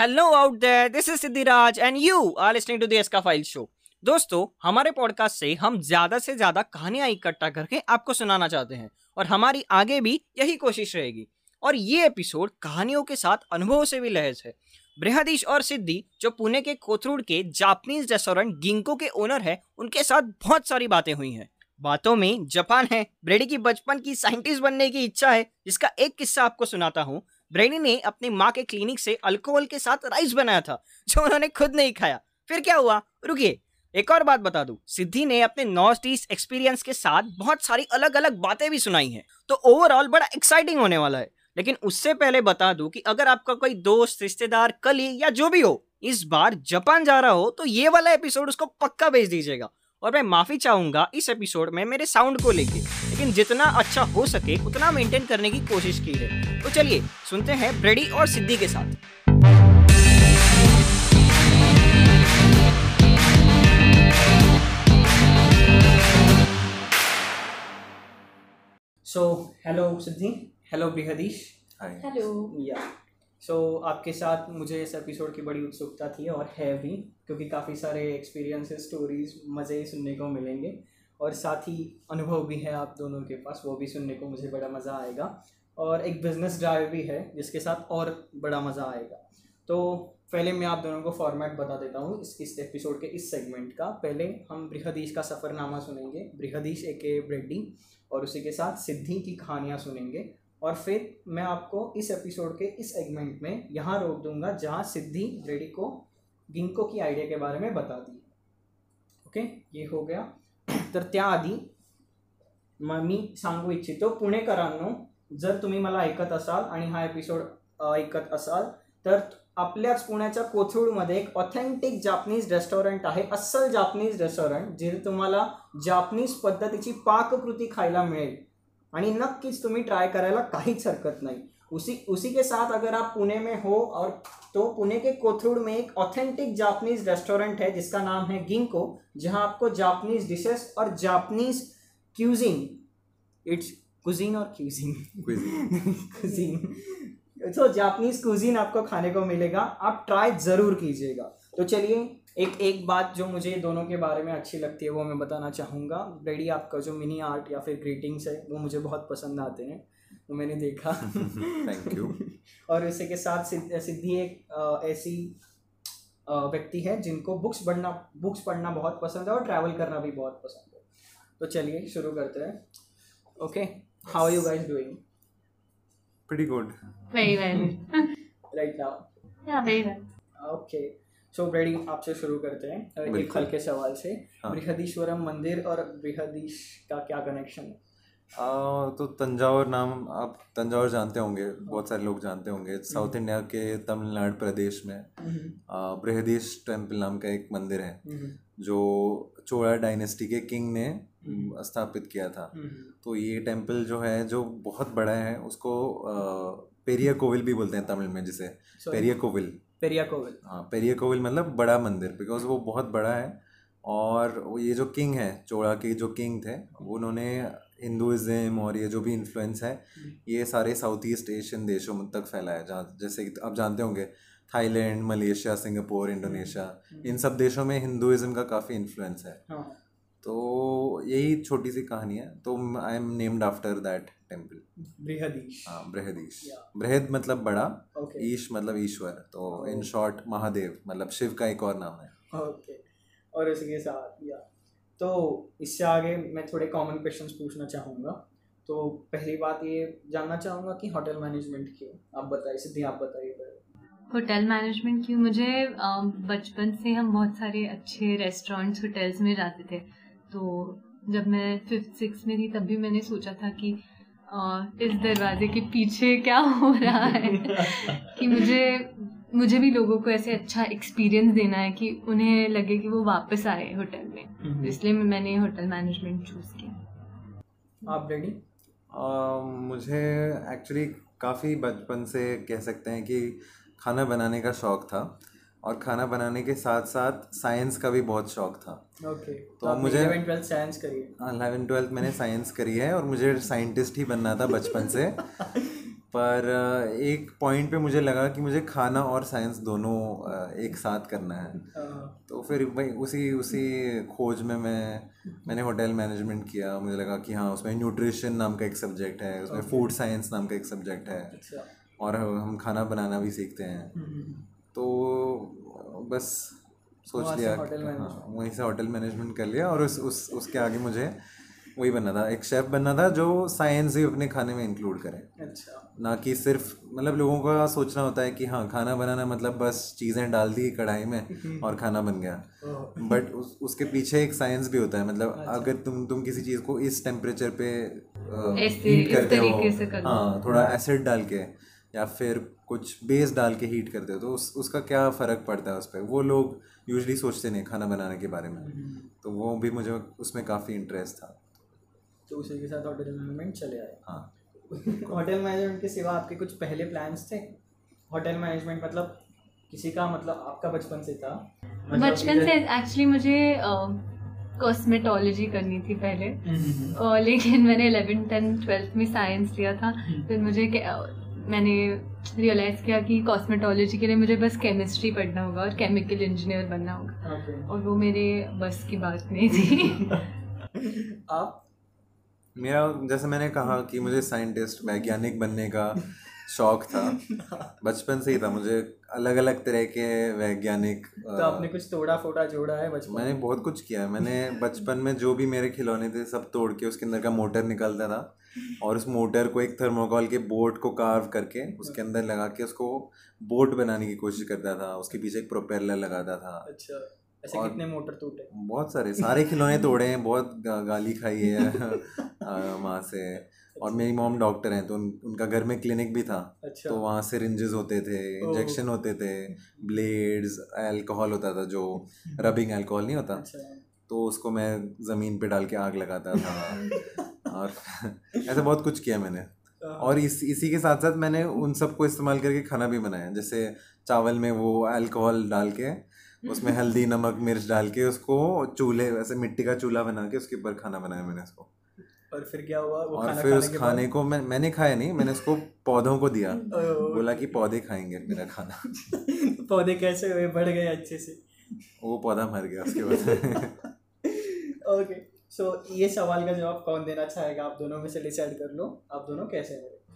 Hello out there, this is Siddhiraj and you are listening to the एस्का file show. दोस्तों, हमारे podcast से ज़्यादा कहानियाँ इकट्ठा करके आपको सुनाना चाहते हैं और हमारी आगे भी यही कोशिश रहेगी। और ये एपिसोड कहानियों के साथ अनुभवों से भी लैस है। बृहदीश और सिद्धि, जो पुणे के कोथरूड के जापानीज रेस्टोरेंट गिंको के ओनर है, उनके साथ बहुत सारी बातें हुई हैं। बातों में जापान है, ब्रेडी की बचपन की साइंटिस्ट बनने की इच्छा है, जिसका एक किस्सा आपको सुनाता हूँ। ब्रेडी ने अपनी माँ के क्लिनिक से अल्कोहल के साथ राइस बनाया था, जो उन्होंने खुद नहीं खाया। फिर क्या हुआ, रुकिए, एक और बात बता दूं, सिद्धि ने अपने नॉर्थ ईस्ट एक्सपीरियंस के साथ बहुत सारी अलग अलग बातें भी सुनाई हैं, तो ओवरऑल बड़ा एक्साइटिंग होने वाला है। लेकिन उससे पहले बता दूं कि अगर आपका कोई दोस्त, रिश्तेदार, कलीग या जो भी हो इस बार जापान जा रहा हो, तो ये वाला एपिसोड उसको पक्का भेज दीजिएगा। और मैं माफ़ी चाहूँगा इस एपिसोड में मेरे साउंड को लेके, लेकिन जितना अच्छा हो सके उतना मेंटेन करने की कोशिश की है। तो चलिए सुनते हैं ब्रेडी और सिद्धि के साथ। So hello Siddhi, hello Brihadish, hello yeah. So आपके साथ मुझे इस एपिसोड की बड़ी उत्सुकता थी और है भी, क्योंकि काफ़ी सारे एक्सपीरियंसेस, स्टोरीज, मज़े सुनने को मिलेंगे और साथ ही अनुभव भी है आप दोनों के पास, वो भी सुनने को मुझे बड़ा मज़ा आएगा। और एक बिज़नेस ड्राइव भी है जिसके साथ और बड़ा मज़ा आएगा। तो पहले मैं आप दोनों को फॉर्मेट बता देता हूँ इस एपिसोड के इस सेगमेंट का। पहले हम बृहदीश का सफ़रनामा सुनेंगे, बृहदीश ए.के.ए. ब्रेडी, और उसी के साथ सिद्धि की कहानियाँ सुनेंगे। और फिर मैं आपको इस एपिसोड के इस सेगमेंट में यहाँ रोक दूंगा जहाँ सिद्धि ब्रेडी को गिंको की आइडिया के बारे में बता दी। ओके, ये हो गया। तर त्याआधी मी सांगू इच्छितो, पुणेकरांनो, जर तुम्ही मला ऐकत असाल आणि हा एपिसोड ऐकत असाल तर आपल्याच पुण्याच्या कोथरूडमध्ये एक ऑथेंटिक जापनीज रेस्टॉरंट आहे, अस्सल जापनीज रेस्टॉरंट, जिथे तुम्हाला जापनीज पद्धतीची पाककृती खायला मिळेल आणि नक्कीच तुम्ही ट्राय करायला काहीच हरकत नाही। उसी के साथ अगर आप पुणे में हो और तो पुणे के कोथरूड में एक ऑथेंटिक जापनीज रेस्टोरेंट है जिसका नाम है गिंको, जहां आपको जापनीज डिशेस और जापनीज क्यूजिन, इट्स कुजीन और क्यूजिन तो जापनीज क्यूजिन आपको खाने को मिलेगा। आप ट्राई ज़रूर कीजिएगा। तो चलिए, एक बात जो मुझे दोनों के बारे में अच्छी लगती है वो मैं बताना चाहूँगा। ब्रेडी, आपका जो मिनी आर्ट या फिर ग्रीटिंग्स है वो मुझे बहुत पसंद आते हैं, वो मैंने देखा थैंक यू। और इसी के साथ सिद्धि एक ऐसी व्यक्ति है जिनको बुक्स पढ़ना बहुत पसंद है और ट्रैवल करना भी बहुत पसंद है। तो चलिए शुरू करते हैं। Okay, how are you guys doing? Pretty good, very well right now, yeah very well. Okay, so Brady, आपसे शुरू करते हैं एक हल्के सवाल से। बृहदीश्वरम मंदिर और बृहदीश का क्या कनेक्शन है? तो तंजावर नाम, आप तंजावर जानते होंगे, बहुत सारे लोग जानते होंगे, साउथ इंडिया के तमिलनाडु प्रदेश में बृहदीश टेम्पल नाम का एक मंदिर है जो चोला डायनेस्टी के किंग ने स्थापित किया था। तो ये टेम्पल जो है, जो बहुत बड़ा है, उसको पेरिया कोविल भी बोलते हैं तमिल में, जिसे पेरिया कोविल, हाँ, पेरिया कोविल मतलब बड़ा मंदिर, बिकॉज वो बहुत बड़ा है। और ये जो किंग है, चोला के जो किंग थे, उन्होंने हिंदुइज़म और ये जो भी इन्फ्लुएंस है ये सारे साउथ ईस्ट एशियन देशों तक फैला है, जहाँ जैसे आप जानते होंगे थाईलैंड, मलेशिया, सिंगापुर, इंडोनेशिया, इन सब देशों में हिंदुइज़म का काफ़ी इन्फ्लुएंस है। तो यही छोटी सी कहानी है। तो I am named after that temple, Brihadish. हाँ, बृहदीश, बृहद मतलब बड़ा, ईश मतलब ईश्वर, तो इन शॉर्ट महादेव मतलब शिव का एक और नाम है। ओके, और इसके साथ या तो इससे आगे मैं थोड़े कॉमन क्वेश्चंस पूछना चाहूँगा। तो पहली बात ये जानना चाहूँगा कि होटल मैनेजमेंट क्यों? आप बताइए सिद्धि, आप बताइए होटल मैनेजमेंट क्यों? मुझे बचपन से हम बहुत सारे अच्छे रेस्टोरेंट्स, होटल्स में जाते थे। तो जब मैं 5th-6th में थी तब भी मैंने सोचा था कि इस दरवाजे के पीछे क्या हो रहा है कि मुझे भी लोगों को ऐसे अच्छा एक्सपीरियंस देना है कि उन्हें लगे कि वो वापस आए होटल में, इसलिए मैंने होटल मैनेजमेंट चूज़ किया। आप ब्रेडी? मुझे एक्चुअली काफ़ी बचपन से कह सकते हैं कि खाना बनाने का शौक़ था और खाना बनाने के साथ साथ साइंस का भी बहुत शौक़ था। ओके, तो मुझे 11th-12th साइंस करी है। 11th-12th मैंने साइंस करी है और मुझे साइंटिस्ट ही बनना था बचपन से पर एक पॉइंट पे मुझे लगा कि मुझे खाना और साइंस दोनों एक साथ करना है, तो फिर भाई उसी खोज में मैंने होटल मैनेजमेंट किया। मुझे लगा कि हाँ, उसमें न्यूट्रिशन नाम का एक सब्जेक्ट है, उसमें फूड साइंस नाम का एक सब्जेक्ट है, और हम खाना बनाना भी सीखते हैं। तो बस सोच लिया, वहीं से होटल मैनेजमेंट कर लिया, और उसके आगे मुझे वही बनना था, एक शेफ़ बनना था जो साइंस ही अपने खाने में इंक्लूड करें। अच्छा, ना कि सिर्फ मतलब लोगों का सोचना होता है कि हाँ खाना बनाना मतलब बस चीज़ें डाल दी कढ़ाई में और खाना बन गया, बट उसके पीछे एक साइंस भी होता है। मतलब अच्छा। अगर तुम किसी चीज़ को इस टेम्परेचर पे हीट करते हो, हाँ, थोड़ा एसिड डाल के या फिर कुछ बेस डाल के हीट करते हो, तो उसका क्या फ़र्क पड़ता है उस पर, वो लोग यूजली सोचते नहीं खाना बनाने के बारे में। तो वो भी मुझे उसमें काफ़ी इंटरेस्ट था, तो उसी के साथ होटल मैनेजमेंट चले आए। हाँ, होटल मैनेजमेंट के सिवा आपके कुछ पहले प्लान्स थे? होटल मैनेजमेंट मतलब किसी का, मतलब आपका बचपन से था? बचपन से एक्चुअली मुझे कॉस्मेटोलॉजी करनी थी पहले, लेकिन मैंने 11th एंड 12th में साइंस लिया था, फिर मैंने रियलाइज़ किया कि कॉस्मेटोलॉजी के लिए मुझे बस केमिस्ट्री पढ़ना होगा और केमिकल इंजीनियर बनना होगा, और वो मेरे बस की बात नहीं थी। आप? मेरा, जैसे मैंने कहा कि मुझे साइंटिस्ट, वैज्ञानिक बनने का शौक था, बचपन से ही था। मुझे अलग अलग तरह के वैज्ञानिक, तो आपने कुछ तोड़ा फोड़ा जोड़ा है बचपन? मैंने बहुत कुछ किया है। मैंने बचपन में जो भी मेरे खिलौने थे सब तोड़ के उसके अंदर का मोटर निकालता था, और उस मोटर को एक थर्मोकोल के बोर्ड को कार्व करके उसके अंदर लगा के उसको बोट बनाने की कोशिश करता था, उसके पीछे एक प्रोपेलर लगाता था। अच्छा, ऐसे कितने मोटर टूटे? बहुत सारे खिलौने तोड़े हैं, बहुत गाली खाई है वहाँ से। और मेरी मॉम डॉक्टर हैं, तो उनका घर में क्लिनिक भी था। अच्छा। तो वहाँ से रिंजेस होते थे, इंजेक्शन होते थे, ब्लेड्स, अल्कोहल होता था, जो रबिंग अल्कोहल नहीं होता। अच्छा। तो उसको मैं ज़मीन पे डाल के आग लगाता था, और ऐसा बहुत कुछ किया मैंने। और इसी के साथ साथ मैंने उन सबको इस्तेमाल करके खाना भी बनाया, जैसे चावल में वो अल्कोहल डाल के उसमें हल्दी नमक मिर्च डाल के उसको चूल्हे, वैसे मिट्टी का चूल्हा बना के उसके ऊपर खाना बनाया मैंने उसको। और फिर क्या हुआ? वो और फिर उस खाने को मैंने खाया नहीं, मैंने उसको पौधों को दिया, बोला कि पौधे खाएंगे मेरा खाना। पौधे कैसे हुए? बढ़ गए अच्छे से, वो पौधा मर गया उसके बाद। ओके, सो ये सवाल का जवाब कौन देना चाहेगा? आप दोनों में से डिसाइड कर लो, आप दोनों कैसे मिले?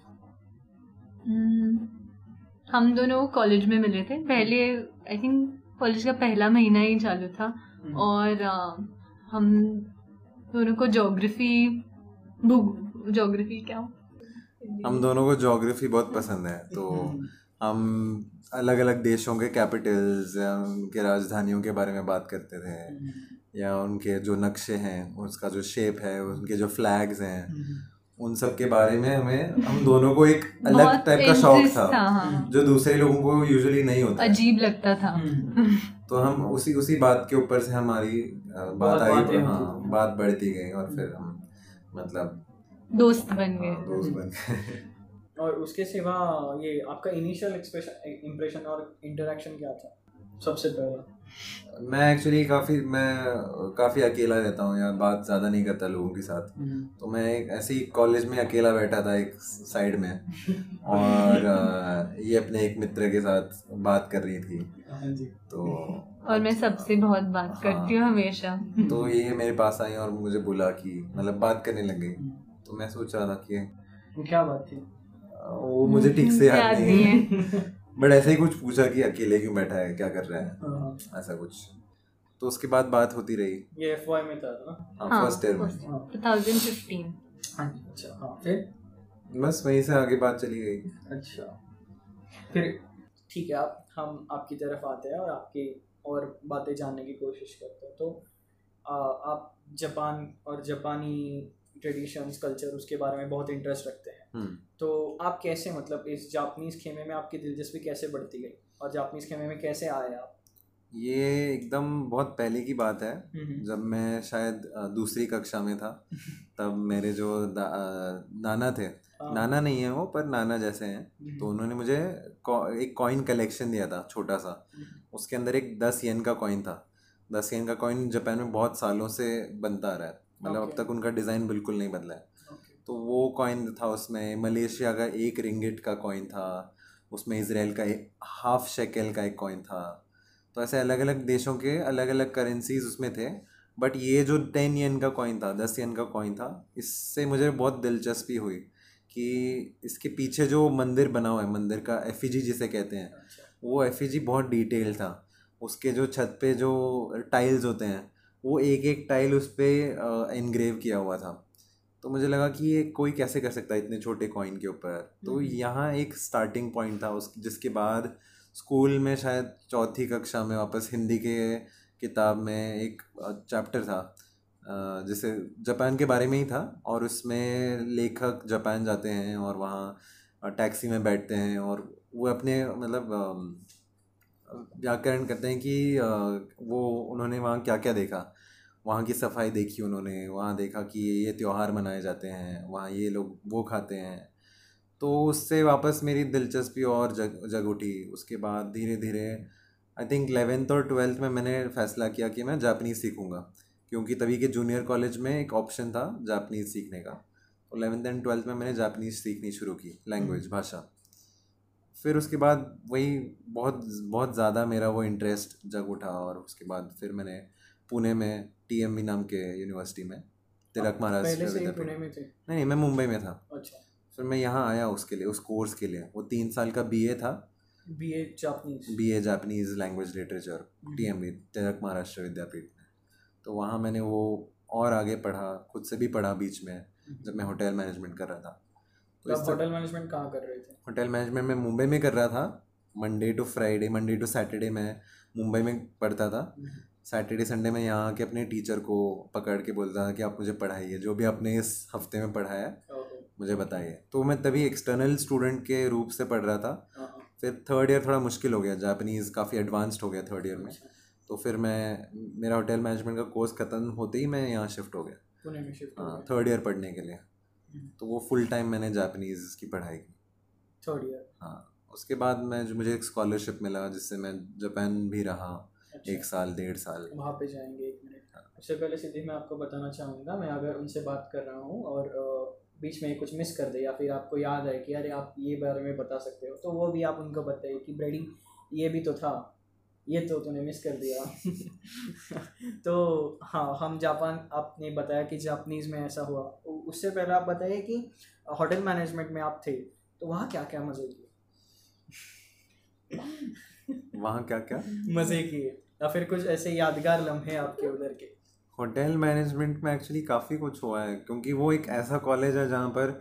हम दोनों कॉलेज में मिले थे पहले, आई थिंक कॉलेज का पहला महीना ही चालू था, और हम दोनों को हम दोनों को ज्योग्राफी बहुत पसंद है, तो हम अलग अलग देशों के कैपिटल्स या उनके राजधानियों के बारे में बात करते थे, या उनके जो नक्शे हैं, उसका जो शेप है, उनके जो फ्लैग्स हैं, उन सब के बारे में हम दोनों को एक अलग टाइप का शौक था, जो दूसरे लोगों को यूजुअली नहीं होता, अजीब लगता था। तो हम उसी बात के ऊपर से हमारी बात बढ़ती गई, और फिर हम मतलब दोस्त बन गए। और उसके सिवा ये आपका इनिशियल इम्प्रेशन और इंटरेक्शन क्या था सबसे पहला? मैं एक्चुअली काफ़ी अकेला रहता हूँ, या बात ज़्यादा नहीं करता लोगों के साथ। तो मैं एक ऐसे ही कॉलेज में अकेला बैठा था एक साइड में, और ये अपने एक मित्र के साथ बात कर रही थी, तो और मैं सबसे बहुत बात करती हूँ हमेशा। तो ये मेरे पास आई और मुझे बोला कि मतलब बात करने लग गई, तो मैं सोच रहा था कि क्या बात थी, वो मुझे ठीक से याद नहीं है, बट ऐसे ही कुछ पूछा कि अकेले क्यों बैठा है, क्या कर रहा है, ऐसा कुछ। तो उसके बाद बात होती रही। ये FY में था ना? हाँ, फर्स्ट ईयर में, 2015। अच्छा, हाँ, फिर बस वहीं से आगे बात चली गई। अच्छा, फिर ठीक है, हम आपकी तरफ आते हैं और आपकी और बातें जानने की कोशिश करते हैं। तो आप जापान और जापानी ट्रेडिशंस, कल्चर, उसके बारे में बहुत इंटरेस्ट रखते हैं। तो आप कैसे, मतलब इस जापानीज़ खेमे में आपकी दिलचस्पी कैसे बढ़ती गई, और जापानीज़ खेमे में कैसे आए आप? ये एकदम बहुत पहले की बात है, जब मैं शायद दूसरी कक्षा में था, तब मेरे जो नाना थे, नाना नहीं है वो पर नाना जैसे हैं, तो उन्होंने मुझे एक कॉइन कलेक्शन दिया था छोटा सा। उसके अंदर एक 10 येन का कॉइन था। 10 येन का कॉइन जापान में बहुत सालों से बनता आ रहा है, मतलब अब तक उनका डिज़ाइन बिल्कुल नहीं बदला है। तो वो कॉइन था, उसमें मलेशिया का 1 रिंगिट का कॉइन था, उसमें इसराइल का 1/2 शेकेल का एक कॉइन था। तो ऐसे अलग अलग देशों के अलग अलग करेंसीज उसमें थे। बट ये जो 10 येन का कॉइन था, 10 येन का कॉइन था, इससे मुझे बहुत दिलचस्पी हुई कि इसके पीछे जो मंदिर बना हुआ है, मंदिर का एफिजी जिसे कहते हैं, वो एफिजी बहुत डिटेल था। उसके जो छत पे जो टाइल्स होते हैं, वो एक एक टाइल उस पर एनग्रेव किया हुआ था। तो मुझे लगा कि ये कोई कैसे कर सकता है इतने छोटे कॉइन के ऊपर। तो यहाँ एक स्टार्टिंग पॉइंट था, उस जिसके बाद स्कूल में शायद 4th कक्षा में वापस हिंदी के किताब में एक चैप्टर था जिसे जापान के बारे में ही था, और उसमें लेखक जापान जाते हैं और वहाँ टैक्सी में बैठते हैं और वो अपने मतलब व्याकरण करते हैं कि वो उन्होंने वहाँ क्या क्या देखा, वहाँ की सफाई देखी उन्होंने, वहाँ देखा कि ये त्यौहार मनाए जाते हैं, वहाँ ये लोग वो खाते हैं। तो उससे वापस मेरी दिलचस्पी और जग उठी। उसके बाद धीरे धीरे आई थिंक 11th और 12th में मैंने फ़ैसला किया कि मैं जापनीज़ सीखूँगा, क्योंकि तभी के जूनियर कॉलेज में एक ऑप्शन था जापनीज़ सीखने का। तो 11th एंड 12th में मैंने जापनीज़ सीखनी शुरू की, लैंग्वेज, भाषा। फिर उसके बाद वही बहुत ज़्यादा मेरा वो इंटरेस्ट जग उठा, और उसके बाद फिर मैंने पुणे में TMB नाम के यूनिवर्सिटी में, तिलक महाराज पुणे में थे, नहीं मैं मुंबई में था। अच्छा, फिर मैं यहाँ आया उसके लिए, उस कोर्स के लिए। वो 3 साल का BA था, BA Japanese language literature, TMB Tilak Maharashtra Vidyapeeth में। तो वहाँ मैंने वो और आगे पढ़ा, खुद से भी पढ़ा बीच में, जब मैं होटल मैनेजमेंट कर रहा था। तो होटल मैनेजमेंट कहाँ कर रहे थे? होटल मैनेजमेंट मैं मुंबई में कर रहा था। मंडे टू सैटरडे मैं मुंबई में पढ़ता था। सैटरडे संडे में यहाँ आके अपने टीचर को पकड़ के बोलता था कि आप मुझे पढ़ाइए, जो भी आपने इस हफ्ते में पढ़ाया मुझे बताइए। तो मैं तभी एक्सटर्नल स्टूडेंट के रूप से पढ़ रहा था। फिर 3rd ईयर थोड़ा मुश्किल हो गया, जापानीज़ काफ़ी एडवांस्ड हो गया 3rd ईयर में। तो फिर मैं, मेरा होटल मैनेजमेंट का कोर्स ख़त्म होते ही मैं यहाँ शिफ्ट हो गया, हाँ, 3rd ईयर पढ़ने के लिए। तो वो फुल टाइम मैंने जापानीज़ की पढ़ाई की 3rd ईयर। हाँ, उसके बाद मैं, जो मुझे एक स्कॉलरशिप मिला जिससे मैं जापान भी रहा 1 साल 1.5 साल। वहाँ पे जाएंगे 1 मिनट। उससे पहले सीधे मैं आपको बताना चाहूँगा, मैं अगर उनसे बात कर रहा हूँ और बीच में कुछ मिस कर दे या फिर आपको याद है कि अरे आप ये बारे में बता सकते हो, तो वो भी आप उनको बताइए कि ब्रेडी ये भी तो था, ये तो तूने मिस कर दिया। तो हाँ, हम जापान, आपने बताया कि जापानीज़ में ऐसा हुआ। उससे पहले आप बताइए कि होटल मैनेजमेंट में आप थे तो वहाँ क्या क्या मज़े किए? वहाँ क्या क्या मज़े किए या फिर कुछ ऐसे यादगार लम्हे आपके उधर के? होटल मैनेजमेंट में एक्चुअली काफ़ी कुछ हुआ है, क्योंकि वो एक ऐसा कॉलेज है जहाँ पर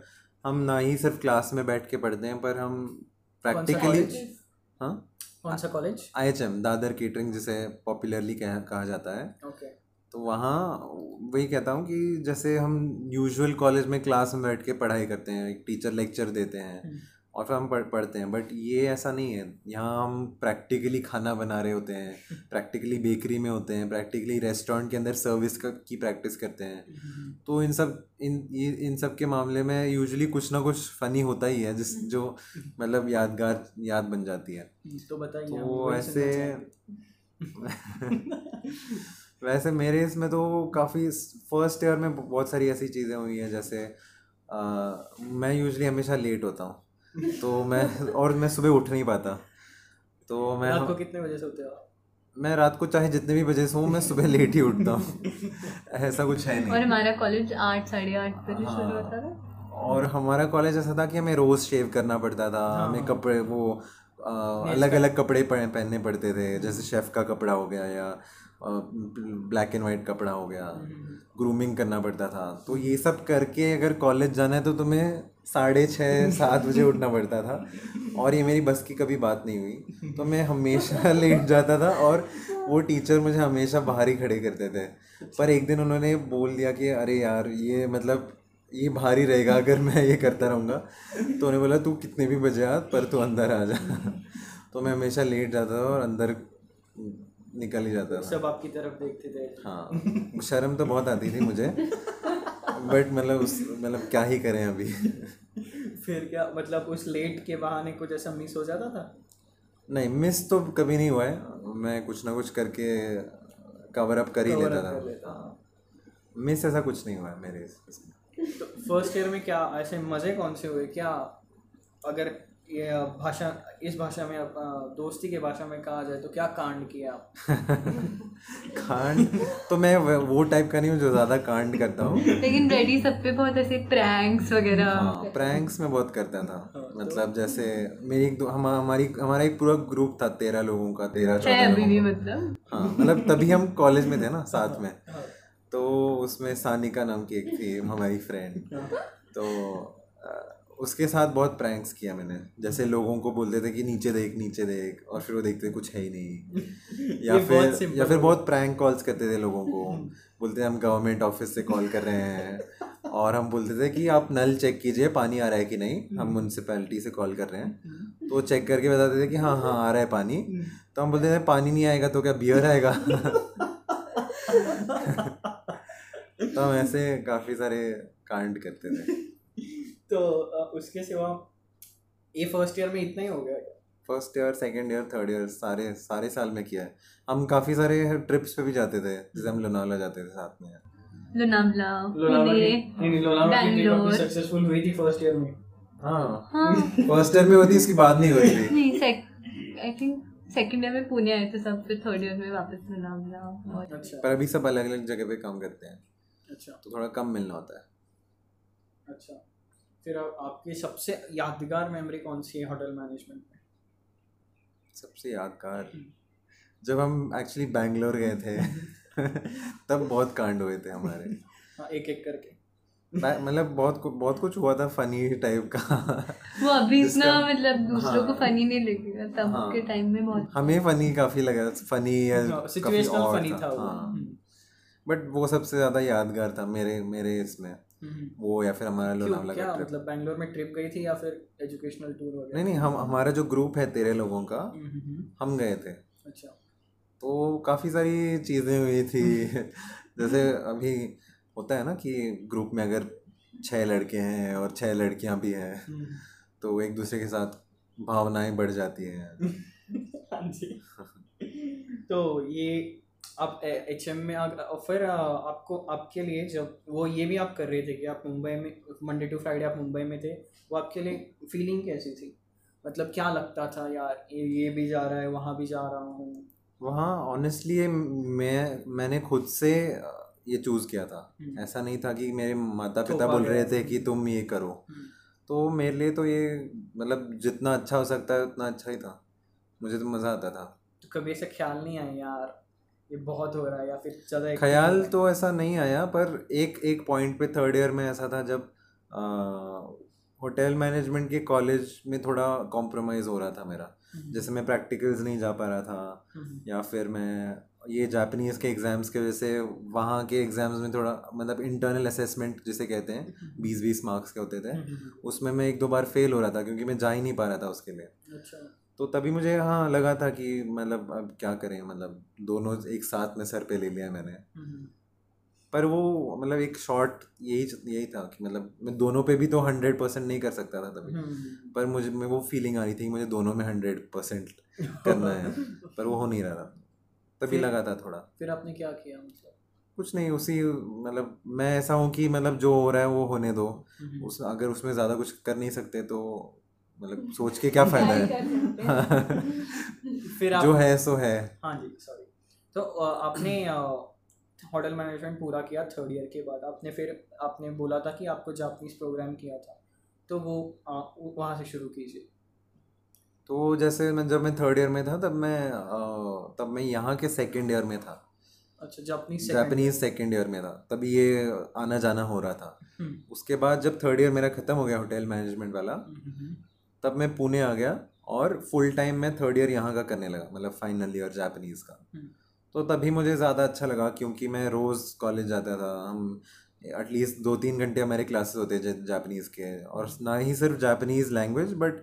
हम ना ही सिर्फ क्लास में बैठ के पढ़ते हैं, पर हम प्रैक्टिकली। हाँ, कौन सा कॉलेज? IHM, दादर केटरिंग जिसे पॉपुलरली कहा जाता है। ओके। तो वहाँ वही कहता हूँ कि जैसे हम यूजुअल कॉलेज में क्लास में बैठ के पढ़ाई करते हैं, एक टीचर लेक्चर देते हैं और फिर हम पढ़ते हैं, बट ये ऐसा नहीं है। यहाँ हम प्रैक्टिकली खाना बना रहे होते हैं, प्रैक्टिकली बेकरी में होते हैं, प्रैक्टिकली रेस्टोरेंट के अंदर सर्विस की प्रैक्टिस करते हैं। तो इन सब के मामले में यूजुअली कुछ ना कुछ फ़नी होता ही है, जिस जो मतलब यादगार याद बन जाती है। तो बताइए। तो ऐसे वैसे मेरे इसमें तो काफ़ी 1st ईयर में बहुत सारी ऐसी चीज़ें हुई हैं, जैसे मैं यूजुअली हमेशा लेट होता हूँ। तो मैं सुबह उठ नहीं पाता। तो मैं रात को कितने बजे से उठते हो? मैं रात को चाहे जितने भी बजे से हूँ, मैं सुबह लेट ही उठता हूँ। ऐसा कुछ है नहीं। और हमारा कॉलेज 8, 8:30 बजे शुरू होता था। और हमारा कॉलेज ऐसा था कि हमें रोज़ शेव करना पड़ता था। हमें कपड़े वो अलग अलग कपड़े पहनने पड़ते थे, जैसे शेफ़ का कपड़ा हो गया या ब्लैक एंड वाइट कपड़ा हो गया, ग्रूमिंग करना पड़ता था। तो ये सब करके अगर कॉलेज जाना है तो तुम्हें 6:30, 7 बजे उठना पड़ता था। और ये मेरी बस की कभी बात नहीं हुई, तो मैं हमेशा लेट जाता था और वो टीचर मुझे हमेशा बाहर ही खड़े करते थे। पर एक दिन उन्होंने बोल दिया कि अरे यार, ये मतलब ये भारी रहेगा अगर मैं ये करता रहूँगा। तो उन्हें बोला तू कितने भी बजे आ, पर तू अंदर आ जा। तो मैं हमेशा लेट जाता था और अंदर निकल ही जाता था। सब आपकी तरफ देखते थे। हाँ, शर्म तो बहुत आती थी मुझे, बट मतलब क्या ही करें अभी। फिर क्या मतलब उस लेट के बहाने कुछ ऐसा मिस हो जाता था? नहीं, मिस तो कभी नहीं हुआ है। मैं कुछ ना कुछ करके कवर अप कर ही लेता था। मिस ऐसा कुछ नहीं हुआ है मेरे इसमें। तो फर्स्ट ईयर में क्या ऐसे मज़े कौन से हुए? क्या अगर ये भाषा इस भाषा में दोस्ती के भाषा में कहा जाए तो क्या कांड किया आप? कांड तो मैं वो टाइप का नहीं हूँ जो ज़्यादा कांड करता हूँ, लेकिन रेडी सब पे बहुत ऐसे प्रैंक्स वगैरह। हाँ, प्रैंक्स मैं बहुत करता था। मतलब जैसे मेरी एक हमारा एक पूरा ग्रुप था 13 लोगों का, 13-14 अभी भी मतलब। हाँ मतलब तभी हम कॉलेज में थे ना साथ में, तो उसमें सानिका नाम की एक थी हमारी फ्रेंड, तो उसके साथ बहुत प्रैंक्स किया मैंने। जैसे लोगों को बोलते थे कि नीचे देख और फिर वो देखते थे कुछ है ही नहीं, या फिर बहुत प्रैंक कॉल्स करते थे लोगों को, बोलते थे हम गवर्नमेंट ऑफिस से कॉल कर रहे हैं, और हम बोलते थे कि आप नल चेक कीजिए पानी आ रहा है कि नहीं, हम म्यूनसिपैलिटी से कॉल कर रहे हैं, तो चेक करके बताते थे कि हाँ हाँ आ रहा है पानी, तो हम बोलते थे पानी नहीं आएगा तो क्या बियर आएगा। तो हम ऐसे काफ़ी सारे कांड करते थे। तो उसके सिवा ये फर्स्ट ईयर में इतना ही हो गया। First year, second year, third year सारे साल में किया है। हम काफ़ी सारे ट्रिप्स पे भी जाते थे, जैसे हम लोनावला जाते थे साथ में। लोनावला सक्सेसफुल हुई थी फर्स्ट ईयर में। हाँ फर्स्ट ईयर में हुई थी, इसके बाद नहीं हुई थी। नहीं, आई थिंक सेकंड ईयर में पुणे आए थे सब, फिर थर्ड ईयर में वापस लोनावला। पर अभी सब अलग अलग जगह पे काम करते हैं, अच्छा तो थोड़ा कम मिलना होता है। अच्छा, फिर आपकी सबसे यादगार मेमोरी कौन सी है होटल मैनेजमेंट में? सबसे यादगार जब हम एक्चुअली बैंगलोर गए थे तब बहुत कांड हुए थे हमारे। हाँ, एक एक करके मतलब बहुत कुछ हुआ था फनी टाइप का। वो अभी इतना मतलब दूसरों को फनी नहीं लगेगा, तब के टाइम में बहुत हमें फनी काफ़ी लगा, फनी सिचुएशनल फनी था। बट वो सबसे ज़्यादा यादगार था मेरे इसमें, वो या फिर हमारा लोनावला का ट्रिप। मतलब बैंगलोर में ट्रिप गई थी या फिर एजुकेशनल टूर वगैरह? नहीं, हम हमारा जो ग्रुप है 13 लोगों का, हम गए थे। अच्छा, तो काफ़ी सारी चीज़ें हुई थी। जैसे अभी होता है ना कि ग्रुप में अगर 6 लड़के हैं और 6 लड़कियां भी हैं, तो एक दूसरे के साथ भावनाएं बढ़ जाती हैं। हाँ जी। तो ये आप एचएम में और फिर आपको आपके लिए जब वो ये भी आप कर रहे थे कि आप मुंबई में मंडे टू फ्राइडे आप मुंबई में थे, वो आपके लिए फीलिंग कैसी थी? मतलब क्या लगता था यार ये भी जा रहा है, वहाँ भी जा रहा हूँ वहाँ। ऑनेस्टली मैंने खुद से ये चूज़ किया था, ऐसा नहीं था कि मेरे माता पिता बोल रहे थे कि तुम ये करो। तो मेरे लिए तो ये मतलब जितना अच्छा हो सकता है उतना अच्छा ही था, मुझे तो मज़ा आता था। तो कभी ऐसा ख्याल नहीं आया यार ये बहुत हो रहा है या फिर ज़्यादा? ख्याल तो ऐसा नहीं आया, पर एक पॉइंट पे थर्ड ईयर में ऐसा था जब होटल मैनेजमेंट के कॉलेज में थोड़ा कॉम्प्रोमाइज़ हो रहा था मेरा। जैसे मैं प्रैक्टिकल्स नहीं जा पा रहा था, या फिर मैं ये जापानीज़ के एग्ज़ाम्स के वजह से वहाँ के एग्ज़ाम्स में थोड़ा मतलब इंटरनल असेसमेंट जिसे कहते हैं 20-20 मार्क्स के होते थे, उसमें मैं 1-2 बार फेल हो रहा था क्योंकि मैं जा ही नहीं पा रहा था उसके लिए। अच्छा, तो तभी मुझे हाँ लगा था कि मतलब अब क्या करें, मतलब दोनों एक साथ में सर पे ले लिया मैंने। पर वो मतलब एक शॉर्ट यही था कि मतलब मैं दोनों पे भी तो 100% नहीं कर सकता था तभी, पर मुझे वो फीलिंग आ रही थी मुझे दोनों में 100% करना है, पर वो हो नहीं रहा था, तभी लगा था थोड़ा। फिर आपने क्या किया? मतलब कुछ नहीं, उसी मतलब मैं ऐसा हूँ कि मतलब जो हो रहा है वो होने दो, अगर उसमें ज़्यादा कुछ कर नहीं सकते तो मतलब सोच के क्या फायदा है। फिर जो है सो है। हाँ जी, सॉरी। तो आपने होटल मैनेजमेंट पूरा किया थर्ड ईयर के बाद। आपने बोला था कि आपको जापानीज प्रोग्राम किया था, तो वो वहाँ से शुरू कीजिए। तो जैसे जब मैं थर्ड ईयर में था तब मैं यहाँ के सेकंड ईयर में था। अच्छा, जापानीज सेकंड ईयर में था, तभी ये आना जाना हो रहा था। उसके बाद जब थर्ड ईयर मेरा ख़त्म हो गया होटल मैनेजमेंट वाला, तब मैं पुणे आ गया और फुल टाइम मैं थर्ड ईयर यहाँ का करने लगा, मतलब फाइनल ईयर जापानीज़ का। तो तभी मुझे ज़्यादा अच्छा लगा क्योंकि मैं रोज़ कॉलेज जाता था। हम एटलीस्ट 2-3 घंटे हमारे क्लासेस होते थे जापानीज़ के, और ना ही सिर्फ Japanese language but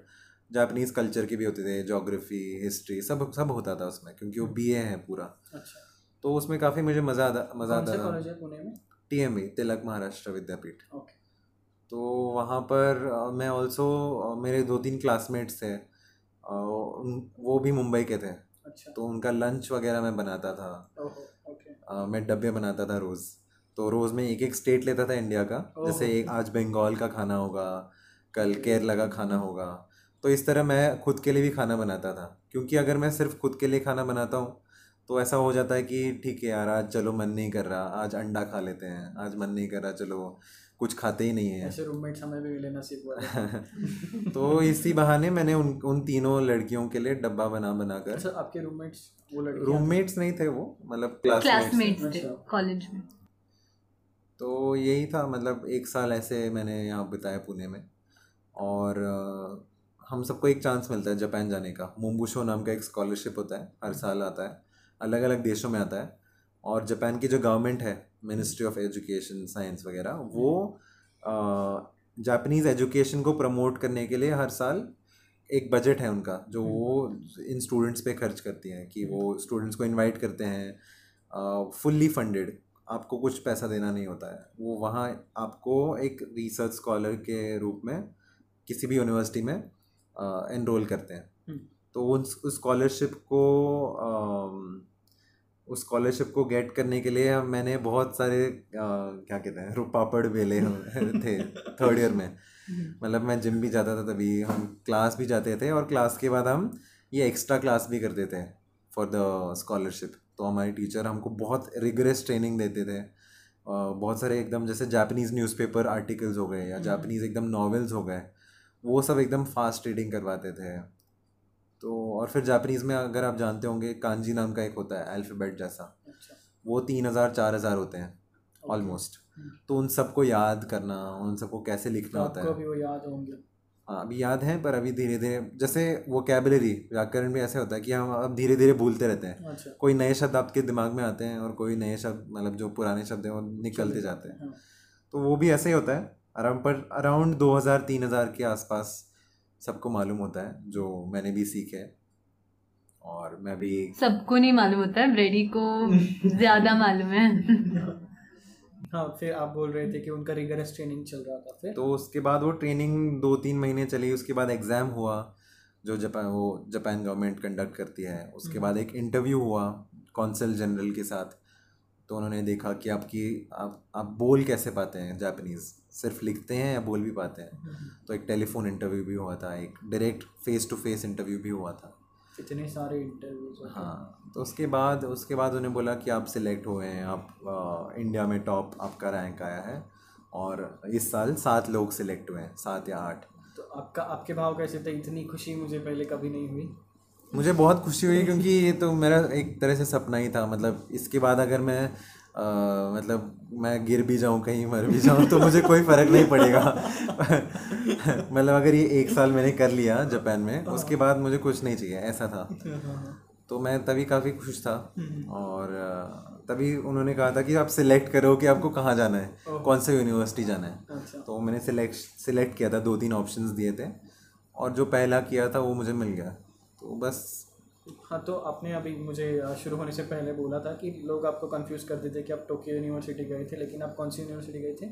Japanese culture के भी होते थे, जोग्राफी, हिस्ट्री सब होता था उसमें, क्योंकि वो BA है पूरा। अच्छा, तो उसमें काफ़ी मुझे मज़ा आता था। TMV तिलक महाराष्ट्र विद्यापीठ। तो वहाँ पर मैं ऑल्सो मेरे 2-3 क्लासमेट्स थे, वो भी मुंबई के थे। अच्छा, तो उनका लंच वगैरह मैं बनाता था। मैं डब्बे बनाता था रोज़, तो रोज़ में एक एक स्टेट लेता था इंडिया का, जैसे एक आज बंगाल का खाना होगा, कल केरला का खाना होगा। तो इस तरह मैं खुद के लिए भी खाना बनाता था, क्योंकि अगर मैं सिर्फ खुद के लिए खाना बनाता हूँ तो ऐसा हो जाता है कि ठीक है यार आज चलो मन नहीं कर रहा, आज अंडा खा लेते हैं, आज मन नहीं कर रहा चलो कुछ खाते ही नहीं है, ऐसे रूममेट समय भी लेना सीख हुआ। तो इसी बहाने मैंने उन तीनों लड़कियों के लिए डब्बा बना बना कर। अच्छा, आपके रूममेट्स वो लड़कियां? रूममेट्स नहीं थे वो, मतलब क्लासमेट्स थे कॉलेज में। तो यही था, मतलब एक साल ऐसे मैंने यहाँ बिताया पुणे में। और हम सबको एक चांस मिलता है जापान जाने का। मोम्बुशो नाम का एक स्कॉलरशिप होता है, हर साल आता है, अलग अलग देशों में आता है। और जापान की जो गवर्नमेंट है, मिनिस्ट्री ऑफ एजुकेशन साइंस वगैरह, वो जापानीज़ एजुकेशन को प्रमोट करने के लिए हर साल एक बजट है उनका, जो वो इन स्टूडेंट्स पे खर्च करती हैं कि वो स्टूडेंट्स को इनवाइट करते हैं, फुल्ली फंडेड, आपको कुछ पैसा देना नहीं होता है। वो वहाँ आपको एक रिसर्च स्कॉलर के रूप में किसी भी यूनिवर्सिटी में एनरोल करते हैं। तो उस स्कॉलरशिप को गेट करने के लिए मैंने बहुत सारे क्या कहते हैं पापड़ बेले थे थर्ड ईयर में। मतलब मैं जिम भी जाता था तभी, हम क्लास भी जाते थे, और क्लास के बाद हम ये एक्स्ट्रा क्लास भी करते थे फॉर द स्कॉलरशिप। तो हमारे टीचर हमको बहुत रिगरस ट्रेनिंग देते थे, बहुत सारे एकदम जैसे जापानीज़ न्यूज़पेपर आर्टिकल्स हो गए या जापानीज़ एकदम नॉवेल्स हो गए, वो सब एकदम फास्ट रीडिंग करवाते थे। तो और फिर जापानीज़ में अगर आप जानते होंगे कांजी नाम का एक होता है अल्फ़ाबेट जैसा। अच्छा। वो 3,000-4,000 होते हैं ऑलमोस्ट। तो उन सबको याद करना, उन सबको कैसे लिखना होता है, वो याद होंगे। हाँ अभी याद है, पर अभी धीरे धीरे, जैसे वोकैबुलरी व्याकरण भी ऐसे होता है कि हम अब धीरे धीरे भूलते रहते हैं। अच्छा। कोई नए शब्द आपके दिमाग में आते हैं और कोई नए शब्द, मतलब जो पुराने शब्द हैं वो निकलते जाते हैं। तो वो भी ऐसे ही होता है। अराउंड 2,000-3,000 के आसपास सबको मालूम होता है, जो मैंने भी सीखा है। और मैं भी सबको नहीं मालूम होता है, ब्रेडी को ज़्यादा मालूम है। हाँ, फिर आप बोल रहे थे कि उनका रिगरस ट्रेनिंग चल रहा था। फिर तो उसके बाद वो ट्रेनिंग 2-3 महीने चली, उसके बाद एग्ज़ाम हुआ जो जापान गवर्नमेंट कंडक्ट करती है। उसके बाद एक इंटरव्यू हुआ कौंसल जनरल के साथ। तो उन्होंने देखा कि आप बोल कैसे पाते हैं जापानीज़, सिर्फ लिखते हैं या बोल भी पाते हैं। तो एक टेलीफोन इंटरव्यू भी हुआ था, एक direct face to face interview भी हुआ था। इतने सारे इंटरव्यूज। हाँ, तो उसके बाद उन्हें बोला कि आप सिलेक्ट हुए हैं, आप इंडिया में टॉप आपका रैंक आया है, और इस साल 7 लोग सिलेक्ट हुए हैं, 7 या 8। तो आपके भाव कैसे थे? इतनी खुशी मुझे पहले कभी नहीं हुई। मुझे बहुत खुशी हुई, क्योंकि ये तो मेरा एक तरह से सपना ही था। मतलब इसके बाद अगर मैं मतलब मैं गिर भी जाऊँ, कहीं मर भी जाऊँ, तो मुझे कोई फ़र्क नहीं पड़ेगा। मतलब अगर ये एक साल मैंने कर लिया जापान में, उसके बाद मुझे कुछ नहीं चाहिए, ऐसा था। तो मैं तभी काफ़ी खुश था। और तभी उन्होंने कहा था कि आप सिलेक्ट करो कि आपको कहाँ जाना है, कौन सा यूनिवर्सिटी जाना है। तो मैंने सिलेक्ट किया था, 2-3 ऑप्शंस दिए थे, और जो पहला किया था वो मुझे मिल गया। तो बस। हाँ, तो आपने अभी मुझे शुरू होने से पहले बोला था कि लोग आपको कंफ्यूज कर देते कि आप टोक्यो यूनिवर्सिटी गए थे, लेकिन आप कौन सी यूनिवर्सिटी गए थे?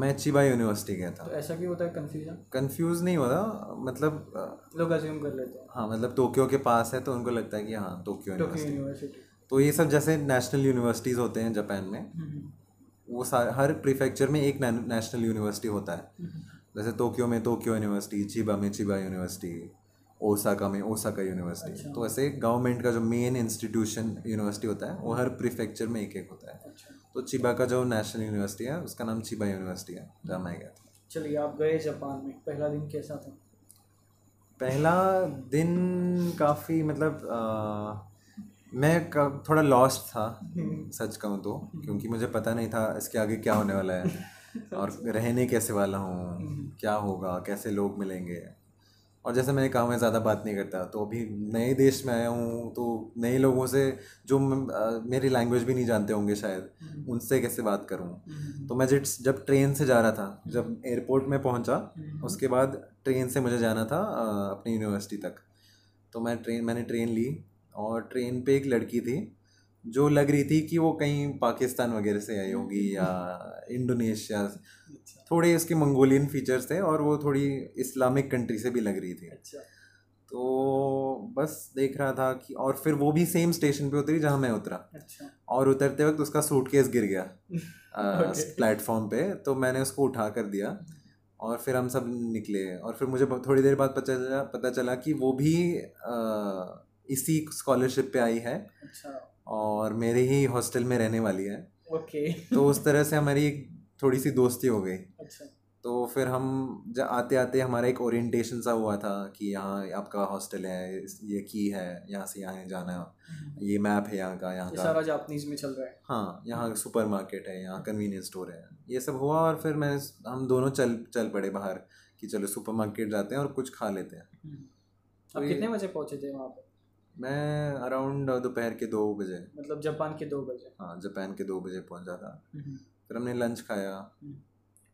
मैं चिबा यूनिवर्सिटी गया था। तो ऐसा क्यों होता है कन्फ्यूजन? कंफ्यूज नहीं होता, मतलब लोग अज्यूम कर लेते हैं। हाँ, मतलब टोक्यो के पास है तो उनको लगता है कि हाँ टोक्यो यूनिवर्सिटी। तो ये सब जैसे नेशनल यूनिवर्सिटीज़ होते हैं जापान में, वो हर प्रीफेक्चर में एक नेशनल यूनिवर्सिटी होता है। जैसे टोक्यो में टोक्यो यूनिवर्सिटी, चिबा में चिबा यूनिवर्सिटी, ओसाका में ओसाका यूनिवर्सिटी। अच्छा। तो ऐसे गवर्नमेंट का जो मेन इंस्टीट्यूशन यूनिवर्सिटी होता है वो हर प्रीफेक्चर में एक एक होता है। अच्छा। तो चिबा का जो नेशनल यूनिवर्सिटी है उसका नाम चिबा यूनिवर्सिटी है, जहाँ मैं गया था। चलिए, आप गए जापान में, पहला दिन कैसा था? पहला दिन काफ़ी, मतलब मैं थोड़ा लॉस्ट था सच कहूँ तो, क्योंकि मुझे पता नहीं था इसके आगे क्या होने वाला है और रहने कैसे वाला हूँ, क्या होगा, कैसे लोग मिलेंगे। और जैसे मैंने कहा मैं ज़्यादा बात नहीं करता, तो अभी नए देश में आया हूँ तो नए लोगों से जो मेरी लैंग्वेज भी नहीं जानते होंगे शायद, उनसे कैसे बात करूँ। तो मैं जब ट्रेन से जा रहा था, जब एयरपोर्ट में पहुँचा, उसके बाद ट्रेन से मुझे जाना था अपनी यूनिवर्सिटी तक। तो मैंने ट्रेन ली, और ट्रेन पे एक लड़की थी जो लग रही थी कि वो कहीं पाकिस्तान वगैरह से आई होगी या इंडोनेशिया, थोड़े इसके मंगोलियन फीचर्स थे, और वो थोड़ी इस्लामिक कंट्री से भी लग रही थी। अच्छा। तो बस देख रहा था कि, और फिर वो भी सेम स्टेशन पे उतरी जहाँ मैं उतरा। अच्छा। और उतरते वक्त उसका सूटकेस गिर गया प्लेटफॉर्म पे, तो मैंने उसको उठा कर दिया और फिर हम सब निकले। और फिर मुझे थोड़ी देर बाद पता चला कि वो भी इसी स्कॉलरशिप पे आई है। अच्छा। और मेरे ही हॉस्टल में रहने वाली है। ओके। तो उस तरह से हमारी एक थोड़ी सी दोस्ती हो गई। अच्छा। तो फिर हम आते आते हमारा एक ओरिएंटेशन सा हुआ था कि यहाँ आपका हॉस्टल है, ये की है, यहाँ से यहाँ जाना है, ये मैप है यहाँ का, यहाँ का सारा जापानीज में चल रहा है। हाँ, यहाँ सुपरमार्केट है, यहाँ कन्वीनियंस स्टोर है, ये सब हुआ। और फिर हम दोनों चल पड़े बाहर कि चलो सुपरमार्केट जाते हैं और कुछ खा लेते हैं। अब कितने बजे पहुँचे थे वहाँ पर? मैं अराउंड दोपहर के 2 बजे, मतलब जापान के 2 बजे, हाँ जापान के 2 बजे पहुँचा था। फिर हमने लंच खाया।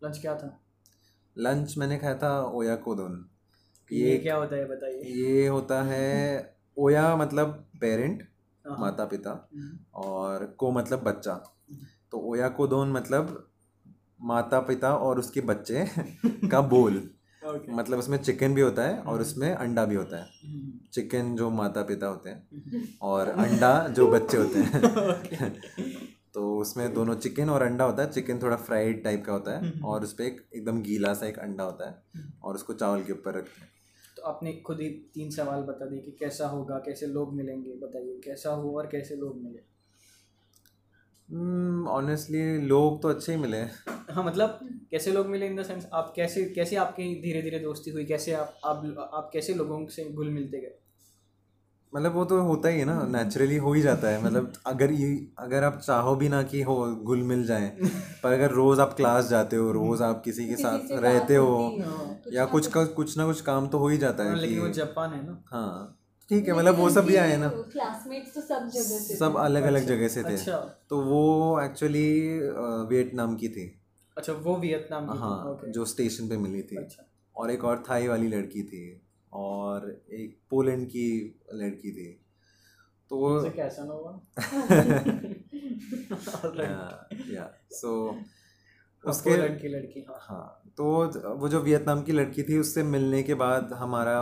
लंच क्या था? लंच मैंने खाया था ओयाकोदोन। ये क्या होता है बताइए? ये होता है ओया मतलब पेरेंट, माता पिता, और को मतलब बच्चा। तो ओयाकोदोन मतलब माता पिता और उसके बच्चे का बोल। मतलब उसमें चिकन भी होता है और उसमें अंडा भी होता है। चिकन जो माता पिता होते हैं और अंडा जो बच्चे होते हैं। तो उसमें दोनों चिकन और अंडा होता है। चिकन थोड़ा फ्राइड टाइप का होता है और उस पर एकदम गीला सा एक अंडा होता है और उसको चावल के ऊपर रखते हैं। तो आपने खुद ही 3 सवाल बता दिए कि कैसा होगा, कैसे लोग मिलेंगे। बताइए कैसा हो और कैसे लोग मिले? ऑनेस्टली लोग तो अच्छे ही मिले। हाँ, मतलब कैसे लोग मिले इन द सेंस आप कैसे आपकी धीरे धीरे दोस्ती हुई, कैसे आप कैसे लोगों से घुल मिलते गए? मतलब वो तो होता ही है ना, नेचुरली हो ही जाता है। मतलब अगर आप चाहो भी ना कि हो घुल मिल जाए, पर अगर रोज़ आप क्लास जाते हो, रोज़ आप किसी के साथ रहते हो या कुछ ना कुछ काम तो हो ही जाता है। लेकिन वो जापान है ना। हाँ ठीक है, मतलब वो सब भी आए ना, क्लासमेट्स तो सब जगह से, सब अलग अलग जगह से थे। तो वो एक्चुअली वियतनाम की थी। अच्छा, वो वियतनाम की? हाँ, जो स्टेशन पे मिली थी। और एक और थाई वाली लड़की थी और एक पोलैंड की लड़की थी। तो उनसे कैसा ना हुआ? सो उसके पोलैंड की लड़की, हाँ, तो वो जो वियतनाम की लड़की थी उससे मिलने के बाद हमारा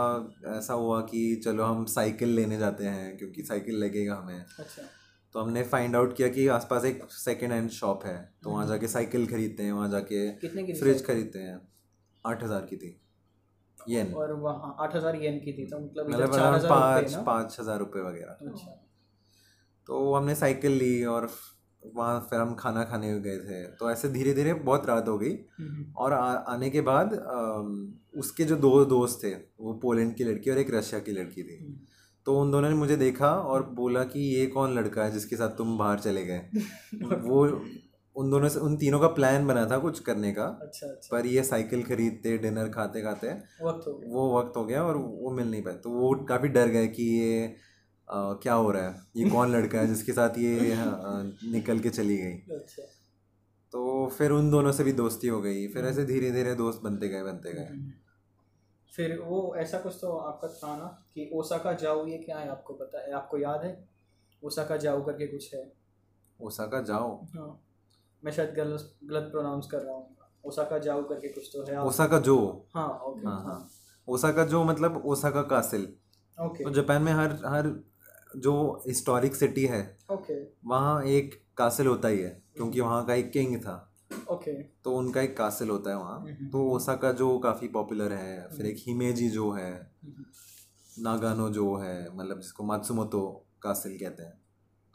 ऐसा हुआ कि चलो हम साइकिल लेने जाते हैं क्योंकि साइकिल लगेगा हमें। अच्छा। तो हमने फाइंड आउट किया कि आसपास एक सेकेंड हैंड शॉप है, तो वहाँ जाके साइकिल खरीदते हैं, वहाँ जाके फ्रिज खरीदते हैं। 8,000 की थी येन। और वहाँ 8,000 येन की थी, तो मतलब 5,000 रुपये वगैरह। अच्छा। तो हमने साइकिल ली और वहाँ फिर हम खाना खाने गए थे। तो ऐसे धीरे धीरे बहुत रात हो गई। और आने के बाद उसके जो 2 दोस्त थे, वो पोलैंड की लड़की और एक रशिया की लड़की थी। तो उन दोनों ने मुझे देखा और बोला कि ये कौन लड़का है जिसके साथ तुम बाहर चले गए? वो उन तीनों का प्लान बना था कुछ करने का। अच्छा। पर ये साइकिल खरीदते, डिनर खाते खाते वक्त हो गया और वो मिल नहीं पाया। तो वो काफ़ी डर गए कि ये क्या हो रहा है, ये कौन लड़का है जिसके साथ ये निकल के चली गई। अच्छा। तो फिर उन दोनों से भी दोस्ती हो गई। फिर ऐसे धीरे धीरे दोस्त बनते गए। फिर वो ऐसा कुछ तो आपका था ना कि ओसाका जाओ, ये क्या है आपको पता है, आपको याद है? ओसाका जाओ करके कुछ है। ओसाका जाओ, मैं शायद गलत प्रोनाउंस कर रहा हूँ। ओसाका जाओ करके कुछ तो है। ओसाका जो, हाँ ओके। हाँ, ओसाका जो मतलब ओसाका कासिल। ओके। तो जापान में हर जो हिस्टोरिक सिटी है, ओके, वहाँ एक कासिल होता ही है क्योंकि वहाँ का एक किंग था। ओके। तो उनका एक कासिल होता है वहाँ। तो ओसाका जो काफ़ी पॉपुलर है। फिर एक हिमेजी जो है, नागानो जो है, मतलब जिसको मात्सुमोतो कासिल कहते हैं।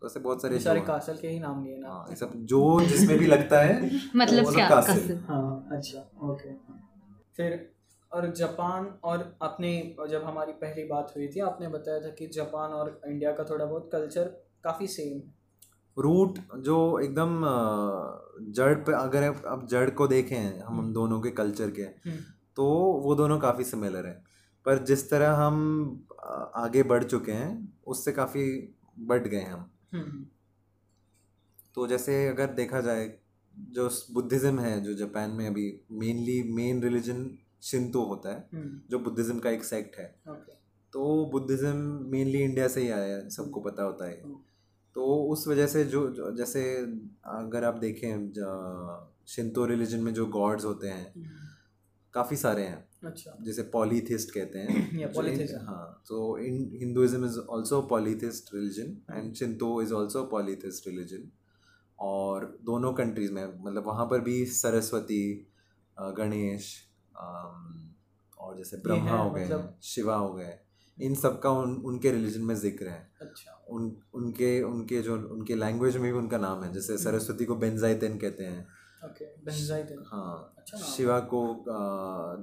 तो ऐसे बहुत सारे कासल के ही नाम लिए ना, ये सब जो जिसमें भी लगता है मतलब तो क्या कासल। हाँ, अच्छा ओके। फिर और जापान, और आपने जब हमारी पहली बात हुई थी आपने बताया था कि जापान और इंडिया का थोड़ा बहुत कल्चर काफ़ी सेम है। रूट जो एकदम जड़ पे, अगर आप जड़ को देखें हम दोनों के कल्चर के, तो वो दोनों काफ़ी सिमिलर है। पर जिस तरह हम आगे बढ़ चुके हैं उससे काफ़ी बढ़ गए हम। तो जैसे अगर देखा जाए जो बुद्धिज़्म है, जो जापान में अभी मेन रिलीजन शिंतो होता है, जो बुद्धिज़्म का एक सेक्ट है। तो बुद्धिज़्म मेनली इंडिया से ही आया है, सबको पता होता है। तो उस वजह से जो जैसे अगर आप देखें शिंतो रिलीजन में जो गॉड्स होते हैं काफ़ी सारे हैं. अच्छा. जैसे पॉलीथिस्ट कहते हैं. पॉलीथिस्ट. हाँ, तो Hinduism is also polytheist religion and Shinto is also polytheist religion. और दोनों कंट्रीज़ में मतलब वहाँ पर भी सरस्वती, गणेश और जैसे ब्रह्मा हो गए, शिवा हो गए, इन सब का उनके रिलीजन में जिक्र है. अच्छा. उनके जो उनके लैंग्वेज में भी उनका नाम है. जैसे सरस्वती को बेंजाइतेन कहते हैं. Okay, Benzaiten. हाँ. अच्छा. शिवा को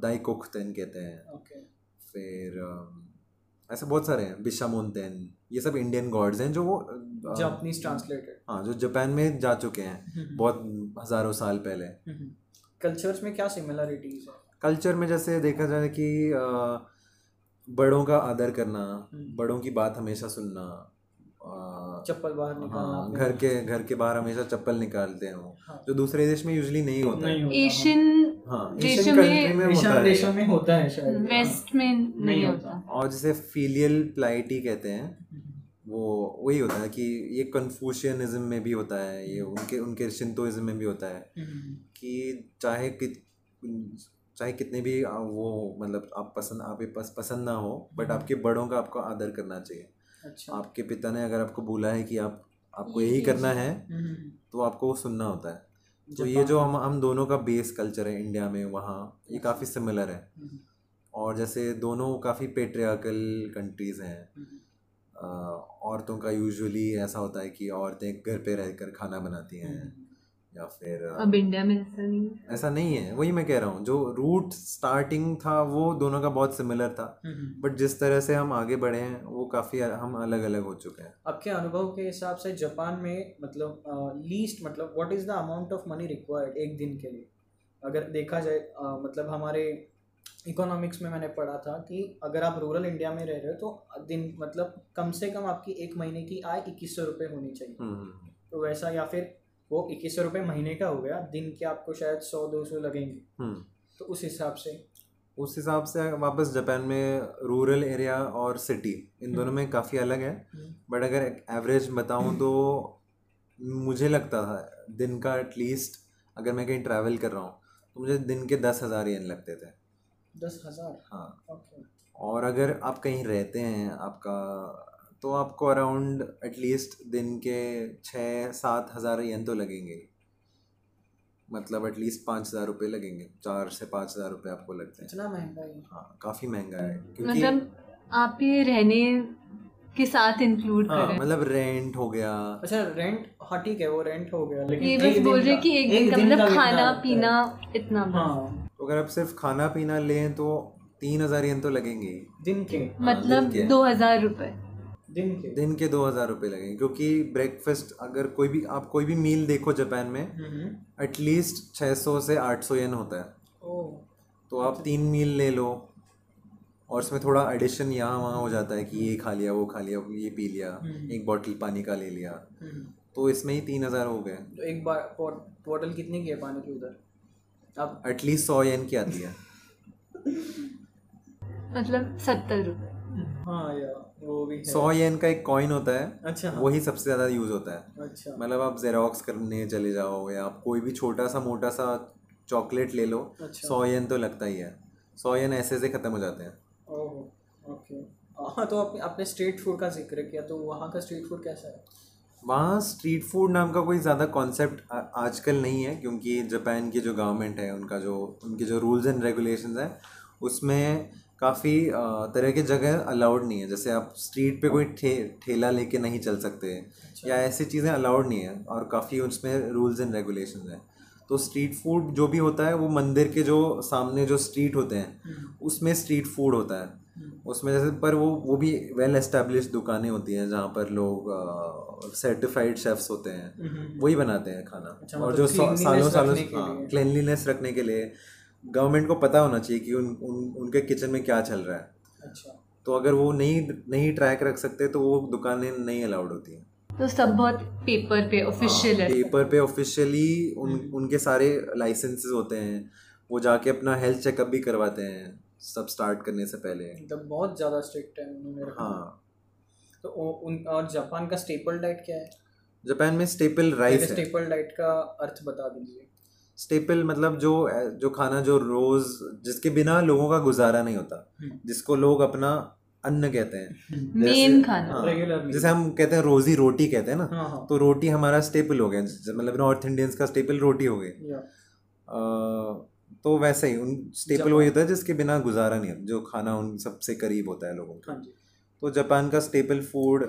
दाइकोख्तेन कहते हैं. ओके. फिर ऐसे बहुत सारे हैं, बिशामोन्तेन. ये सब इंडियन गॉड्स हैं जो वो जापानीज ट्रांसलेटेड, हाँ, जो जापान में जा चुके हैं बहुत हज़ारों साल पहले. कल्चर्स में क्या सिमिलरिटीज़ है? कल्चर में जैसे देखा जाए कि बड़ों का आदर करना, बड़ों की बात हमेशा सुनना, चप्पल बाहर निकालना, घर के बाहर हमेशा चप्पल निकालते हैं वो. हाँ. जो दूसरे देश में यूजली नहीं होता है. एशियन देशों में होता है, शायद वेस्ट में नहीं होता. और जैसे फीलियल प्लाइटी कहते हैं, वो वही होता है कि ये कन्फ्यूशियनिज्म में भी होता है, ये उनके शिंतोइज्म में भी होता है कि चाहे कितने भी वो मतलब आप पसंद ना हो, बट आपके बड़ों का आपको आदर करना चाहिए. अच्छा. आपके पिता ने अगर आपको बोला है कि आपको यही करना है तो आपको सुनना होता है. तो ये जो हम दोनों का बेस कल्चर है इंडिया में, वहाँ ये काफ़ी सिमिलर है. और जैसे दोनों काफ़ी पेट्रियार्कल कंट्रीज़ हैं. औरतों का यूजुअली ऐसा होता है कि औरतें घर पे रहकर खाना बनाती हैं, या फिर अब इंडिया में ऐसा नहीं है. वही मैं कह रहा हूँ, जो रूट स्टार्टिंग था वो दोनों का बहुत सिमिलर था, बट जिस तरह से हम आगे बढ़े हैं वो काफ़ी हम अलग अलग हो चुके हैं. आपके अनुभव के हिसाब से जापान में मतलब लीस्ट मतलब what is the amount of money required एक दिन के लिए? अगर देखा जाए मतलब हमारे इकोनॉमिक्स में मैंने पढ़ा था कि अगर आप रूरल इंडिया में रह रहे हो तो दिन मतलब कम से कम आपकी एक महीने की आय 2100 रुपये होनी चाहिए. तो वैसा या फिर वो 2100 रुपये महीने का हो गया, दिन के आपको शायद 100-200 लगेंगे. तो उस हिसाब से वापस जापान में रूरल एरिया और सिटी इन दोनों में काफ़ी अलग है. बट अगर एवरेज बताऊँ तो मुझे लगता था दिन का एटलीस्ट, अगर मैं कहीं ट्रैवल कर रहा हूँ तो मुझे दिन के 10,000 येन लगते थे. 10,000? हाँ. Okay. और अगर आप कहीं रहते हैं आपका तो आपको अराउंड एटलीस्ट दिन के 6-7 हज़ार येन तो लगेंगे. मतलब एटलीस्ट 5,000 रुपये लगेंगे, 4 से 5,000 रुपये आपको लगते हैं. इतना महंगा है? हाँ, काफ़ी महंगा है. क्योंकि मतलब आप ये रहने के साथ इंक्लूड करें. हाँ, मतलब रेंट हो गया. अच्छा, रेंट. हाँ, ठीक है, वो रेंट हो गया, लेकिन ये बस बोल रहे कि एक दिन का मतलब खाना पीना इतना. हाँ. अगर आप सिर्फ खाना पीना लें तो 3,000 येन तो लगेंगे दिन के. मतलब 2,000 रुपये दिन के 2,000 रुपये लगेंगे. क्योंकि ब्रेकफास्ट अगर कोई भी मील देखो जापान में एटलीस्ट 600 से 800 येन होता है. ओ, तो आप 3 मील ले लो और उसमें थोड़ा एडिशन यहाँ वहाँ हो जाता है कि ये खा लिया, वो खा लिया, ये पी लिया, एक बॉटल पानी का ले लिया, तो इसमें ही 3,000 हो गए. तो एक बॉटल कितने की है पानी की उधर? अब एटलीस्ट 100 येन की आती है. मतलब 70 रुपये. हाँ यार, वो भी है. 100 येन का एक कॉइन होता है. अच्छा. वही सबसे ज़्यादा यूज़ होता है. अच्छा. मतलब आप जेरोक्स करने चले जाओ या आप कोई भी छोटा सा मोटा सा चॉकलेट ले लो. अच्छा. 100 येन तो लगता ही है. 100 येन ऐसे से ख़त्म हो जाते हैं. Oh, okay. हाँ, तो आपने स्ट्रीट फूड का जिक्र किया, तो वहाँ का स्ट्रीट फूड कैसा है? वहाँ स्ट्रीट फूड नाम का कोई ज़्यादा कॉन्सेप्ट आजकल नहीं है, क्योंकि जापान की जो गवर्नमेंट है उनके जो रूल्स एंड रेगुलेशंस हैं उसमें काफ़ी तरह के जगह अलाउड नहीं है. जैसे आप स्ट्रीट पे कोई ठेला लेके नहीं चल सकते. अच्छा. या ऐसी चीज़ें अलाउड नहीं है और काफ़ी उसमें रूल्स एंड रेगुलेशंस हैं. तो स्ट्रीट फूड जो भी होता है वो मंदिर के जो सामने जो स्ट्रीट होते हैं उसमें स्ट्रीट फूड होता है. उसमें जैसे पर वो भी वेल एस्टेब्लिश दुकानें होती हैं जहाँ पर लोग सर्टिफाइड शेफ्स होते हैं, वही बनाते हैं खाना. अच्छा, और जो सालों सालों क्लिनलीनेस रखने के लिए गवर्नमेंट को पता होना चाहिए कि उनके किचन में क्या चल रहा है. अच्छा. तो अगर वो नहीं ट्रैक रख सकते तो वो दुकानें नहीं अलाउड होती हैं. तो सब बहुत पेपर पे ऑफिशियल है. पेपर पे ऑफिशियली उनके सारे लाइसेंसेस होते हैं, वो जाके अपना हेल्थ चेकअप भी करवाते हैं सब स्टार्ट करने से पहले. तो बहुत ज़्यादा स्ट्रिक्ट है उन्होंने. हाँ. तो और जापान का स्टेपल डाइट क्या है? जापान में स्टेपल राइस है. स्टेपल डाइट का अर्थ बता दीजिए. स्टेपल मतलब जो खाना जो रोज जिसके बिना लोगों का गुजारा नहीं होता, जिसको लोग अपना अन्न कहते हैं, मेन खाना रेगुलर, जैसे हम कहते हैं रोजी रोटी कहते हैं ना, तो रोटी हमारा स्टेपल हो गया, मतलब नॉर्थ इंडियंस का स्टेपल रोटी हो गई। तो वैसे ही उन स्टेपल वही होता है जिसके बिना गुजारा नहीं होता, जो खाना उन सबसे करीब होता है लोगों का। तो जापान का स्टेपल फूड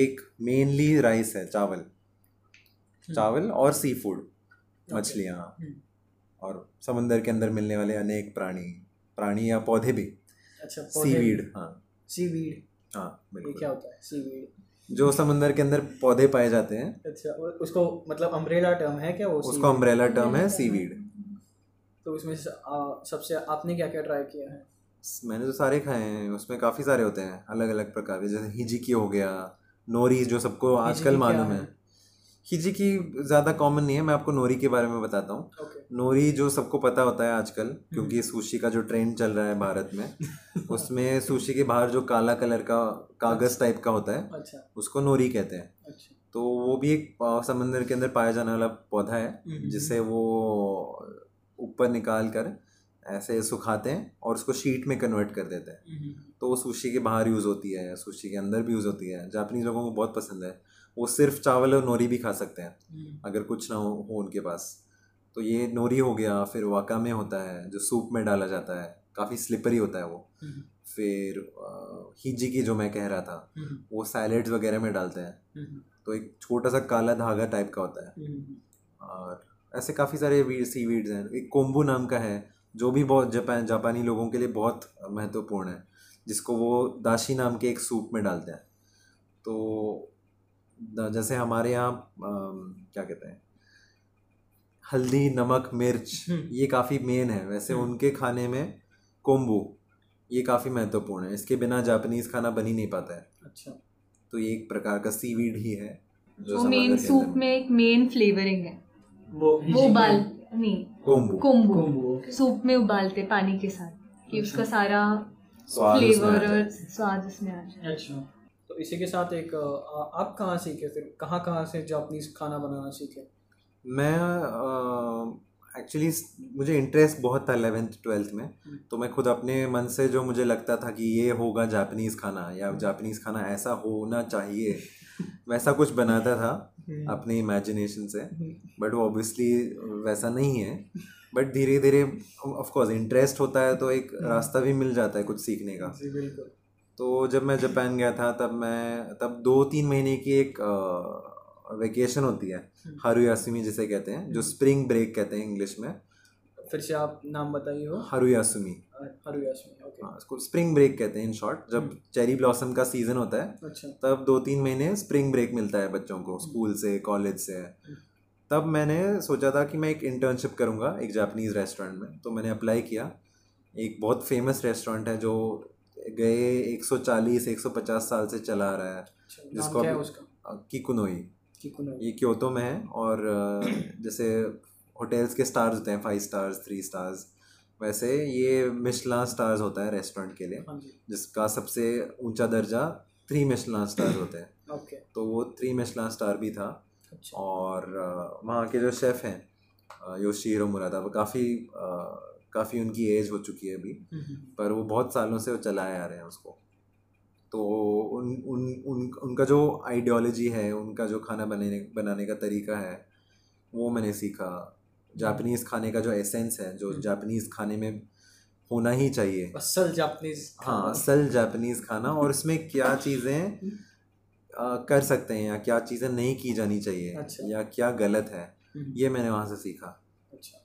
एक मेनली राइस है, चावल और सी फूड, मछलियाँ और समंदर के अंदर मिलने वाले अनेक प्राणी या पौधे भी। अच्छा, सीवीड। हाँ, बिल्कुल। ये क्या होता है सीवीड? जो समंदर के अंदर पौधे पाए जाते हैं। अच्छा, उसको मतलब अम्ब्रेला टर्म है क्या वो? उसको अम्ब्रेला टर्म है सीवीड। तो उसमें सबसे आपने क्या क्या ट्राई किया है? मैंने तो सारे खाए हैं, उसमें काफ़ी सारे होते हैं अलग अलग प्रकार के, जैसे हिजिकी हो गया, नोरी जो सबको आजकल मालूम है। हिजिकी ज़्यादा कॉमन नहीं है, मैं आपको नोरी के बारे में बताता हूँ। नोरी जो सबको पता होता है आजकल, क्योंकि सुशी का जो ट्रेंड चल रहा है भारत में, उसमें सुशी के बाहर जो काला कलर का कागज़ टाइप का होता है, उसको नोरी कहते हैं। तो वो भी एक समंदर के अंदर पाया जाने वाला पौधा है, जिसे वो ऊपर निकाल कर ऐसे सुखाते हैं और उसको शीट में कन्वर्ट कर देते हैं। तो वो सुशी के बाहर यूज़ होती है, सुशी के अंदर भी यूज़ होती है। जापानीज लोगों को बहुत पसंद है, वो सिर्फ चावल और नोरी भी खा सकते हैं अगर कुछ ना हो उनके पास। तो ये नोरी हो गया, फिर वाका में होता है जो सूप में डाला जाता है, काफ़ी स्लिपरी होता है वो। फिर हिजी की जो मैं कह रहा था, वो सैलेड्स वगैरह में डालते हैं। तो एक छोटा सा काला धागा टाइप का होता है, और ऐसे काफ़ी सारे सी वीड्स हैं। एक कोम्बू नाम का है, जो भी बहुत जापानी लोगों के लिए बहुत महत्वपूर्ण है, जिसको वो दाशी नाम के एक सूप में डालते हैं। तो जैसे हमारे यहाँ क्या कहते हैं, हल्दी, नमक, मिर्च, ये काफ़ी मेन है, वैसे उनके खाने में कोम्बू ये काफ़ी महत्वपूर्ण है। इसके बिना जापानीज़ खाना बन ही नहीं पाता है। अच्छा, तो ये एक प्रकार का सी वीड ही है जो मेन सूप में एक मेन फ्लेवरिंग है। वो उबाल नहीं, कोम्बू सूप में उबालते पानी के साथ, कि उसका सारा फ्लेवर और स्वाद उसमें आ जाए। अच्छा, तो इसी के साथ एक आप कहाँ सीखे फिर, कहाँ से जापानीज खाना बनाना सीखे? मैं एक्चुअली मुझे इंटरेस्ट बहुत था 11th-12th में। तो मैं खुद अपने मन से जो मुझे लगता था कि ये होगा जापानीज़ खाना, या जापानीज़ खाना ऐसा होना चाहिए, वैसा कुछ बनाता था अपने इमेजिनेशन से। बट वो ऑब्वियसली वैसा नहीं है, बट धीरे धीरे ऑफकोर्स इंटरेस्ट होता है तो एक रास्ता भी मिल जाता है कुछ सीखने का। तो जब मैं जापान गया था तब 2-3 महीने की एक वेकेशन होती है, हारुयासुमी जिसे कहते हैं, जो स्प्रिंग ब्रेक कहते हैं इंग्लिश में। फिर से आप नाम बताइए। हो हारुयासुमी, ओके। हाँ, इसको स्प्रिंग ब्रेक कहते हैं इन शॉर्ट। जब चेरी ब्लॉसम का सीज़न होता है, अच्छा, तब 2-3 महीने स्प्रिंग ब्रेक मिलता है बच्चों को स्कूल से, कॉलेज से। तब मैंने सोचा था कि मैं एक इंटर्नशिप करूँगा एक जापानीज़ रेस्टोरेंट में। तो मैंने अप्लाई किया, एक बहुत फेमस रेस्टोरेंट है जो गए 140-150 साल से चला रहा है, जिसको किकुनोई, ये क्योतो में है। और जैसे होटल्स के स्टार्स होते हैं 5 स्टार्स 3 स्टार्स, वैसे ये मिशेलिन स्टार्स होता है रेस्टोरेंट के लिए, जिसका सबसे ऊंचा दर्जा 3 मिशेलिन स्टार्स होते हैं। तो वो 3 मिशेलिन स्टार भी था। और वहाँ के जो शेफ़ हैं, योशीहिरो मुरादा, वो काफ़ी उनकी एज हो चुकी है अभी, पर वो बहुत सालों से वो चलाए आ रहे हैं उसको। तो उनका जो आइडियोलॉजी है, उनका जो खाना बनाने का तरीका है, वो मैंने सीखा। जापानीज़ खाने का जो एसेंस है, जो जापानीज़ खाने में होना ही चाहिए, असल जापानीज़। हाँ, असल जापानीज़ खाना। और इसमें क्या चीज़ें कर सकते हैं या क्या चीज़ें नहीं की जानी चाहिए, अच्छा, या क्या गलत है, ये मैंने वहाँ से सीखा। अच्छा,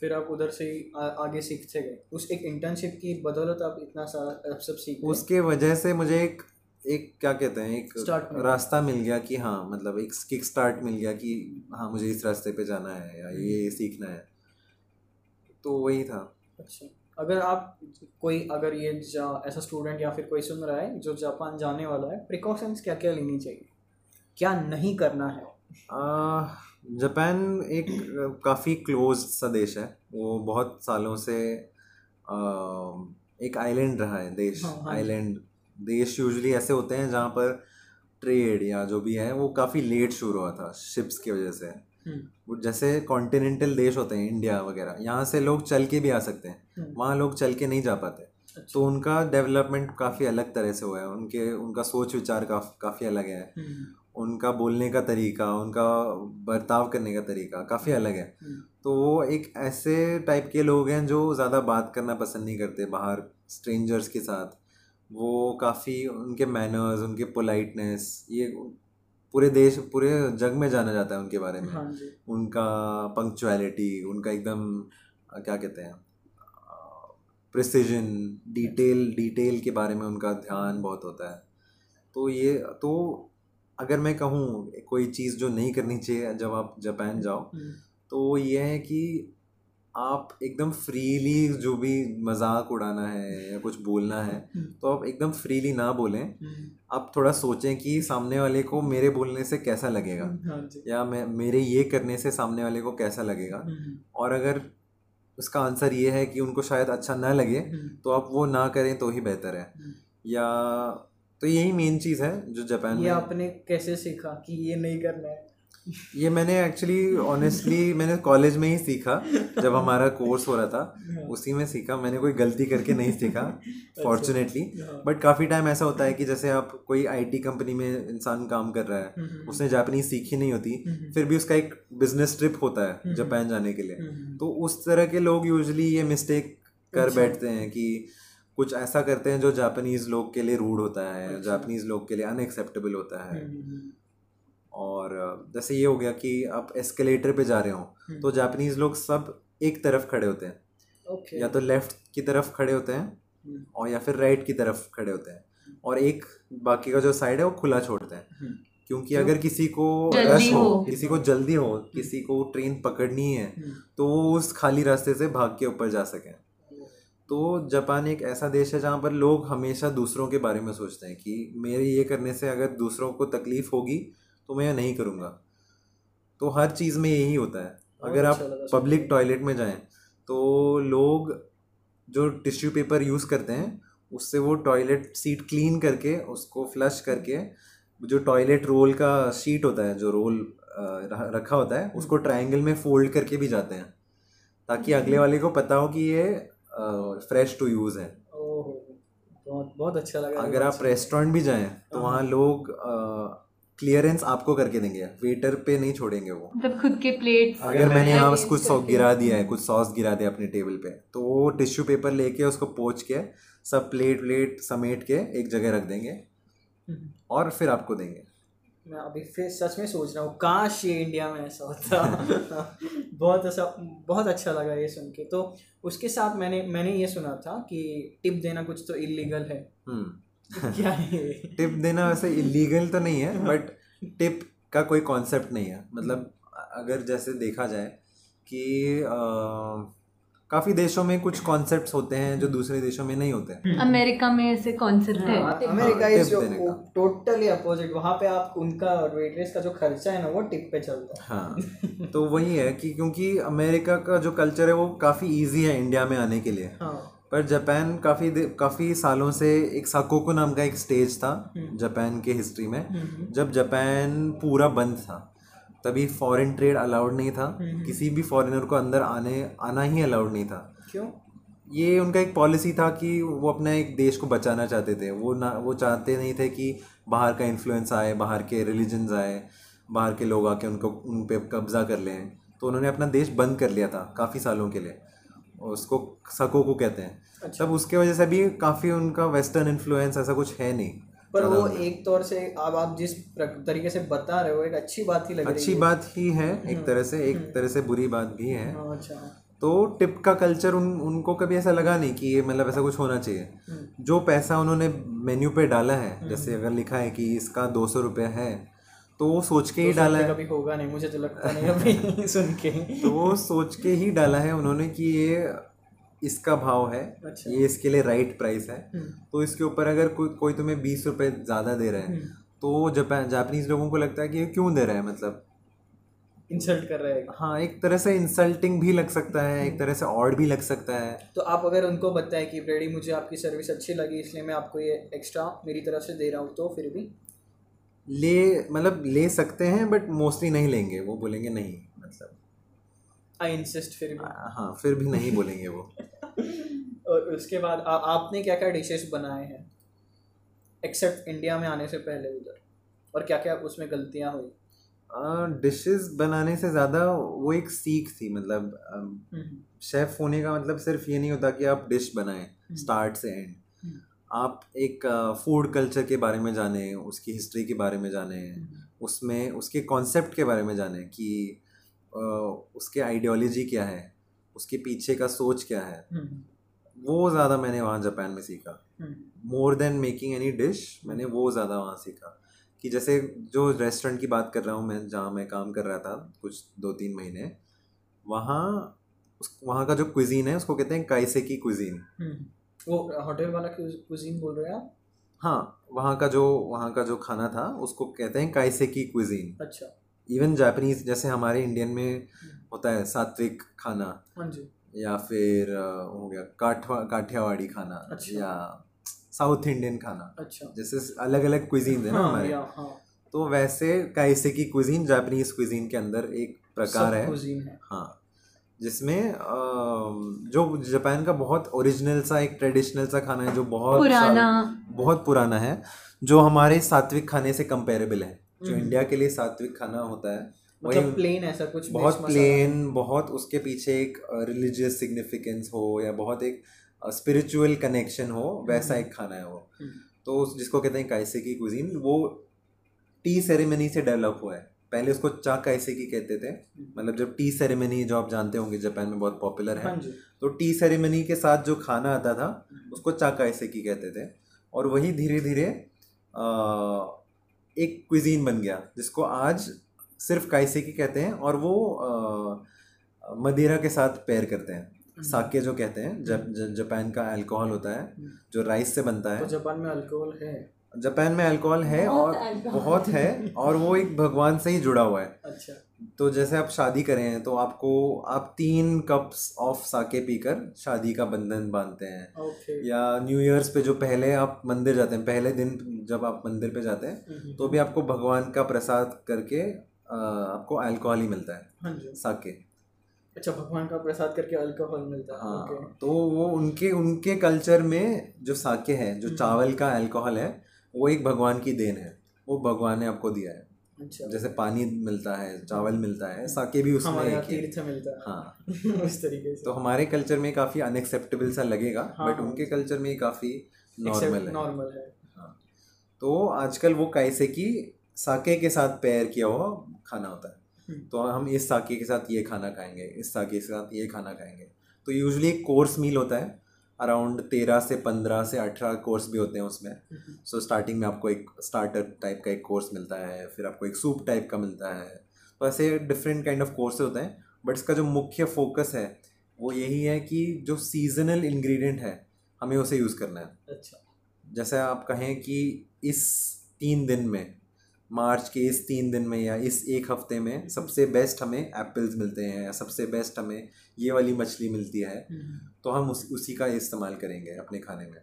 फिर आप उधर से आगे सीखते गए, उस एक इंटर्नशिप की बदौलत आप इतना सारा आप सब सीख, उसके वजह से मुझे एक क्या कहते हैं, एक रास्ता मिल गया कि हाँ, मतलब एक किक स्टार्ट मिल गया कि हाँ, मुझे इस रास्ते पे जाना है या ये सीखना है। तो वही था। अच्छा, अगर आप अगर ये ऐसा स्टूडेंट या फिर कोई सुन रहा है जो जापान जाने वाला है, प्रिकॉशंस क्या क्या लेनी चाहिए, क्या नहीं करना है? जापान एक काफ़ी क्लोज सा देश है, वो बहुत सालों से एक आइलैंड रहा है देश। आइलैंड देश यूजुअली ऐसे होते हैं जहाँ पर ट्रेड या जो भी है वो काफ़ी लेट शुरू हुआ था, शिप्स की वजह से। वो जैसे कॉन्टिनेंटल देश होते हैं इंडिया वगैरह, यहाँ से लोग चल के भी आ सकते हैं, वहाँ लोग चल के नहीं जा पाते। अच्छा। तो उनका डेवलपमेंट काफ़ी अलग तरह से हुआ है, उनका सोच विचार काफ़ी अलग है, उनका बोलने का तरीका, उनका बर्ताव करने का तरीका काफ़ी अलग है। तो वो एक ऐसे टाइप के लोग हैं जो ज़्यादा बात करना पसंद नहीं करते बाहर स्ट्रेंजर्स के साथ। वो काफ़ी, उनके मैनर्स, उनके पोलाइटनेस, ये पूरे जग में जाना जाता है उनके बारे में। हाँ, उनका पंक्चुअलिटी, उनका एकदम क्या कहते हैं प्रिसिजन, डिटेल के बारे में उनका ध्यान बहुत होता है। तो ये तो अगर मैं कहूँ कोई चीज़ जो नहीं करनी चाहिए जब आप जापान जाओ, तो ये है कि आप एकदम फ्रीली, जो भी मजाक उड़ाना है या कुछ बोलना है तो आप एकदम फ्रीली ना बोलें। आप थोड़ा सोचें कि सामने वाले को मेरे बोलने से कैसा लगेगा, या मेरे ये करने से सामने वाले को कैसा लगेगा, और अगर उसका आंसर ये है कि उनको शायद अच्छा ना लगे तो आप वो ना करें तो ही बेहतर है। या तो यही मेन चीज़ है जो जापान में। ये आपने कैसे सीखा कि ये नहीं करना है? ये मैंने एक्चुअली मैंने कॉलेज में ही सीखा, जब हमारा कोर्स हो रहा था उसी में सीखा। मैंने कोई गलती करके नहीं सीखा फॉर्चुनेटली। बट काफ़ी टाइम ऐसा होता है कि जैसे आप कोई आईटी कंपनी में इंसान काम कर रहा है, उसने जापानीज़ सीखी नहीं होती, फिर भी उसका एक बिजनेस ट्रिप होता है जापान जाने के लिए, तो उस तरह के लोग यूजली ये मिस्टेक कर बैठते हैं कि कुछ ऐसा करते हैं जो जापानीज़ लोग के लिए रूड होता है, जापानीज़ लोग के लिए अनएक्सेप्टेबल होता है। और जैसे ये हो गया कि आप एस्केलेटर पे जा रहे हो तो जापानीज़ लोग सब एक तरफ खड़े होते हैं। Okay. या तो लेफ़्ट की तरफ खड़े होते हैं और या फिर राइट की तरफ खड़े होते हैं, और एक बाकी का जो साइड है वो खुला छोड़ते हैं, क्योंकि अगर किसी को रश हो, किसी को जल्दी हो, किसी को ट्रेन पकड़नी है तो वो उस खाली रास्ते से भाग के ऊपर जा सकें। तो जापान एक ऐसा देश है जहाँ पर लोग हमेशा दूसरों के बारे में सोचते हैं कि मेरे ये करने से अगर दूसरों को तकलीफ़ होगी तो मैं यह नहीं करूँगा। तो हर चीज़ में यही होता है। अगर आप पब्लिक टॉयलेट में जाएं तो लोग जो टिश्यू पेपर यूज़ करते हैं उससे वो टॉयलेट सीट क्लीन करके, उसको फ्लश करके, जो टॉयलेट रोल का शीट होता है, जो रोल रखा होता है, उसको ट्रायंगल में फोल्ड करके भी जाते हैं, ताकि अगले वाले को पता हो कि ये फ्रेश टू यूज़ है। बहुत अच्छा लगा। अगर आप रेस्टोरेंट भी जाएँ तो वहाँ लोग क्लियरेंस आपको करके देंगे, वेटर पे नहीं छोड़ेंगे वो, मतलब खुद के प्लेट। अगर मैंने यहाँ कुछ सॉस गिरा दिया है, कुछ सॉस गिरा दिया अपने टेबल पे, तो वो टिश्यू पेपर लेके उसको पोंछ के सब प्लेट समेट के एक जगह रख देंगे और फिर आपको देंगे। मैं अभी फिर सच में सोच रहा हूँ काश ये इंडिया में ऐसा होता। बहुत अच्छा लगा ये सुन के। तो उसके साथ मैंने ये सुना था कि टिप देना कुछ तो इलीगल है। क्या है टिप देना? वैसे इलीगल तो नहीं है, बट टिप का कोई कॉन्सेप्ट नहीं है। मतलब अगर जैसे देखा जाए कि काफ़ी देशों में कुछ कॉन्सेप्ट्स होते हैं जो दूसरे देशों में नहीं होते हैं। अमेरिका में ऐसे कॉन्सेप्ट है। America is totally opposite. वहाँ पे आप उनका वेटरेस का जो खर्चा है ना वो टिप पे चलता है। हाँ, तो वही है कि क्योंकि अमेरिका का जो कल्चर है वो काफ़ी ईजी है इंडिया में आने के लिए। हाँ। पर जापान काफ़ी सालों से एक साकोको नाम का एक स्टेज था जापान के हिस्ट्री में, जब जापान पूरा बंद था, तभी फॉरेन ट्रेड अलाउड नहीं था, किसी भी फॉरेनर को अंदर आना ही अलाउड नहीं था। क्यों? ये उनका एक पॉलिसी था कि वो अपना एक देश को बचाना चाहते थे। वो चाहते नहीं थे कि बाहर का इन्फ्लुएंस आए, बाहर के रिलीजन्स आए, बाहर के लोग आके उनको उन पर कब्जा कर लें। तो उन्होंने अपना देश बंद कर लिया था काफ़ी सालों के लिए, उसको साकोको कहते हैं। अच्छा। तब उसके वजह से भी काफ़ी उनका वेस्टर्न इन्फ्लुएंस ऐसा कुछ है नहीं, पर वो एक तौर से आप जिस तरीके से बता रहे हो एक अच्छी बात ही लग रही है। अच्छी बात ही है एक तरह से बुरी बात भी है। अच्छा। तो टिप का कल्चर उनको कभी ऐसा लगा नहीं कि ये मतलब ऐसा कुछ होना चाहिए। जो पैसा उन्होंने मेन्यू पे डाला है, जैसे अगर लिखा है कि इसका 200 रुपये है, तो वो सोच के ही डाला है। कभी होगा नहीं, मुझे तो लगता नहीं सुन के। तो वो सोच के ही डाला है उन्होंने कि ये इसका भाव है। अच्छा। ये इसके लिए राइट प्राइस है। तो इसके ऊपर अगर कोई तुम्हें 20 रुपये ज़्यादा दे रहा है तो जापानीज़ लोगों को लगता है कि ये क्यों दे रहा है, मतलब इंसल्ट कर रहा है। हाँ, एक तरह से इंसल्टिंग भी लग सकता है, एक तरह से ऑड भी लग सकता है। तो आप अगर उनको बताएं कि रेडी मुझे आपकी सर्विस अच्छी लगी इसलिए मैं आपको ये एक्स्ट्रा मेरी तरफ से दे रहा हूँ, तो फिर भी ले सकते हैं, बट मोस्टली नहीं लेंगे, वो बोलेंगे नहीं मतलब I insist फिर भी हाँ फिर भी नहीं बोलेंगे वो। और उसके बाद आपने क्या क्या डिशेस बनाए हैं एक्सेप्ट इंडिया में आने से पहले उधर, और क्या क्या उसमें गलतियाँ हुई? डिशेस बनाने से ज़्यादा वो एक सीख थी, मतलब शेफ़ होने का मतलब सिर्फ ये नहीं होता कि आप डिश बनाएं स्टार्ट से एंड, आप एक फूड कल्चर के बारे में जाने, उसकी हिस्ट्री के बारे में जाने, उसमें उसके कॉन्सेप्ट के बारे में जाने कि उसके आइडियोलॉजी क्या है, उसके पीछे का सोच क्या है। वो ज़्यादा मैंने वहाँ जापान में सीखा more than making any dish, मैंने वो ज़्यादा वहाँ सीखा कि जैसे जो रेस्टोरेंट की बात कर रहा हूँ मैं, जहाँ मैं काम कर रहा था कुछ 2-3 महीने, वहाँ का जो क्विजीन है उसको कहते हैं काइसेकी क्विजीन। वो होटल वाला क्विजीन बोल रहे हैं आप? हाँ, वहाँ का जो खाना था उसको कहते हैं काइसेकी क्विजीन। अच्छा। इवन जापानीज जैसे हमारे इंडियन में होता है सात्विक खाना, हाँ जी, या फिर हो गया काठियावाड़ी खाना, अच्छा, या साउथ इंडियन खाना, अच्छा, जैसे अलग अलग क्विजीन है ना हमारे, हाँ। तो वैसे काइसेकी क्विजीन जापानीज क्विजीन के अंदर एक प्रकार है। हाँ, जिसमें जो जापान का बहुत ओरिजिनल सा एक ट्रेडिशनल सा खाना है जो बहुत पुराना है, जो हमारे सात्विक खाने से कंपेरेबल है। जो इंडिया के लिए सात्विक खाना होता है मतलब प्लेन ऐसा कुछ बहुत प्लेन, बहुत उसके पीछे एक रिलीजियस सिग्निफिकेंस हो या बहुत एक स्पिरिचुअल कनेक्शन हो, वैसा एक खाना है वो। तो जिसको कहते हैं काइसेकी क्विजीन, वो टी सेरेमनी से डेवलप हुआ है। पहले उसको चा काइसेकी कहते थे, मतलब जब टी सेरेमनी जो आप जानते होंगे जापान में बहुत पॉपुलर है, तो टी सेरेमनी के साथ जो खाना आता था उसको चा काइसेकी कहते थे, और वही धीरे धीरे एक क्विजीन बन गया जिसको आज सिर्फ काइसेकी कहते हैं, और वो मदिरा के साथ पेयर करते हैं। साके जो कहते हैं जापान का अल्कोहल होता है जो राइस से बनता है। तो जापान में अल्कोहल है और बहुत है, और वो एक भगवान से ही जुड़ा हुआ है। अच्छा। तो जैसे आप शादी करें तो आप 3 कप्स ऑफ साके पीकर शादी का बंधन बांधते हैं। ओके। या न्यू ईयर्स पे जो पहले आप मंदिर जाते हैं, पहले दिन जब आप मंदिर पे जाते हैं तो भी आपको भगवान का प्रसाद करके आपको अल्कोहल ही मिलता है साके। अच्छा, भगवान का प्रसाद करके अल्कोहल मिलता है। हाँ, तो वो उनके कल्चर में जो साके है, जो चावल का अल्कोहल है, वो एक भगवान की देन है, वो भगवान ने आपको दिया है। अच्छा। जैसे पानी मिलता है, चावल मिलता है, साके भी उसमें एक तीर्थ मिलता है। हाँ। उस तरीके से। तो हमारे कल्चर में काफ़ी अनएक्सेप्टेबल सा लगेगा, बट उनके कल्चर में काफ़ी नॉर्मल है। हाँ। तो आजकल वो काइसेकी साके के साथ पेयर किया हुआ खाना होता है। तो हम इस साके के साथ ये खाना खाएंगे, इस साके के साथ ये खाना खाएंगे। तो यूजली एक कोर्स मील होता है, अराउंड 13 से 15 से 18 कोर्स भी होते हैं उसमें। सो स्टार्टिंग में आपको एक स्टार्टर टाइप का एक कोर्स मिलता है, फिर आपको एक सूप टाइप का मिलता है। तो ऐसे डिफरेंट काइंड ऑफ कोर्स होते हैं, बट इसका जो मुख्य फोकस है वो यही है कि जो सीजनल इंग्रेडिएंट है हमें उसे यूज़ करना है। अच्छा। जैसे आप कहें कि इस 3 दिन में, मार्च के इस 3 दिन में या इस 1 हफ्ते में सबसे बेस्ट हमें एप्पल्स मिलते हैं, या सबसे बेस्ट हमें ये वाली मछली मिलती है, तो हम उसी का इस्तेमाल करेंगे अपने खाने में।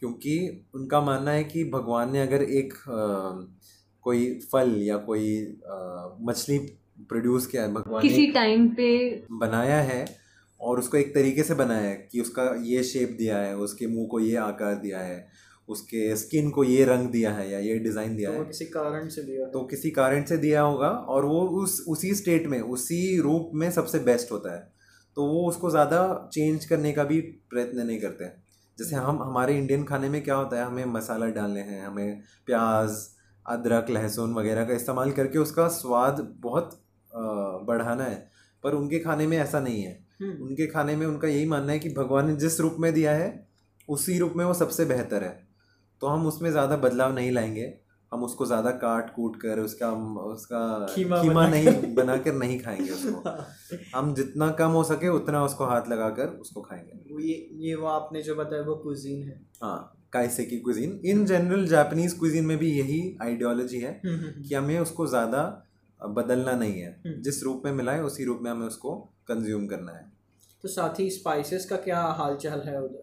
क्योंकि उनका मानना है कि भगवान ने अगर एक कोई फल या कोई मछली प्रोड्यूस किया है, भगवान किसी टाइम पे बनाया है और उसको एक तरीके से बनाया है कि उसका ये शेप दिया है, उसके मुँह को ये आकार दिया है, उसके स्किन को ये रंग दिया है या ये डिज़ाइन दिया है, तो किसी कारण से दिया होगा, और वो उसी स्टेट में, उसी रूप में सबसे बेस्ट होता है। तो वो उसको ज़्यादा चेंज करने का भी प्रयत्न नहीं करते। जैसे हम हमारे इंडियन खाने में क्या होता है, हमें मसाला डालने हैं, हमें प्याज, अदरक, लहसुन वगैरह का इस्तेमाल करके उसका स्वाद बहुत बढ़ाना है, पर उनके खाने में ऐसा नहीं है। उनके खाने में उनका यही मानना है कि भगवान ने जिस रूप में दिया है उसी रूप में वो सबसे बेहतर है, तो हम उसमें ज़्यादा बदलाव नहीं लाएंगे, हम उसको ज़्यादा काट कूट कर उसका खीमा नहीं बना कर नहीं खाएंगे उसको। हम जितना कम हो सके उतना उसको हाथ लगा कर उसको खाएंगे। वो ये वो आपने जो बताया वो कुजीन है। हाँ, kaiseki cuisine. In general Japanese cuisine में भी यही आइडियोलॉजी है कि हमें उसको ज़्यादा बदलना नहीं है, जिस रूप में मिला है उसी रूप में हमें उसको कंज्यूम करना है। तो साथ ही स्पाइसेस का क्या हाल चाल है उधर?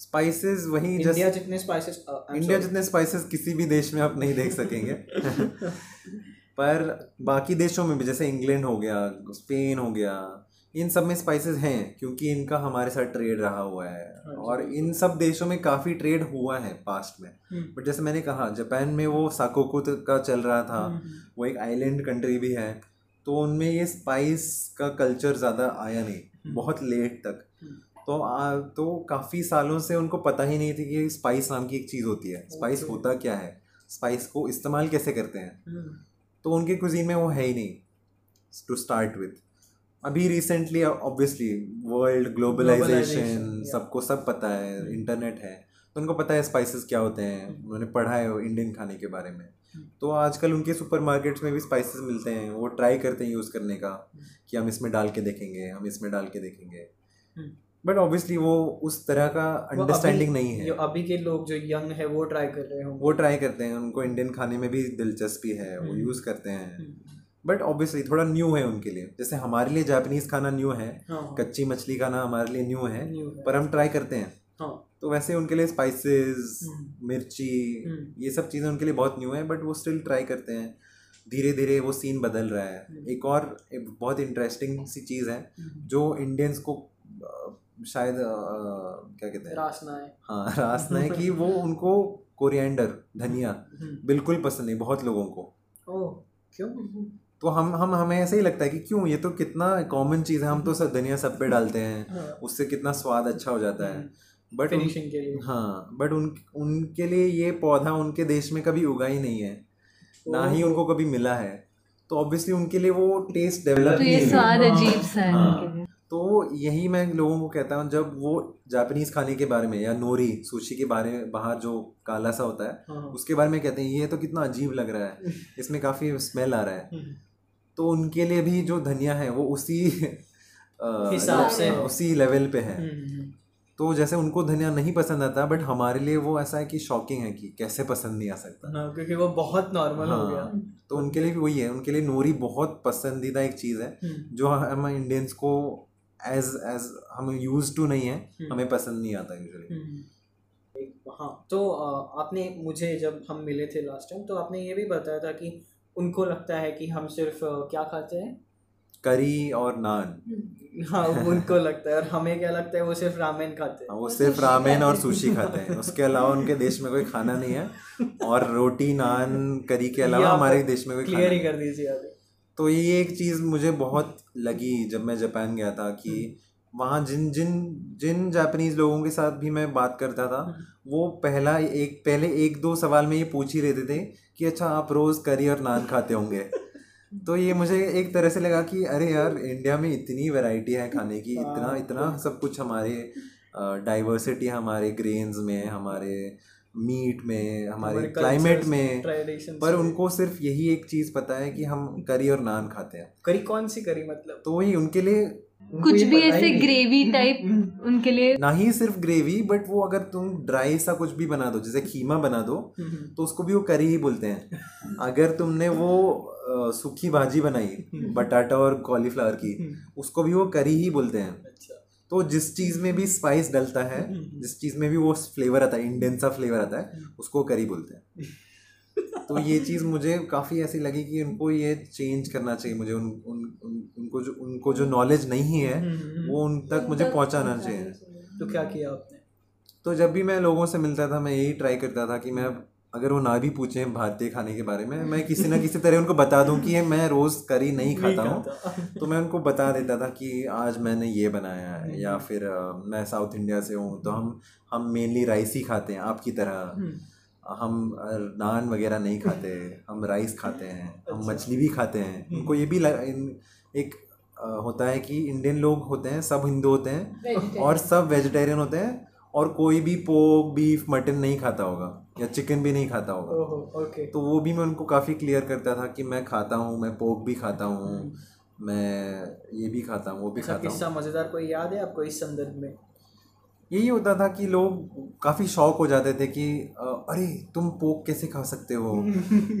स्पाइसेस वही इंडिया जितने स्पाइसेस किसी भी देश में आप नहीं देख सकेंगे। पर बाकी देशों में भी जैसे इंग्लैंड हो गया, स्पेन हो गया, इन सब में स्पाइसेस हैं क्योंकि इनका हमारे साथ ट्रेड रहा हुआ है और इन सब देशों में काफ़ी ट्रेड हुआ है पास्ट में। बट जैसे मैंने कहा जापान में वो साकोकू का चल रहा था, वो एक आइलैंड कंट्री भी है, तो उनमें ये स्पाइस का कल्चर ज़्यादा आया नहीं बहुत लेट तक, तो काफ़ी सालों से उनको पता ही नहीं थी कि स्पाइस नाम की एक चीज़ होती है, स्पाइस होता क्या है, स्पाइस को इस्तेमाल कैसे करते हैं, तो उनके कुजीन में वो है ही नहीं टू स्टार्ट विथ। अभी रिसेंटली ऑब्वियसली वर्ल्ड ग्लोबलाइजेशन सबको सब पता है, इंटरनेट है, तो उनको पता है स्पाइसेस क्या होते हैं, उन्होंने पढ़ा है इंडियन खाने के बारे में, तो आजकल उनके सुपरमार्केट्स में भी स्पाइसेस मिलते हैं, वो ट्राई करते हैं यूज़ करने का कि हम इसमें डाल के देखेंगे, हम इसमें डाल के देखेंगे, बट ऑब्वियसली वो उस तरह का अंडरस्टैंडिंग नहीं है। अभी के लोग जो यंग है वो ट्राई कर रहे हैं, वो ट्राई करते हैं, उनको इंडियन खाने में भी दिलचस्पी है, वो यूज़ करते हैं, बट ऑब्वियसली थोड़ा न्यू है उनके लिए। जैसे हमारे लिए जापानीज़ खाना न्यू है, कच्ची मछली खाना हमारे लिए न्यू है, पर हम ट्राई करते हैं, तो वैसे उनके लिए स्पाइसेस, मिर्ची, ये सब चीज़ें उनके लिए बहुत न्यू है, बट वो स्टिल ट्राई करते हैं। धीरे धीरे वो सीन बदल रहा है। एक और बहुत इंटरेस्टिंग सी चीज़ है जो इंडियंस को शायद क्या कहते हैं, रासना है। हाँ, रासना है कि वो उनको कोरिएंडर, धनिया बिल्कुल पसंद नहीं बहुत लोगों को। ओह, क्यों? तो हम हमें ऐसे ही लगता है कि क्यों, ये तो कितना कॉमन चीज़ है, हम तो धनिया सब पे डालते हैं, उससे कितना स्वाद अच्छा हो जाता है, बट फिनिशिंग के लिए, हाँ, बट उनके लिए ये पौधा उनके देश में कभी उगा ही नहीं है, ना ही उनको कभी मिला है, तो ऑब्वियसली उनके लिए वो टेस्ट डेवलप नहीं है। तो यही मैं लोगों को कहता हूँ, जब वो जापानीज़ खाने के बारे में या नोरी सुशी के बारे में, बाहर जो काला सा होता है उसके बारे में कहते हैं ये तो कितना अजीब लग रहा है, इसमें काफ़ी स्मेल आ रहा है, तो उनके लिए भी जो धनिया है वो उसी हिसाब से उसी लेवल पे है। तो जैसे उनको धनिया नहीं पसंद आता, बट हमारे लिए वो ऐसा है कि शॉकिंग है कि कैसे पसंद नहीं आ सकता, क्योंकि वो बहुत नॉर्मल हो गया। तो उनके लिए भी वही है, उनके लिए नोरी बहुत पसंदीदा एक चीज़ है जो हम इंडियंस को एज हम यूज टू नहीं है, हमें पसंद नहीं आता यूजुअली। हाँ, तो आपने मुझे जब हम मिले थे लास्ट टाइम तो आपने ये भी बताया था कि उनको लगता है कि हम सिर्फ क्या खाते हैं, करी और नान। हाँ, उनको लगता है, और हमें क्या लगता है, वो सिर्फ रामेन खाते हैं, वो सिर्फ रामेन और सुशी खाते हैं, उसके अलावा उनके देश में कोई खाना नहीं है, और रोटी, नान, करी के अलावा हमारे देश में कोई क्लियर ही कर दीजिए आप। तो ये एक चीज़ मुझे बहुत लगी जब मैं जापान गया था कि वहाँ जिन जिन जिन जापानीज़ लोगों के साथ भी मैं बात करता था वो पहले एक दो सवाल में ये पूछ ही रहते थे कि अच्छा आप रोज़ करी और नान खाते होंगे। तो ये मुझे एक तरह से लगा कि अरे यार, इंडिया में इतनी वैरायटी है खाने की, इतना सब कुछ, हमारे डाइवर्सिटी हमारे ग्रेन्स में, हमारे मीट में, हमारे क्लाइमेट में, पर उनको सिर्फ यही एक चीज़ पता है कि हम करी और नान खाते हैं। करी कौन सी करी मतलब? तो वही उनके लिए कुछ भी ऐसे ग्रेवी टाइप उनके लिए, ना ही सिर्फ ग्रेवी, बट वो अगर तुम ड्राई सा कुछ भी बना दो, जैसे खीमा बना दो तो उसको भी वो करी ही बोलते हैं। अगर तुमने वो सूखी भाजी बनाई बटाटा और कॉलीफ्लावर की, उसको भी वो करी ही बोलते हैं। अच्छा। तो जिस चीज़ में भी स्पाइस डलता है, जिस चीज़ में भी वो फ्लेवर आता है, इंडियन सा फ्लेवर आता है, उसको करी बोलते हैं। तो ये चीज़ मुझे काफ़ी ऐसी लगी कि उनको ये चेंज करना चाहिए, मुझे उनको जो नॉलेज नहीं है वो उन तक मुझे पहुंचाना चाहिए। तो क्या किया आपने? तो जब भी मैं लोगों से मिलता था मैं यही ट्राई करता था कि मैं, अगर वो ना भी पूछें भारतीय खाने के बारे में, मैं किसी ना किसी तरह उनको बता दूं कि मैं रोज़ करी नहीं खाता हूँ। तो मैं उनको बता देता था कि आज मैंने ये बनाया है, या फिर मैं साउथ इंडिया से हूँ तो हम मेनली राइस ही खाते हैं, आपकी तरह हम नान वगैरह नहीं खाते, हम राइस खाते हैं, हम मछली भी खाते हैं। उनको ये भी एक होता है कि इंडियन लोग होते हैं सब हिंदू होते हैं और सब वेजिटेरियन होते हैं, और कोई भी पोक, बीफ, मटन नहीं खाता होगा या चिकन भी नहीं खाता होगा। ओके। तो वो भी मैं उनको काफ़ी क्लियर करता था कि मैं खाता हूँ, मैं पोक भी खाता हूँ, मैं ये भी खाता हूँ, वो भी खाता हूँ। किस्सा मज़ेदार कोई याद है आपको इस संदर्भ में? यही होता था कि लोग काफ़ी शौक हो जाते थे कि अरे तुम पोक कैसे खा सकते हो,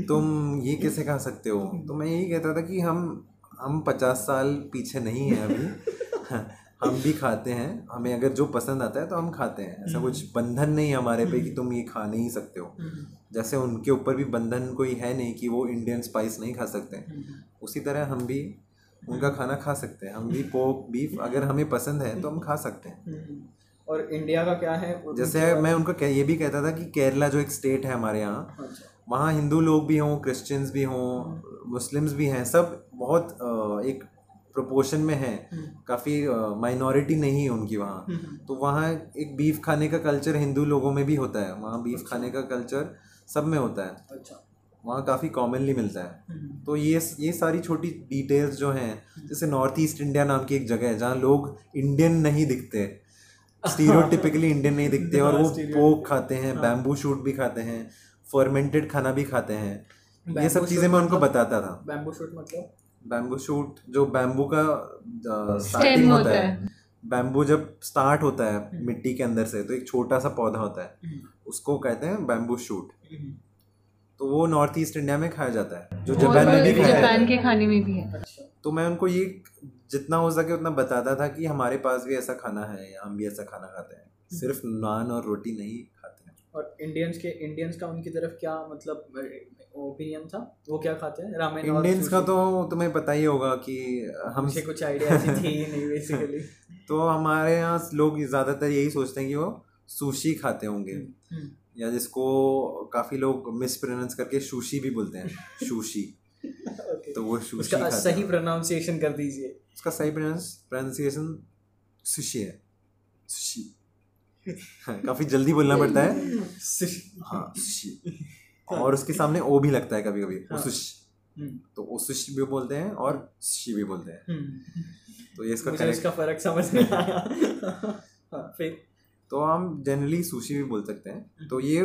तुम ये कैसे खा सकते हो। तो मैं यही कहता था कि हम 50 साल पीछे नहीं हैं अभी। हम भी खाते हैं, हमें अगर जो पसंद आता है तो हम खाते हैं, ऐसा कुछ बंधन नहीं हमारे पे कि तुम ये खा नहीं सकते हो। जैसे उनके ऊपर भी बंधन कोई है नहीं कि वो इंडियन स्पाइस नहीं खा सकते हैं, उसी तरह हम भी उनका खाना खा सकते हैं। हम भी पोर्क बीफ अगर हमें पसंद है तो हम खा सकते हैं। और इंडिया का क्या है, जैसे मैं उनको ये भी कहता था कि केरला जो एक स्टेट है हमारे यहाँ, वहाँ हिंदू लोग भी हों, क्रिश्चियंस भी हों, मुस्लिम्स भी हैं, सब बहुत एक प्रोपोर्शन में है, काफ़ी माइनॉरिटी नहीं है उनकी वहाँ। तो वहाँ एक बीफ खाने का कल्चर हिंदू लोगों में भी होता है, वहाँ बीफ खाने का कल्चर सब में होता है, वहाँ काफ़ी कॉमनली मिलता है। तो ये सारी छोटी डिटेल्स जो हैं, जैसे नॉर्थ ईस्ट इंडिया नाम की एक जगह है जहाँ लोग इंडियन नहीं दिखते, स्टीरियोटिपिकली इंडियन नहीं दिखते, और वो पोक खाते हैं, बैम्बू शूट भी खाते हैं, फर्मेंटेड खाना भी खाते हैं। ये सब चीज़ें मैं उनको बताता था। बैम्बू शूट मतलब बैम्बू शूट जो बैम्बू का स्टार्टिंग होता है, बैम्बू जब स्टार्ट होता है मिट्टी के अंदर से तो एक छोटा सा पौधा होता है, उसको कहते हैं बैम्बू शूट। तो वो नॉर्थ ईस्ट इंडिया में खाया जाता है, जो जापान में भी खाया जाता है, जापान के खाने में भी है। तो मैं उनको ये जितना हो सके उतना बताता था कि हमारे पास भी ऐसा खाना है, हम भी ऐसा खाना खाते हैं, सिर्फ नान और रोटी नहीं खाते हैं। और इंडियंस का उनकी तरफ क्या मतलब ओपिनियन था, वो क्या खाते हैं? रामेन। इंडियंस का तो तुम्हें पता ही होगा कि हमसे कुछ आइडिया थी नहीं बेसिकली। तो हमारे यहाँ लोग ज़्यादातर यही सोचते हैं कि वो सुशी खाते होंगे, या जिसको काफ़ी लोग मिसप्रोनाउंस करके सुशी भी बोलते हैं, सुशी। तो वो सुशी खाते हैं। सही प्रोनाउंसिएशन कर दीजिए, उसका सही प्रोनाउंसिएशन सुशी है, सुशी। काफ़ी जल्दी बोलना पड़ता है, हाँ सुशी। और उसके सामने ओ भी लगता है कभी कभी, ओसुश। तो ओसुश भी बोलते हैं और सुशी भी बोलते हैं। तो ये इसका फर्क समझ नहीं आया। फिर तो हम जनरली सुशी भी बोल सकते हैं। तो ये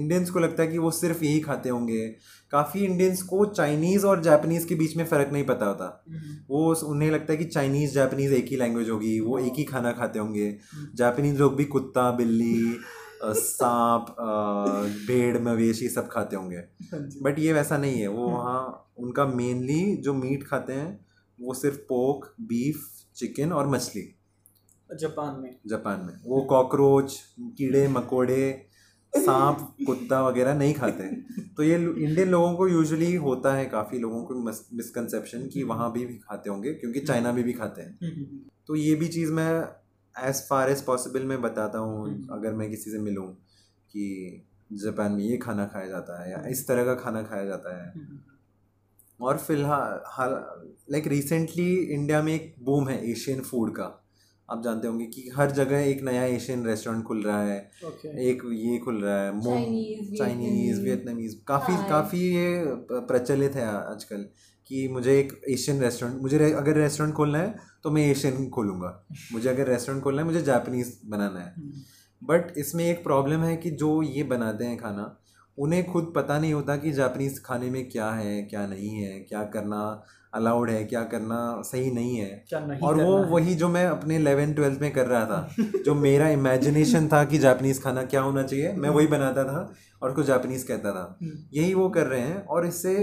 इंडियंस को लगता है कि वो सिर्फ यही खाते होंगे। काफ़ी इंडियंस को चाइनीज़ और जापानीज़ के बीच में फ़र्क नहीं पता होता, वो उन्हें लगता है कि चाइनीज़ जापानीज़ एक ही लैंग्वेज होगी, वो एक ही खाना खाते होंगे। जापानीज़ लोग भी कुत्ता, बिल्ली, सांप, भेड़, मवेशी सब खाते होंगे, बट ये वैसा नहीं है। वो वहाँ उनका मेनली जो मीट खाते हैं वो सिर्फ पोर्क, बीफ, चिकन और मछली। जापान में वो कॉकरोच, कीड़े मकोड़े, सांप, कुत्ता वगैरह नहीं खाते। तो ये इंडियन लोगों को यूजुअली होता है, काफ़ी लोगों को मिसकंसेप्शन कि वहाँ भी खाते होंगे, क्योंकि चाइना में भी खाते हैं। तो ये भी चीज़ मैं एज़ फार एज़ पॉसिबल मैं बताता हूँ, अगर मैं किसी से मिलूँ कि जापान में ये खाना खाया जाता है या इस तरह का खाना खाया जाता है। और फिलहाल लाइक रिसेंटली इंडिया में एक बूम है एशियन फूड का। आप जानते होंगे कि हर जगह एक नया एशियन रेस्टोरेंट खुल रहा है, एक ये खुल रहा है, चाइनीज़, वियतनामीज़, काफ़ी ये प्रचलित है आजकल कि मुझे एक एशियन रेस्टोरेंट, मुझे अगर रेस्टोरेंट खोलना है तो मैं एशियन खोलूँगा, मुझे अगर रेस्टोरेंट खोलना है मुझे जापानीज़ बनाना है। बट इसमें एक प्रॉब्लम है कि जो ये बनाते हैं खाना, उन्हें खुद पता नहीं होता कि जापानीज़ खाने में क्या है, क्या नहीं है, क्या करना अलाउड है, क्या करना सही नहीं है। और वो वही जो मैं अपने 11th-12th में कर रहा था, जो मेरा इमेजिनेशन था कि जापानीज़ खाना क्या होना चाहिए, मैं वही बनाता था और उसको जापानीज़ कहता था। यही वो कर रहे हैं, और इससे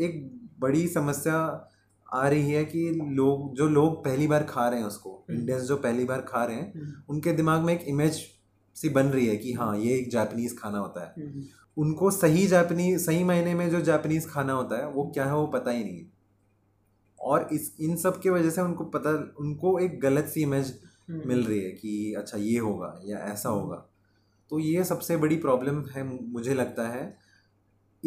एक बड़ी समस्या आ रही है कि लोग जो लोग पहली बार खा रहे हैं उसको, इंडियंस जो पहली बार खा रहे हैं, उनके दिमाग में एक इमेज सी बन रही है कि हाँ ये एक जापानीज़ खाना होता है। उनको सही मायने में जो जापानीज़ खाना होता है वो क्या है वो पता ही नहीं है। और इन सब की वजह से उनको एक गलत सी इमेज मिल रही है कि अच्छा ये होगा या ऐसा होगा। तो ये सबसे बड़ी प्रॉब्लम है मुझे लगता है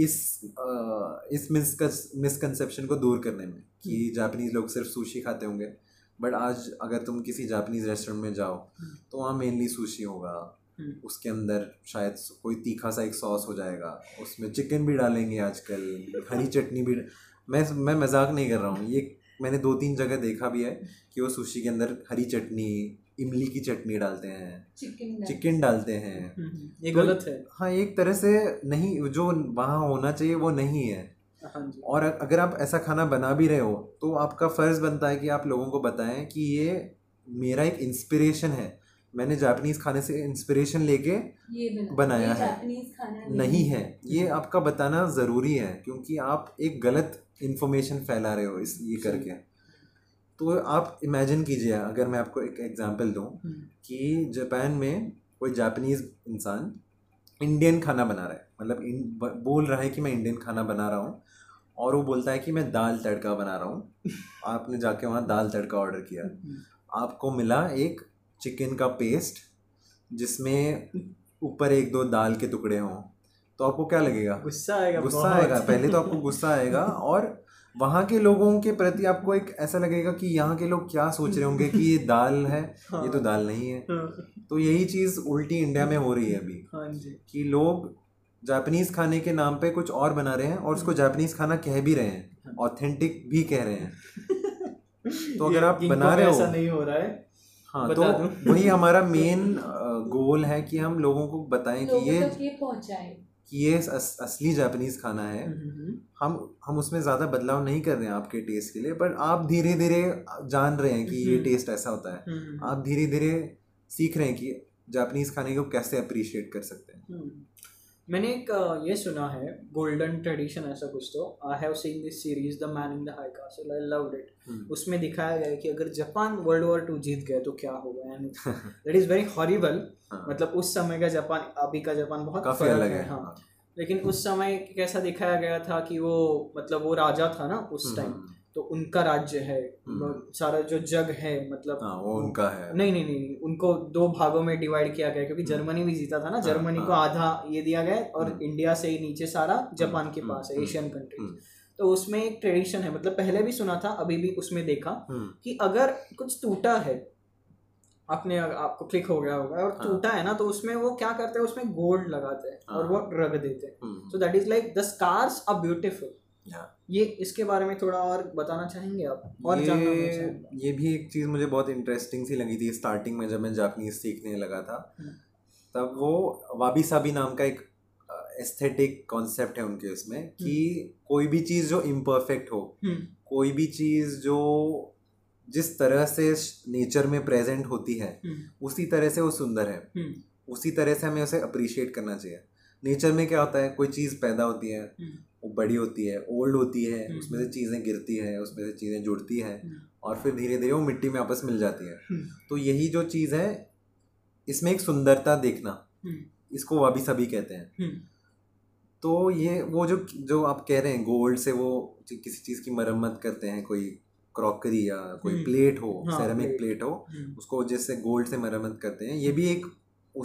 इस मिसकंसेप्शन को दूर करने में कि जापानीज़ लोग सिर्फ सुशी खाते होंगे। बट आज अगर तुम किसी जापानीज़ रेस्टोरेंट में जाओ तो वहाँ मेनली सुशी होगा, उसके अंदर शायद कोई तीखा सा एक सॉस हो जाएगा, उसमें चिकन भी डालेंगे, आजकल हरी चटनी भी मैं मजाक नहीं कर रहा हूँ, ये मैंने 2-3 जगह देखा भी है कि वो सुशी के अंदर हरी चटनी, इमली की चटनी डालते हैं, चिकन डालते हैं। ये गलत है। हाँ, एक तरह से नहीं, जो वहाँ होना चाहिए वो नहीं है। और अगर आप ऐसा खाना बना भी रहे हो तो आपका फ़र्ज़ बनता है कि आप लोगों को बताएं कि ये मेरा एक इंस्पिरेशन है, मैंने जापानीज़ खाने से इंस्पिरेशन लेके बनाया है, नहीं है। ये आपका बताना ज़रूरी है, क्योंकि आप एक गलत इन्फॉर्मेशन फैला रहे हो इस ये करके। तो आप इमेजिन कीजिए, अगर मैं आपको एक एग्जांपल दूं कि जापान में कोई जापानीज़ इंसान इंडियन खाना बना रहा है, मतलब बोल रहा है कि मैं इंडियन खाना बना रहा हूँ, और वो बोलता है कि मैं दाल तड़का बना रहा हूँ। आपने जाके वहाँ दाल तड़का ऑर्डर किया, आपको मिला एक चिकन का पेस्ट जिसमें ऊपर एक दो दाल के टुकड़े हों, तो आपको क्या लगेगा? गुस्सा आएगा। पहले तो आपको गुस्सा आएगा, और वहाँ के लोगों के प्रति आपको एक ऐसा लगेगा कि यहाँ के लोग क्या सोच रहे होंगे कि ये दाल है, ये तो दाल नहीं है। तो यही चीज़ उल्टी इंडिया में हो रही है अभी, कि लोग जापानीज़ खाने के नाम पे कुछ और बना रहे हैं और उसको जापानीज़ खाना कह भी रहे हैं, ऑथेंटिक भी कह रहे हैं। तो अगर आप बना रहे हो, ऐसा नहीं हो रहा है। हाँ, तो वही हमारा मेन गोल है कि हम लोगों को बताएं कि ये असली जापानीज़ खाना है। हम उसमें ज़्यादा बदलाव नहीं कर रहे हैं आपके टेस्ट के लिए, पर आप धीरे धीरे जान रहे हैं कि ये टेस्ट ऐसा होता है। आप धीरे धीरे सीख रहे हैं कि जापानीज़ खाने को कैसे अप्रिशिएट कर सकते हैं। मैंने एक ये सुना है, गोल्डन ट्रेडिशन ऐसा कुछ, तो I have seen this series the man in the high castle, I loved it. उसमें दिखाया गया कि अगर जापान वर्ल्ड War II जीत गए तो क्या होगा, and that is very horrible. मतलब उस समय का जापान, अभी का जापान बहुत काफ़ी अलग है। हाँ, लेकिन उस समय कैसा दिखाया गया था कि वो, मतलब वो राजा था ना उस टाइम, तो उनका राज्य है, सारा जो जग है, मतलब वो उनका है। नहीं, उनको दो भागों में डिवाइड किया गया, क्योंकि जर्मनी भी जीता था ना। जर्मनी को आधा ये दिया गया और इंडिया से ही नीचे सारा जापान के पास है, एशियन कंट्रीज। तो उसमें एक ट्रेडिशन है, मतलब पहले भी सुना था, अभी भी उसमें देखा कि अगर कुछ टूटा है, अपने आपको क्लिक हो गया होगा और टूटा है ना, तो उसमें वो क्या करते हैं, उसमें गोल्ड लगाते हैं और वो रख देते हैं। So that is like the scars are beautiful. ये इसके बारे में थोड़ा और बताना चाहेंगे आप, और ये भी एक चीज़ मुझे बहुत इंटरेस्टिंग सी लगी थी स्टार्टिंग में, जब मैं जापानीज़ सीखने लगा था। तब वो वाबी साबी नाम का एक एस्थेटिक कॉन्सेप्ट है उनके उसमें, कि कोई भी चीज़ जो इम्परफेक्ट हो, कोई भी चीज़ जो जिस तरह से नेचर में प्रेजेंट होती है उसी तरह से वो सुंदर है, उसी तरह से हमें उसे अप्रिशिएट करना चाहिए। नेचर में क्या होता है, कोई चीज़ पैदा होती है, वो बड़ी होती है, ओल्ड होती है, उसमें से चीज़ें गिरती है, उसमें से चीज़ें जुड़ती है, और फिर धीरे धीरे वो मिट्टी में आपस मिल जाती है। तो यही जो चीज़ है, इसमें एक सुंदरता देखना, इसको वाबी सभी कहते हैं। तो ये वो जो आप कह रहे हैं, गोल्ड से वो किसी चीज़ की मरम्मत करते हैं, कोई क्रॉकरी या कोई प्लेट हो, सेरेमिक प्लेट हो, उसको जैसे गोल्ड से मरम्मत करते हैं। ये भी एक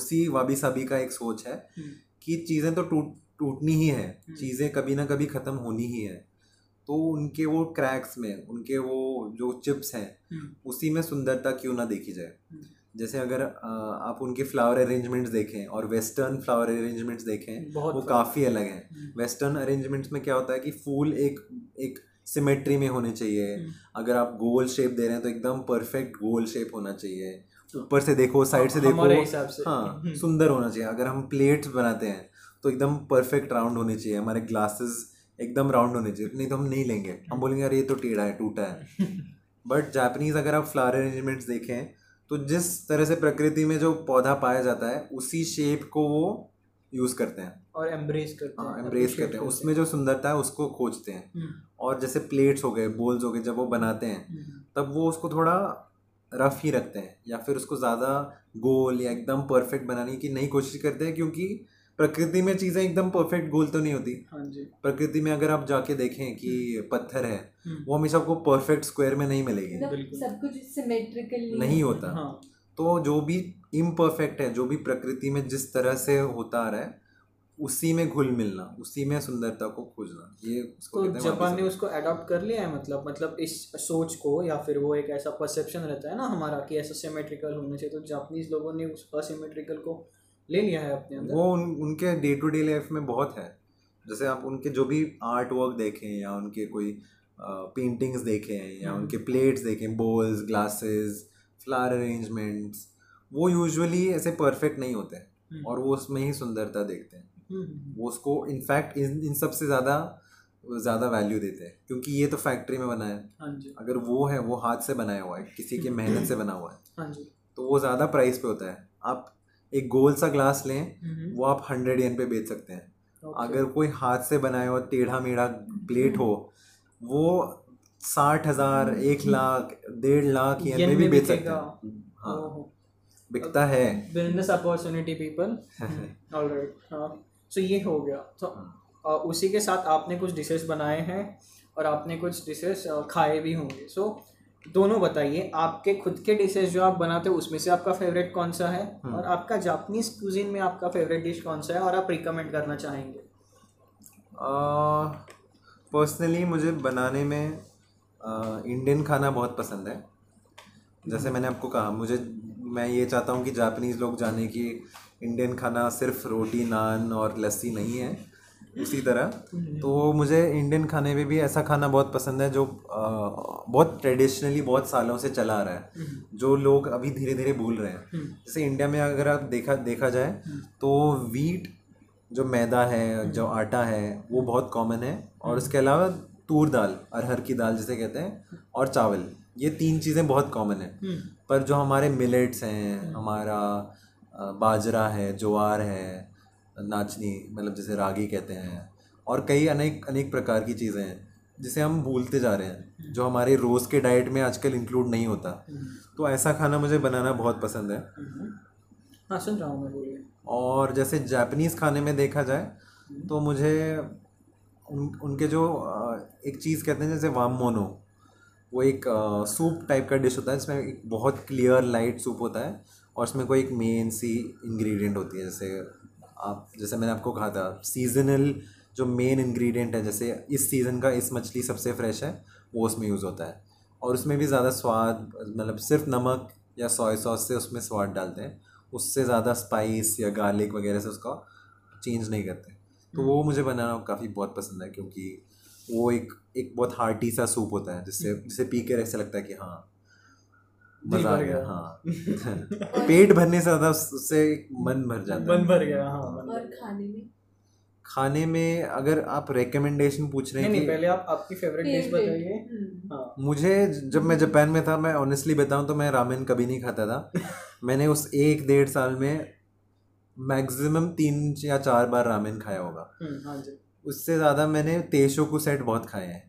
उसी वाबी सभी का एक सोच है कि चीज़ें तो टूटनी ही है, चीज़ें कभी ना कभी ख़त्म होनी ही है। तो उनके वो क्रैक्स में, उनके वो जो चिप्स हैं, उसी में सुंदरता क्यों ना देखी जाए। जैसे अगर आप उनके फ्लावर अरेंजमेंट्स देखें और वेस्टर्न फ्लावर अरेंजमेंट्स देखें, वो काफ़ी अलग हैं। वेस्टर्न अरेंजमेंट्स में क्या होता है कि फूल एक सिमेट्री में होने चाहिए। अगर आप गोल शेप दे रहे हैं तो एकदम परफेक्ट गोल शेप होना चाहिए, ऊपर से देखो, साइड से देखो, हाँ, सुंदर होना चाहिए। अगर हम प्लेट्स बनाते हैं तो एकदम परफेक्ट राउंड होने चाहिए, हमारे ग्लासेस एकदम राउंड होने चाहिए, नहीं तो हम नहीं लेंगे, हम बोलेंगे यार ये तो टेढ़ा है, टूटा है। बट जापानीज़ अगर आप फ्लावर अरेंजमेंट्स देखें तो जिस तरह से प्रकृति में जो पौधा पाया जाता है उसी शेप को वो यूज़ करते हैं और एम्ब्रेस करते हैं। उसमें जो सुंदरता है उसको खोजते हैं। और जैसे प्लेट्स हो गए, बोल्स हो गए, जब वो बनाते हैं तब वो उसको थोड़ा रफ ही रखते हैं, या फिर उसको ज़्यादा गोल या एकदम परफेक्ट बनाने की नहीं कोशिश करते हैं, क्योंकि प्रकृति में चीज़ें एकदम परफेक्ट गोल तो नहीं होती। प्रकृति में अगर आप जाके देखें कि पत्थर है, वो हमेशा आपको परफेक्ट स्क्वायर में नहीं मिलेगी, सब कुछ सिमेट्रिकल नहीं होता। तो जो भी इम्परफेक्ट है, जो भी प्रकृति में जिस तरह से होता आ रहा है, उसी में घुल मिलना, उसी में सुंदरता को खोजना, ये उसको तो जापान ने उसको अडॉप्ट कर लिया है। मतलब इस सोच को, या फिर वो एक ऐसा परसेप्शन रहता है ना हमारा कि ऐसा सिमेट्रिकल होना चाहिए, तो जापानीज लोगों ने उस असिमेट्रिकल को ले लिया है अपने अंदर। वो उनके डे टू डे लाइफ में बहुत है। जैसे आप उनके जो भी आर्ट वर्क देखें, या उनके कोई पेंटिंग्स देखें, या उनके प्लेट्स देखें, बोल्स, ग्लासेस, फ्लावर अरेंजमेंट्स, वो यूजुअली ऐसे परफेक्ट नहीं होते हैं और वो उसमें ही सुंदरता देखते हैं। वो उसको इनफैक्ट इन सबसे ज़्यादा वैल्यू देते हैं, क्योंकि ये तो फैक्ट्री में बना है, अगर वो है वो हाथ से बनाया हुआ है, किसी के मेहनत से बना हुआ है, तो वो ज़्यादा प्राइस पे होता है। आप एक गोल सा ग्लास लें, वो आप 100 येन पे बेच सकते हैं। अगर कोई हाथ से बनाया हुआ टेढ़ा मेढ़ा प्लेट हो, वो 60,000, 1 लाख, 1.5 लाख येन में भी बेच सकते हैं। हाँ, बिकता है। Business opportunity people. ऑलराइट, हाँ, सो ये हो गया। तो उसी के साथ आपने कुछ डिशेस बनाए हैं और आपने कुछ डिशेस खाए भी होंगे। सो दोनों बताइए, आपके खुद के डिशेस जो आप बनाते हो उसमें से आपका फेवरेट कौन सा है, और आपका जापानीज क्यूजिन में आपका फेवरेट डिश कौन सा है और आप रिकमेंड करना चाहेंगे? पर्सनली मुझे बनाने में इंडियन खाना बहुत पसंद है। जैसे मैंने आपको कहा, मैं ये चाहता हूँ कि जापानीज़ लोग जाने कि इंडियन खाना सिर्फ रोटी, नान और लस्सी नहीं है। उसी तरह तो मुझे इंडियन खाने में भी ऐसा खाना बहुत पसंद है जो बहुत ट्रेडिशनली बहुत सालों से चला आ रहा है, जो लोग अभी धीरे धीरे भूल रहे हैं। जैसे इंडिया में अगर आप देखा जाए तो वीट, जो मैदा है, जो आटा है, वो बहुत कॉमन है। और उसके अलावा तूर दाल, अरहर की दाल जिसे कहते हैं, और चावल, ये 3 चीज़ें बहुत कॉमन है। पर जो हमारे मिलेट्स हैं, हमारा बाजरा है, ज्वार है, नाचनी मतलब जिसे रागी कहते हैं, और कई अनेक अनेक प्रकार की चीज़ें हैं जिसे हम भूलते जा रहे हैं, जो हमारे रोज़ के डाइट में आजकल इंक्लूड नहीं होता। तो ऐसा खाना मुझे बनाना बहुत पसंद है। हाँ, सुन रहा हूँ मैं, बोलिए। और जैसे जापानीज़ खाने में देखा जाए तो मुझे उनके जो एक चीज़ कहते हैं जैसे वामोनो, वो एक सूप टाइप का डिश होता है जिसमें एक बहुत क्लियर लाइट सूप होता है और उसमें कोई एक मेन सी इंग्रेडिएंट होती है। जैसे मैंने आपको कहा था, सीजनल जो मेन इंग्रेडिएंट है, जैसे इस सीज़न का इस मछली सबसे फ्रेश है, वो उसमें यूज़ होता है। और उसमें भी ज़्यादा स्वाद, मतलब सिर्फ नमक या सोया सॉस से उसमें स्वाद डालते हैं, उससे ज़्यादा स्पाइस या गार्लिक वगैरह से उसका चेंज नहीं करते। तो वो मुझे बनाना काफ़ी बहुत पसंद है, क्योंकि वो एक बहुत हार्टी सा सूप होता है जिसे पी कर ऐसा लगता है कि हाँ, मज़ा आ गया। हाँ, पेट भरने से ज़्यादा उससे मन भर जाता है। मन भर गया। हाँ, और खाने में अगर आप रिकमेंडेशन पूछ रहे हैं, नहीं पहले आप आपकी फेवरेट डिश बताइए। मुझे, जब मैं जापान में था, मैं ऑनेस्टली बताऊँ तो मैं रामेन कभी नहीं खाता था। मैंने उस 1-1.5 साल में मैक्सिमम 3 या 4 बार रामेन खाया होगा। हाँ जी, उससे ज़्यादा मैंने तेशोकू सेट बहुत खाए हैं।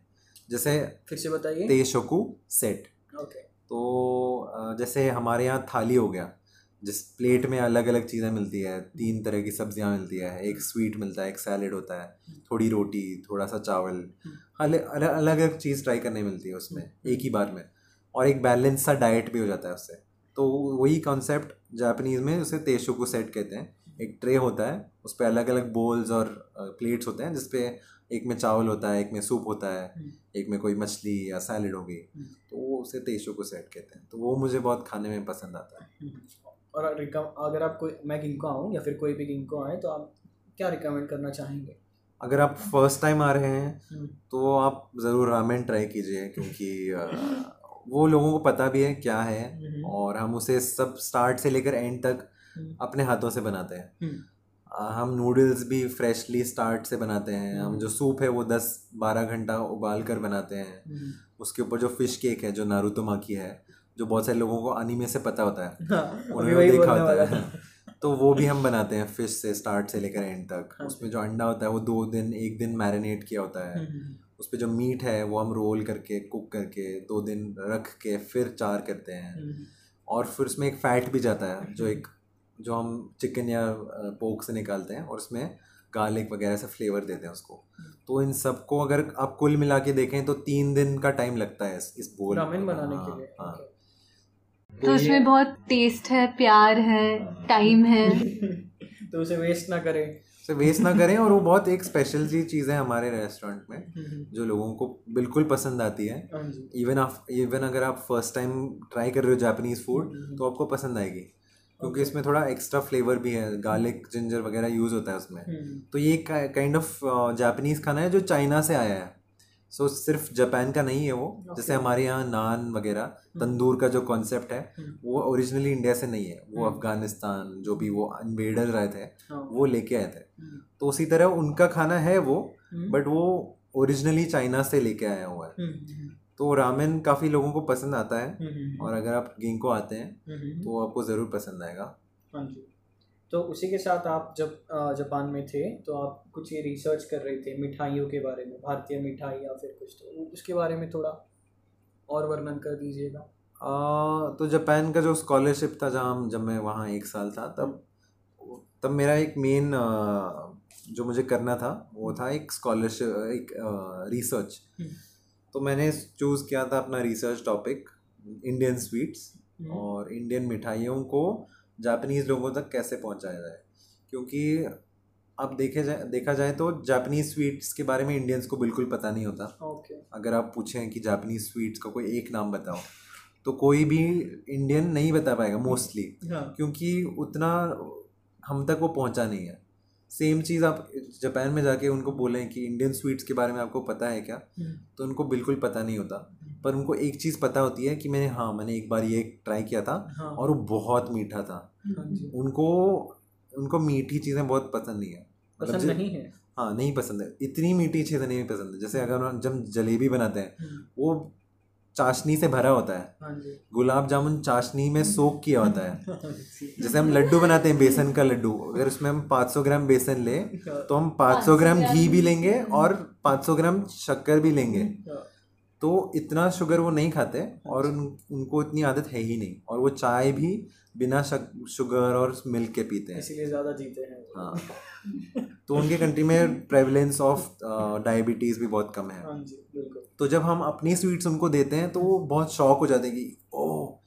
जैसे, फिर से बताइए। Teishoku set, okay. तो जैसे हमारे यहाँ थाली हो गया, जिस प्लेट में अलग अलग चीज़ें मिलती है, 3 तरह की सब्जियाँ मिलती है, एक स्वीट मिलता है, एक सैलेड होता है, थोड़ी रोटी, थोड़ा सा चावल, अलग अलग चीज़ ट्राई करने मिलती है उसमें एक ही बार में, और एक बैलेंस सा डाइट भी हो जाता है उससे। तो वही कॉन्सेप्ट जापानीज़ में उसे तेशोकू सेट कहते हैं। एक ट्रे होता है, उस पर अलग अलग बोल्स और प्लेट्स होते हैं, जिसपे एक में चावल होता है, एक में सूप होता है, एक में कोई मछली या सैलेड होगी, तो वो उसे तेशोकू सेट कहते हैं। तो वो मुझे बहुत खाने में पसंद आता है। और अगर आप कोई, मैं गिंको आऊँ या फिर कोई भी गिंको आए, तो आप क्या रिकमेंड करना चाहेंगे? अगर आप फर्स्ट टाइम आ रहे हैं तो आप ज़रूर रामेन ट्राई कीजिए, क्योंकि वो लोगों को पता भी है क्या है, और हम उसे सब स्टार्ट से लेकर एंड तक अपने हाथों से बनाते हैं। हम नूडल्स भी फ्रेशली स्टार्ट से बनाते हैं। हम जो सूप है वो 10-12 घंटा उबाल कर बनाते हैं। उसके ऊपर जो फिश केक है, जो नारुतोमाकी है, जो बहुत सारे लोगों को अनिमे से पता होता है, उन्होंने देखा होता है, तो वो भी हम बनाते हैं फिश से स्टार्ट से लेकर एंड तक। उसमें जो अंडा होता है वो 2 दिन 1 दिन मैरिनेट किया होता है। उस पर जो मीट है वो हम रोल करके, कुक करके 2 दिन रख के फिर चार करते हैं। और फिर उसमें एक फैट भी जाता है, जो हम चिकन या पोक से निकालते हैं, और उसमें गार्लिक वगैरह से फ्लेवर देते हैं उसको। तो इन सबको अगर आप कुल मिला के देखें तो 3 दिन का टाइम लगता है इस बोल रामेन बनाने के लिए। हाँ, तो उसमें बहुत टेस्ट है, प्यार है, टाइम है, तो उसे वेस्ट ना करें। और वो बहुत एक स्पेशल चीज़ है हमारे रेस्टोरेंट में, जो लोगों को बिल्कुल पसंद आती है। इवन अगर आप फर्स्ट टाइम ट्राई कर रहे हो जापानीज़ फूड, तो आपको पसंद आएगी, क्योंकि इसमें थोड़ा एक्स्ट्रा फ्लेवर भी है, गार्लिक, जिंजर वगैरह यूज़ होता है उसमें। तो ये काइंड ऑफ जापानीज़ खाना है जो चाइना से आया है। सो सिर्फ जापान का नहीं है वो। जैसे हमारे यहाँ नान वगैरह, तंदूर का जो कॉन्सेप्ट है, वो ओरिजिनली इंडिया से नहीं है। वो अफ़गानिस्तान, जो भी वो इन्वेडर आए थे, वो लेके आए थे। तो उसी तरह उनका खाना है वो, बट वो ओरिजिनली चाइना से लेके आया हुआ है। तो रामेन काफ़ी लोगों को पसंद आता है, और अगर आप गिंको आते हैं तो आपको ज़रूर पसंद आएगा। हाँ जी, तो उसी के साथ आप जब जापान में थे तो आप कुछ ये रिसर्च कर रहे थे मिठाइयों के बारे में, भारतीय मिठाई या फिर कुछ, तो उसके बारे में थोड़ा। और वर्णन कर दीजिएगा। तो जापान का जो स्कॉलरशिप था, जब मैं वहाँ 1 साल था, तब मेरा एक मेन जो मुझे करना था वो था एक स्कॉलरशिप, एक रिसर्च। तो मैंने चूज़ किया था अपना रिसर्च टॉपिक इंडियन स्वीट्स और इंडियन मिठाइयों को जापानीज़ लोगों तक कैसे पहुंचाया जाए, क्योंकि अब देखा जाए तो जापानीज़ स्वीट्स के बारे में इंडियंस को बिल्कुल पता नहीं होता। अगर आप पूछें कि जापानीज़ स्वीट्स का कोई एक नाम बताओ तो कोई भी इंडियन नहीं बता पाएगा मोस्टली, क्योंकि उतना हम तक वो पहुंचा नहीं है। सेम चीज़ आप जापान में जाके उनको बोलें कि इंडियन स्वीट्स के बारे में आपको पता है क्या, तो उनको बिल्कुल पता नहीं होता। पर उनको एक चीज़ पता होती है कि मैंने एक बार ये ट्राई किया था और वो बहुत मीठा था। उनको मीठी चीज़ें बहुत पसंद नहीं है, पसंद नहीं है, हाँ नहीं पसंद है, इतनी मीठी चीज़ें नहीं पसंद है। जैसे अगर जब जलेबी बनाते हैं वो चाशनी से भरा होता है, गुलाब जामुन चाशनी में सोख किया होता है। जैसे हम लड्डू बनाते हैं, बेसन का लड्डू, अगर उसमें हम 500 ग्राम बेसन ले तो हम 500 ग्राम घी भी लेंगे और 500 ग्राम शक्कर भी लेंगे। तो इतना शुगर वो नहीं खाते और उनको इतनी आदत है ही नहीं, और वो चाय भी बिना शुगर और मिल्क के पीते हैं, इसीलिए ज़्यादा जीते हैं। हाँ, तो उनके कंट्री में प्रेवलेंस ऑफ डायबिटीज़ भी बहुत कम है। तो जब हम अपनी स्वीट्स उनको देते हैं तो वो बहुत शॉक हो जाते हैं कि ओह,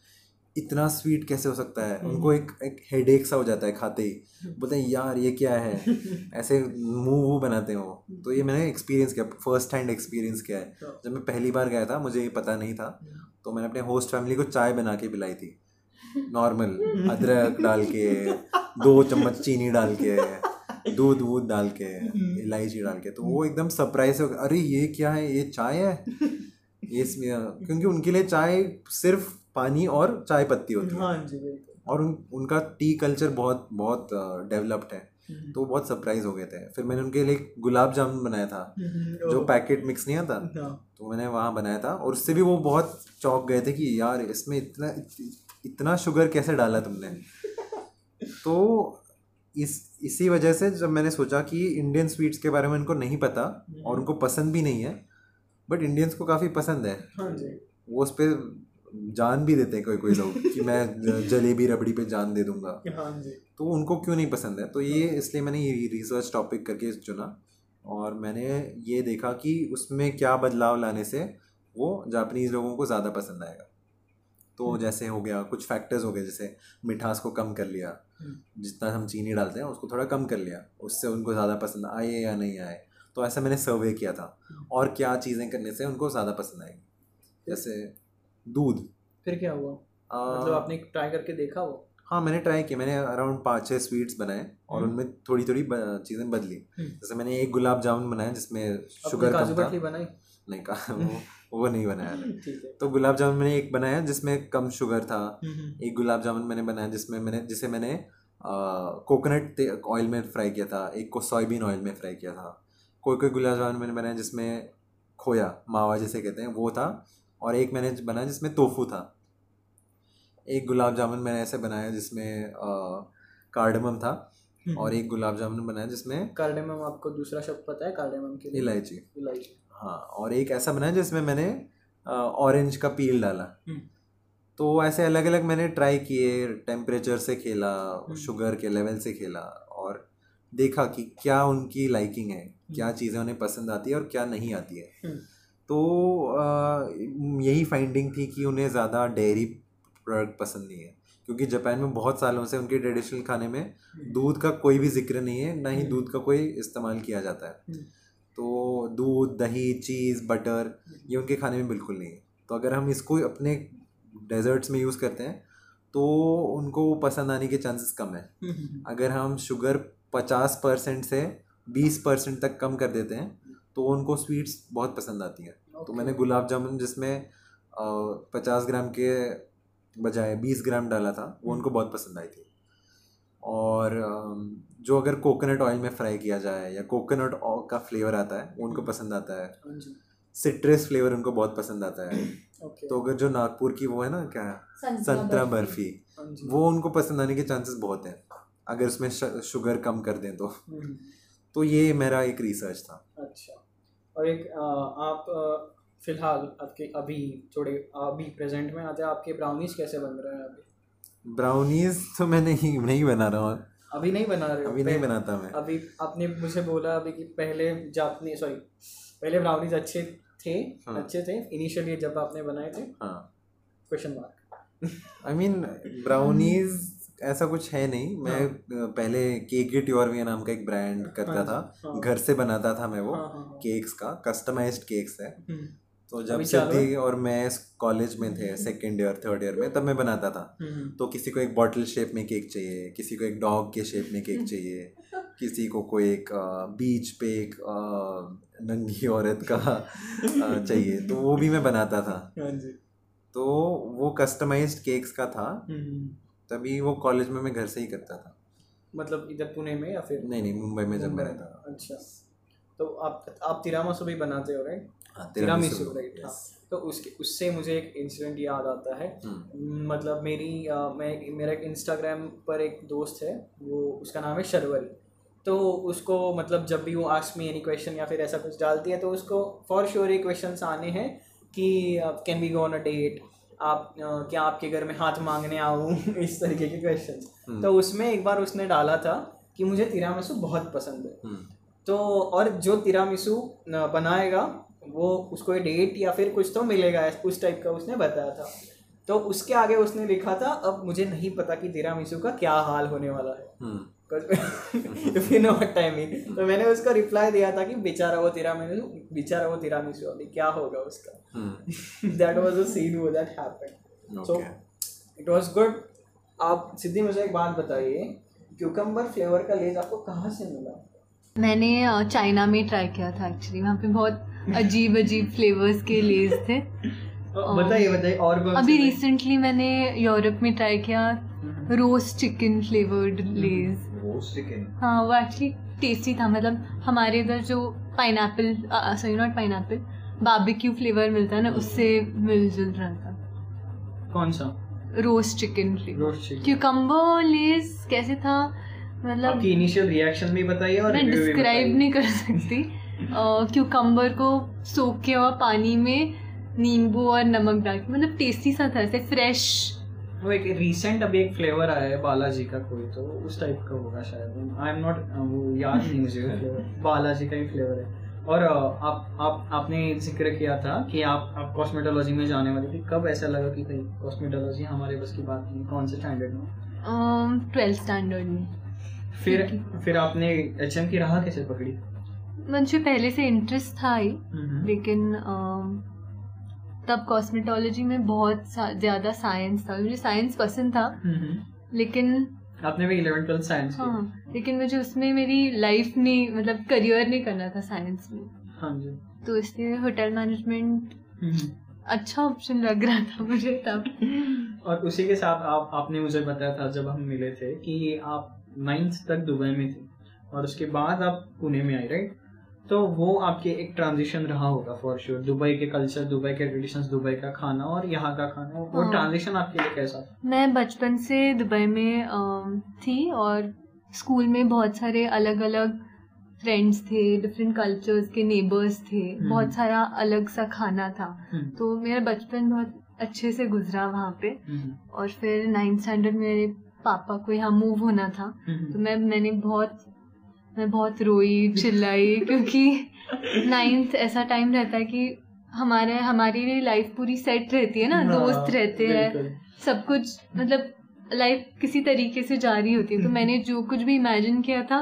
इतना स्वीट कैसे हो सकता है। उनको एक हेडेक सा हो जाता है खाते ही, बोलते हैं यार ये क्या है, ऐसे मुँह बनाते हैं वो। तो ये मैंने एक्सपीरियंस किया, फर्स्ट हैंड एक्सपीरियंस किया है। जब मैं पहली बार गया था मुझे ये पता नहीं था, तो मैंने अपने होस्ट फैमिली को चाय बना के पिलाई थी, नॉर्मल अदरक डाल के, 2 चम्मच चीनी डाल के, दूध डाल के, इलायची डाल के। तो वो एकदम सरप्राइज हो गया, अरे ये क्या है, ये चाय है ये, क्योंकि उनके लिए चाय सिर्फ पानी और चाय पत्ती होती है। हाँ जी, और उनका टी कल्चर बहुत बहुत डेवलप्ड है। तो बहुत सरप्राइज हो गए थे। फिर मैंने उनके लिए गुलाब जामुन बनाया था, जो पैकेट मिक्स नहीं आता, तो मैंने वहाँ बनाया था, और उससे भी वो बहुत चौंक गए थे कि यार इसमें इतना शुगर कैसे डाला तुमने। तो इसी वजह से जब मैंने सोचा कि इंडियन स्वीट्स के बारे में उनको नहीं पता और उनको पसंद भी नहीं है, बट इंडियंस को काफ़ी पसंद है। हाँ जी, वो उस पर जान भी देते हैं कोई लोग कि मैं जलेबी रबड़ी पे जान दे दूंगा। हाँ जी, तो उनको क्यों नहीं पसंद है। तो ये इसलिए मैंने ये रिसर्च टॉपिक करके चुना, और मैंने ये देखा कि उसमें क्या बदलाव लाने से वो जापानीज़ लोगों को ज़्यादा पसंद आएगा। तो जैसे हो गया, कुछ फैक्टर्स हो गए, जैसे मिठास को कम कर लिया, जितना हम चीनी डालते हैं उसको थोड़ा कम कर लिया, उससे उनको ज़्यादा पसंद आए या नहीं आए। तो ऐसा मैंने सर्वे किया था, और क्या चीज़ें करने से उनको ज़्यादा पसंद आएगी, जैसे दूध। फिर क्या हुआ, मतलब आपने ट्राई करके देखा वो? हाँ, मैंने ट्राई किया। मैंने अराउंड 5-6 स्वीट्स बनाए और उनमें थोड़ी थोड़ी चीज़ें बदली। जैसे मैंने एक गुलाब जामुन बनाया जिसमें शुगर कम था, नहीं कहा वो नहीं बनाया। तो गुलाब जामुन मैंने एक बनाया जिसमें कम शुगर था। एक गुलाब जामुन मैंने बनाया जिसे मैंने कोकोनट ऑयल में फ्राई किया था, एक को सोयाबीन ऑयल में फ्राई किया था। कोई गुलाब जामुन मैंने बनाया जिसमें खोया, मावा जिसे कहते हैं, वो था, और एक मैंने बनाया जिसमें तोफू था। एक गुलाब जामुन मैंने ऐसे बनाया जिसमें कार्डमम था, और एक गुलाब जामुन बनाया जिसमें कार्डमम, आपको दूसरा शब्द पता है कार्डमम के लिए? इलायची। हाँ, और एक ऐसा बनाया जिसमें मैंने ऑरेंज का पील डाला। तो ऐसे अलग अलग मैंने ट्राई किए, टेम्परेचर से खेला, शुगर के लेवल से खेला, और देखा कि क्या उनकी लाइकिंग है, क्या चीज़ें उन्हें पसंद आती है और क्या नहीं आती है। तो यही फाइंडिंग थी कि उन्हें ज़्यादा डेयरी प्रोडक्ट पसंद नहीं है, क्योंकि जापान में बहुत सालों से उनके ट्रेडिशनल खाने में दूध का कोई भी जिक्र नहीं है, ना ही दूध का कोई इस्तेमाल किया जाता है। तो दूध, दही, चीज़, बटर, ये उनके खाने में बिल्कुल नहीं है। तो अगर हम इसको अपने डेजर्ट्स में यूज़ करते हैं तो उनको पसंद आने के चांसेस कम है। अगर हम शुगर 50% से 20% तक कम कर देते हैं तो उनको स्वीट्स बहुत पसंद आती हैं। तो मैंने गुलाब जामुन जिसमें 50 ग्राम के बजाय 20 ग्राम डाला था, वो उनको बहुत पसंद आई थी। और जो अगर कोकोनट ऑयल में फ्राई किया जाए या कोकोनट का फ्लेवर आता है, वो उनको पसंद आता है। सिट्रस फ्लेवर उनको बहुत पसंद आता है। तो अगर जो नागपुर की वो है ना, क्या है, संतरा बर्फी, वो उनको पसंद आने के चांसेस बहुत हैं, अगर उसमें शुगर कम कर दें तो। तो ये मेरा एक रिसर्च था। अच्छा, और एक आप फिलहाल आपके अभी थोड़े अभी प्रेजेंट में आते हैं, आपके ब्राउनीज कैसे बन रहे हैं अभी? ब्राउनीज तो मैं नहीं बना रहा हूँ अभी, नहीं बना रहे अभी, नहीं बनाता मैं अभी। आपने मुझे बोला अभी कि पहले ब्राउनीज अच्छे थे। हाँ। अच्छे थे इनिशियली जब आपने बनाए थे। हाँ। Question mark. I mean brownies ऐसा कुछ है नहीं। मैं पहले केक ट्योरविया नाम का एक ब्रांड करता था, घर से बनाता था मैं वो केक्स का, कस्टमाइज्ड केक्स है। तो जब सिद्धि और मैं कॉलेज में थे सेकंड ईयर थर्ड ईयर में, तब मैं बनाता था। तो किसी को एक बॉटल शेप में केक चाहिए, किसी को एक डॉग के शेप में केक चाहिए, किसी को कोई एक बीच पे एक नंगी औरत का चाहिए, तो वो भी मैं बनाता था। तो वो कस्टमाइज्ड केक्स का था, तभी वो कॉलेज में मैं घर से ही करता था। मतलब इधर पुणे में या फिर? नहीं, मुंबई में जब मैं रहता था। अच्छा, तो आप तिरामिसू भी बनाते हो राइट? हाँ, तिरामिसू राइट। हाँ, तो उससे मुझे एक इंसिडेंट याद आता है। मतलब मेरा एक इंस्टाग्राम पर एक दोस्त है, वो उसका नाम है शर्वल। तो उसको मतलब जब भी वो आस्क मी एनी क्वेश्चन या फिर ऐसा कुछ डालती है, तो उसको फॉर श्योर ये क्वेश्चन आने हैं कि can we go on a date, आप क्या आपके घर में हाथ मांगने आऊँ, इस तरीके के क्वेश्चन। तो उसमें एक बार उसने डाला था कि मुझे तिरामिसू बहुत पसंद है, तो और जो तिरामिसू बनाएगा वो उसको डेट या फिर कुछ तो मिलेगा, उस टाइप का उसने बताया था। तो उसके आगे उसने लिखा था, अब मुझे नहीं पता कि तिरामिसू का क्या हाल होने वाला है, if you know what I mean. तो मैंने उसको रिप्लाई दिया था कि बेचारा वो तिरामिसू अभी क्या होगा उसका। दैट वाज अ सीन वो that happened, so it was good. आप सिद्धि मुझे एक बात बताइए, क्यूकम्बर फ्लेवर का लेज आपको कहाँ से मिला? मैंने चाइना में ट्राई किया था एक्चुअली, वहाँ पे बहुत अजीब अजीब फ्लेवर्स के लेज थे। बताइए। और अभी रिसेंटली मैंने यूरोप में ट्राई किया रोस्ट चिकन फ्लेवर्ड लेज। हाँ, वो एक्चुअली टेस्टी था। मतलब हमारे इधर जो पाइनएप्पल बारबेक्यू फ्लेवर मिलता है ना, उससे मिलजुल रहा था। कौन सा? Roast chicken flavour. Cucumber Lay's कैसे था, मतलब आपकी इनिशियल रिएक्शन भी बताइए और मैं डिस्क्राइब नहीं कर सकती। क्यूकम्बर को सोख के और पानी में नींबू और नमक डाल के, मतलब टेस्टी सा था, ऐसे फ्रेश। वो एक रिसेंट अभी एक फ्लेवर आया है बालाजी का कोई, तो उस टाइप का होगा शायद, आई एम नॉट, वो याद नहीं मुझे फ्लेवर, बालाजी का ही फ्लेवर है। और आपने जिक्र किया था कि आप कॉस्मेटोलॉजी में जाने वाली थी, कब ऐसा लगा कि कहीं कॉस्मेटोलॉजी हमारे बस की बात नहीं? कौन से स्टैंडर्ड में? 12th स्टैंडर्ड में। फिर आपने HM की राह कैसे पकड़ी? मुझे पहले से इंटरेस्ट था ही, लेकिन तब कॉस्मेटोलॉजी में बहुत ज़्यादा साइंस था। मुझे साइंस पसंद था, लेकिन आपने भी 11th 12th साइंस किया। हाँ, लेकिन मुझे उसमें मेरी लाइफ नहीं, मतलब करियर नहीं करना था साइंस में। हाँ जी। तो इसलिए होटल मैनेजमेंट अच्छा ऑप्शन लग रहा था मुझे तब। और उसी के साथ आपने मुझे बताया था जब हम मिले थे कि आप 9th तक दुबई में थे और उसके बाद आप पुणे में आए राइट? तो वो आपके एक ट्रांजिशन रहा होगा फॉर श्योर, दुबई के कल्चर, दुबई के ट्रेडिशंस, दुबई का खाना और यहाँ का खाना। हाँ। वो ट्रांजिशन आपके लिए कैसा? मैं बचपन से दुबई में थी और स्कूल में बहुत सारे अलग अलग फ्रेंड्स थे, डिफरेंट कल्चर्स के नेबर्स थे, बहुत सारा अलग सा खाना था। तो मेरा बचपन बहुत अच्छे से गुजरा वहाँ पे। और फिर 9th स्टैंडर्ड में मेरे पापा को यहाँ मूव होना था, तो मैं बहुत रोई चिल्लाई, क्योंकि 9th ऐसा टाइम रहता है कि हमारी लाइफ पूरी सेट रहती है ना। हाँ, दोस्त रहते हैं, सब कुछ, मतलब लाइफ किसी तरीके से जारी होती है। तो मैंने जो कुछ भी इमेजिन किया था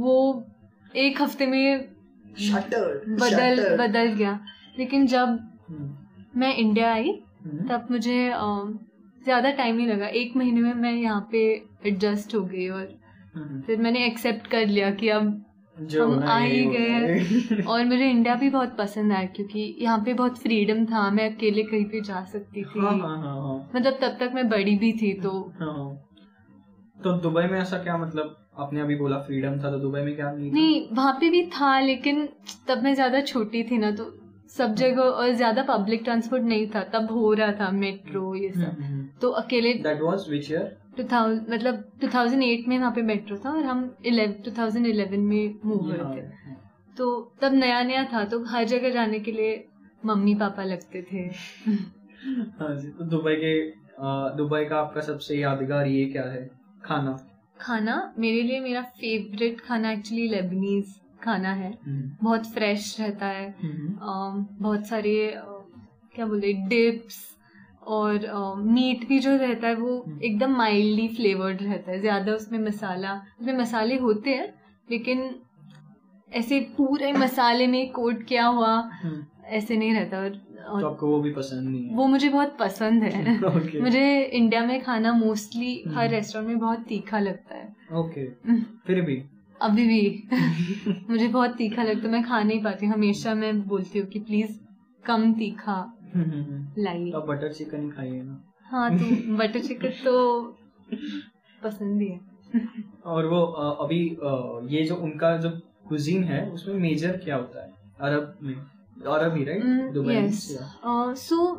वो एक हफ्ते में बदल गया। लेकिन जब मैं इंडिया आई तब मुझे ज़्यादा टाइम नहीं लगा, 1 महीने में मैं यहाँ पे एडजस्ट हो गई और फिर मैंने एक्सेप्ट कर लिया कि अब हम आ ही गए। और मुझे इंडिया भी बहुत पसंद आया, क्योंकि यहाँ पे बहुत फ्रीडम था, मैं अकेले कहीं पे जा सकती थी। मतलब तब तक मैं बड़ी भी थी। तो दुबई में ऐसा क्या, मतलब आपने अभी बोला फ्रीडम था, तो दुबई में क्या नहीं? वहाँ पे भी था, लेकिन तब मैं ज्यादा छोटी थी ना, तो सब जगह और ज्यादा पब्लिक ट्रांसपोर्ट नहीं था, तब हो रहा था मेट्रो ये सब। तो अकेले, दैट वाज व्हिच ईयर? 2008 में वहाँ पे मेट्रो था और हम 2011 में मूव हुए थे। तो तब नया नया था, तो हर जगह जाने के लिए मम्मी पापा लगते थे। हाँ जी, तो दुबई का आपका सबसे यादगार ये क्या है? खाना? खाना मेरे लिए मेरा फेवरेट खाना एक्चुअली लेबनीज खाना है। बहुत फ्रेश रहता है, बहुत सारे क्या बोले डिप्स और मीट भी जो रहता है वो एकदम माइल्डली फ्लेवर्ड रहता है, ज्यादा उसमें मसाले होते हैं लेकिन ऐसे पूरे मसाले में कोट किया हुआ ऐसे नहीं रहता। और तो आपको वो भी पसंद नहीं है? वो मुझे बहुत पसंद है। okay. मुझे इंडिया में खाना मोस्टली हर रेस्टोरेंट में बहुत तीखा लगता है। Okay okay. फिर भी अभी भी मुझे बहुत तीखा लगता है, मैं खा नहीं पाती। हमेशा मैं बोलती हूँ कि प्लीज कम तीखा लाइए। तो बटर चिकन ही खाइए ना। हाँ तो बटर चिकन तो पसंद ही है। और वो अभी ये जो उनका जो कुजीन है उसमें मेजर क्या होता है अरब में? अरब ही राइट दुबई? सो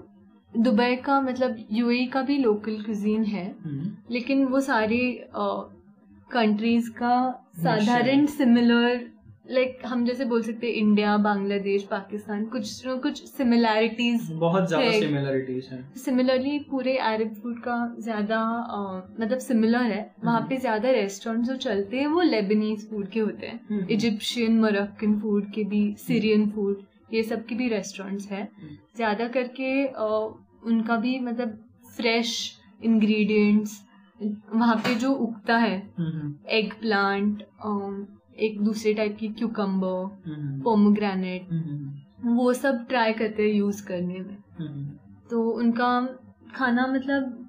दुबई का मतलब यूएई का भी लोकल कुजीन है लेकिन वो सारे कंट्रीज का साधारण सिमिलर लाइक हम जैसे बोल सकते हैं इंडिया, बांग्लादेश, पाकिस्तान, कुछ न कुछ सिमिलैरिटीज, बहुत ज्यादा सिमिलैरिटीज हैं। सिमिलरली पूरे अरब फूड का ज्यादा मतलब सिमिलर है। वहाँ पे ज्यादा रेस्टोरेंट जो चलते हैं वो लेबनीज फूड के होते हैं, इजिप्शियन, मोरक्कन फूड के भी, सीरियन फूड, ये सब के भी रेस्टोरेंट्स हैं। ज्यादा करके उनका भी मतलब फ्रेश इंग्रेडिएंट्स वहाँ पे जो उगता है, एग प्लांट, एक दूसरे टाइप की क्यूकम्बर, पोमोग्रेनेट, वो सब ट्राई करते हैं यूज करने में। तो उनका खाना मतलब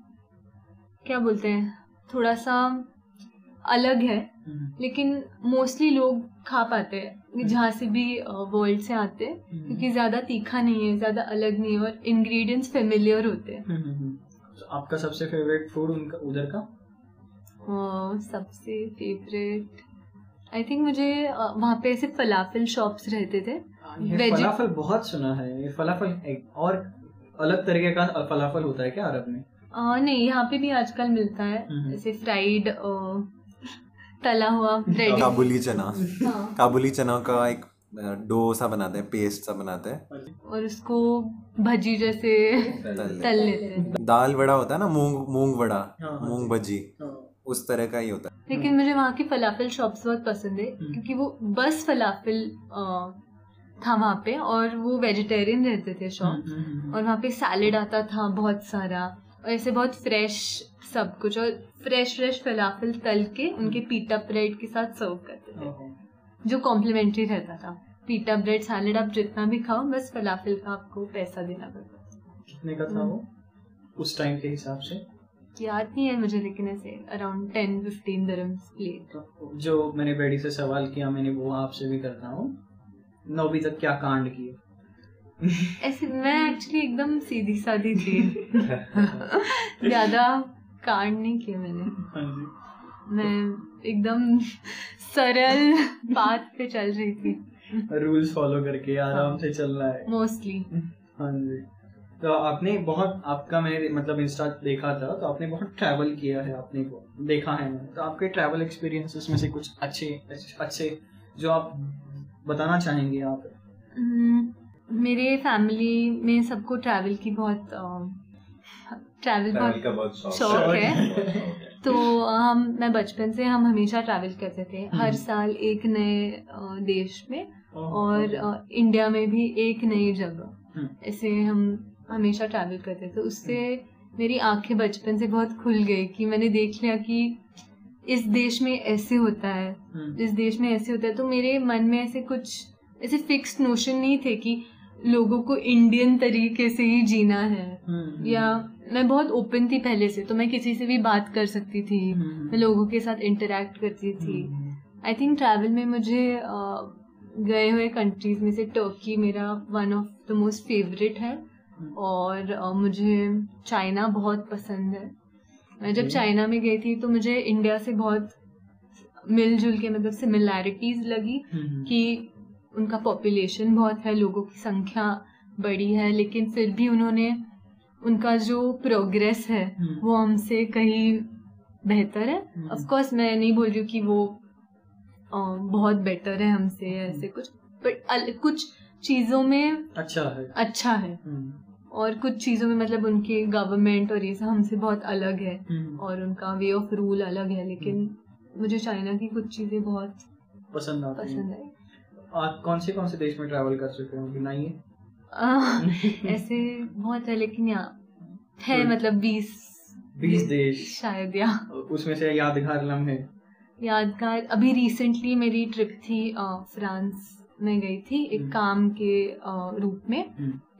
क्या बोलते हैं थोड़ा सा अलग है लेकिन मोस्टली लोग खा पाते हैं जहाँ से भी वर्ल्ड से आते हैं क्योंकि ज्यादा तीखा नहीं है, ज्यादा अलग नहीं है और इंग्रेडिएंट्स फेमिलियर होते हैं। तो आपका सबसे फेवरेट फूड उनका उधर का? सबसे फेवरेट आई थिंक मुझे वहाँ पे ऐसे फलाफल शॉप्स रहते थे। फलाफल बहुत सुना है, ये फलाफल एक और अलग तरीके का फलाफल होता है क्या अरब में? नहीं, यहाँ पे भी आजकल मिलता है ऐसे फ्राइड तला हुआ ब्रेड, काबुली चना। काबुली चना का एक डो सा बनाते हैं, पेस्ट सा बनाते हैं और उसको भजी जैसे तल लेते हैं। दाल वड़ा होता है ना, मूंग वड़ा, मूंग भजी, उस तरह का ही होता है। लेकिन मुझे वहाँ की फलाफल शॉप्स बहुत पसंद है क्योंकि वो बस फलाफल था वहाँ पे और वो वेजिटेरियन रहते थे शॉप और वहाँ पे सैलेड आता था बहुत सारा और ऐसे बहुत फ्रेश सब कुछ और फ्रेश फलाफल तल के उनके पीटा ब्रेड के साथ सर्व करते थे जो कॉम्प्लीमेंट्री रहता था। पीटा ब्रेड, सैलेड, आप जितना भी खाओ, बस फलाफल का आपको पैसा देना पड़ता था। कितने का था वो उस टाइम के हिसाब से? याद नहीं है मुझे लेकिन ऐसे अराउंड 10-15 दिरहम्स प्लेट। जो मैंने बेड़ी से सवाल किया मैंने वो आपसे भी करता हूँ, नौवीं तक क्या कांड किए? ऐसे मैं एक्चुअली एकदम सीधी सादी थी ज्यादा कांड नहीं किए मैं एकदम सरल बात पे चल रही थी, रूल्स फॉलो करके आराम से चलना है मोस्टली। हाँ जी, तो आपने बहुत आपका मैं मतलब इंस्टा देखा था तो आपने बहुत ट्रैवल किया है, आपने को देखा है ना, तो आपके ट्रैवल एक्सपीरियंसेस में से कुछ अच्छे जो आप बताना चाहेंगे आप? मेरे फैमिली में सबको ट्रैवल का बहुत शौक है तो मैं बचपन से हम हमेशा ट्रैवल करते थे, हर साल एक नए देश में और इंडिया में भी एक नई जगह, ऐसे हम हमेशा ट्रैवल करते थे। उससे मेरी आंखें बचपन से बहुत खुल गई कि मैंने देख लिया कि इस देश में ऐसे होता है, इस देश में ऐसे होता है। तो मेरे मन में ऐसे कुछ ऐसे फिक्स्ड नोशन नहीं थे कि लोगों को इंडियन तरीके से ही जीना है, या मैं बहुत ओपन थी पहले से तो मैं किसी से भी बात कर सकती थी, मैं लोगों के साथ इंटरेक्ट करती थी। आई थिंक ट्रैवल में मुझे गए हुए कंट्रीज में से टर्की मेरा one of the most favourite है और मुझे चाइना बहुत पसंद है। मैं जब चाइना में गई थी तो मुझे इंडिया से बहुत मिलजुल के मतलब सिमिलैरिटीज लगी कि उनका पॉपुलेशन बहुत है, लोगों की संख्या बड़ी है लेकिन फिर भी उन्होंने उनका जो प्रोग्रेस है वो हमसे कहीं बेहतर है। ऑफ कोर्स मैं नहीं बोल रही हूँ कि वो बहुत बेटर है हमसे ऐसे कुछ, बट कुछ चीजों में अच्छा है और कुछ चीजों में मतलब उनकी गवर्नमेंट और ये सब हमसे बहुत अलग है और उनका वे ऑफ रूल अलग है, लेकिन मुझे चाइना की कुछ चीजें बहुत पसंद आई। आप कौन से देश में ट्रैवल कर चुके हो? गिनाइए। ऐसे बहुत है लेकिन है मतलब 20 देश शायद, या उसमें से यादगार लम्हे। यादगार अभी रिसेंटली मेरी ट्रिप थी, फ्रांस में गई थी एक काम के रूप में,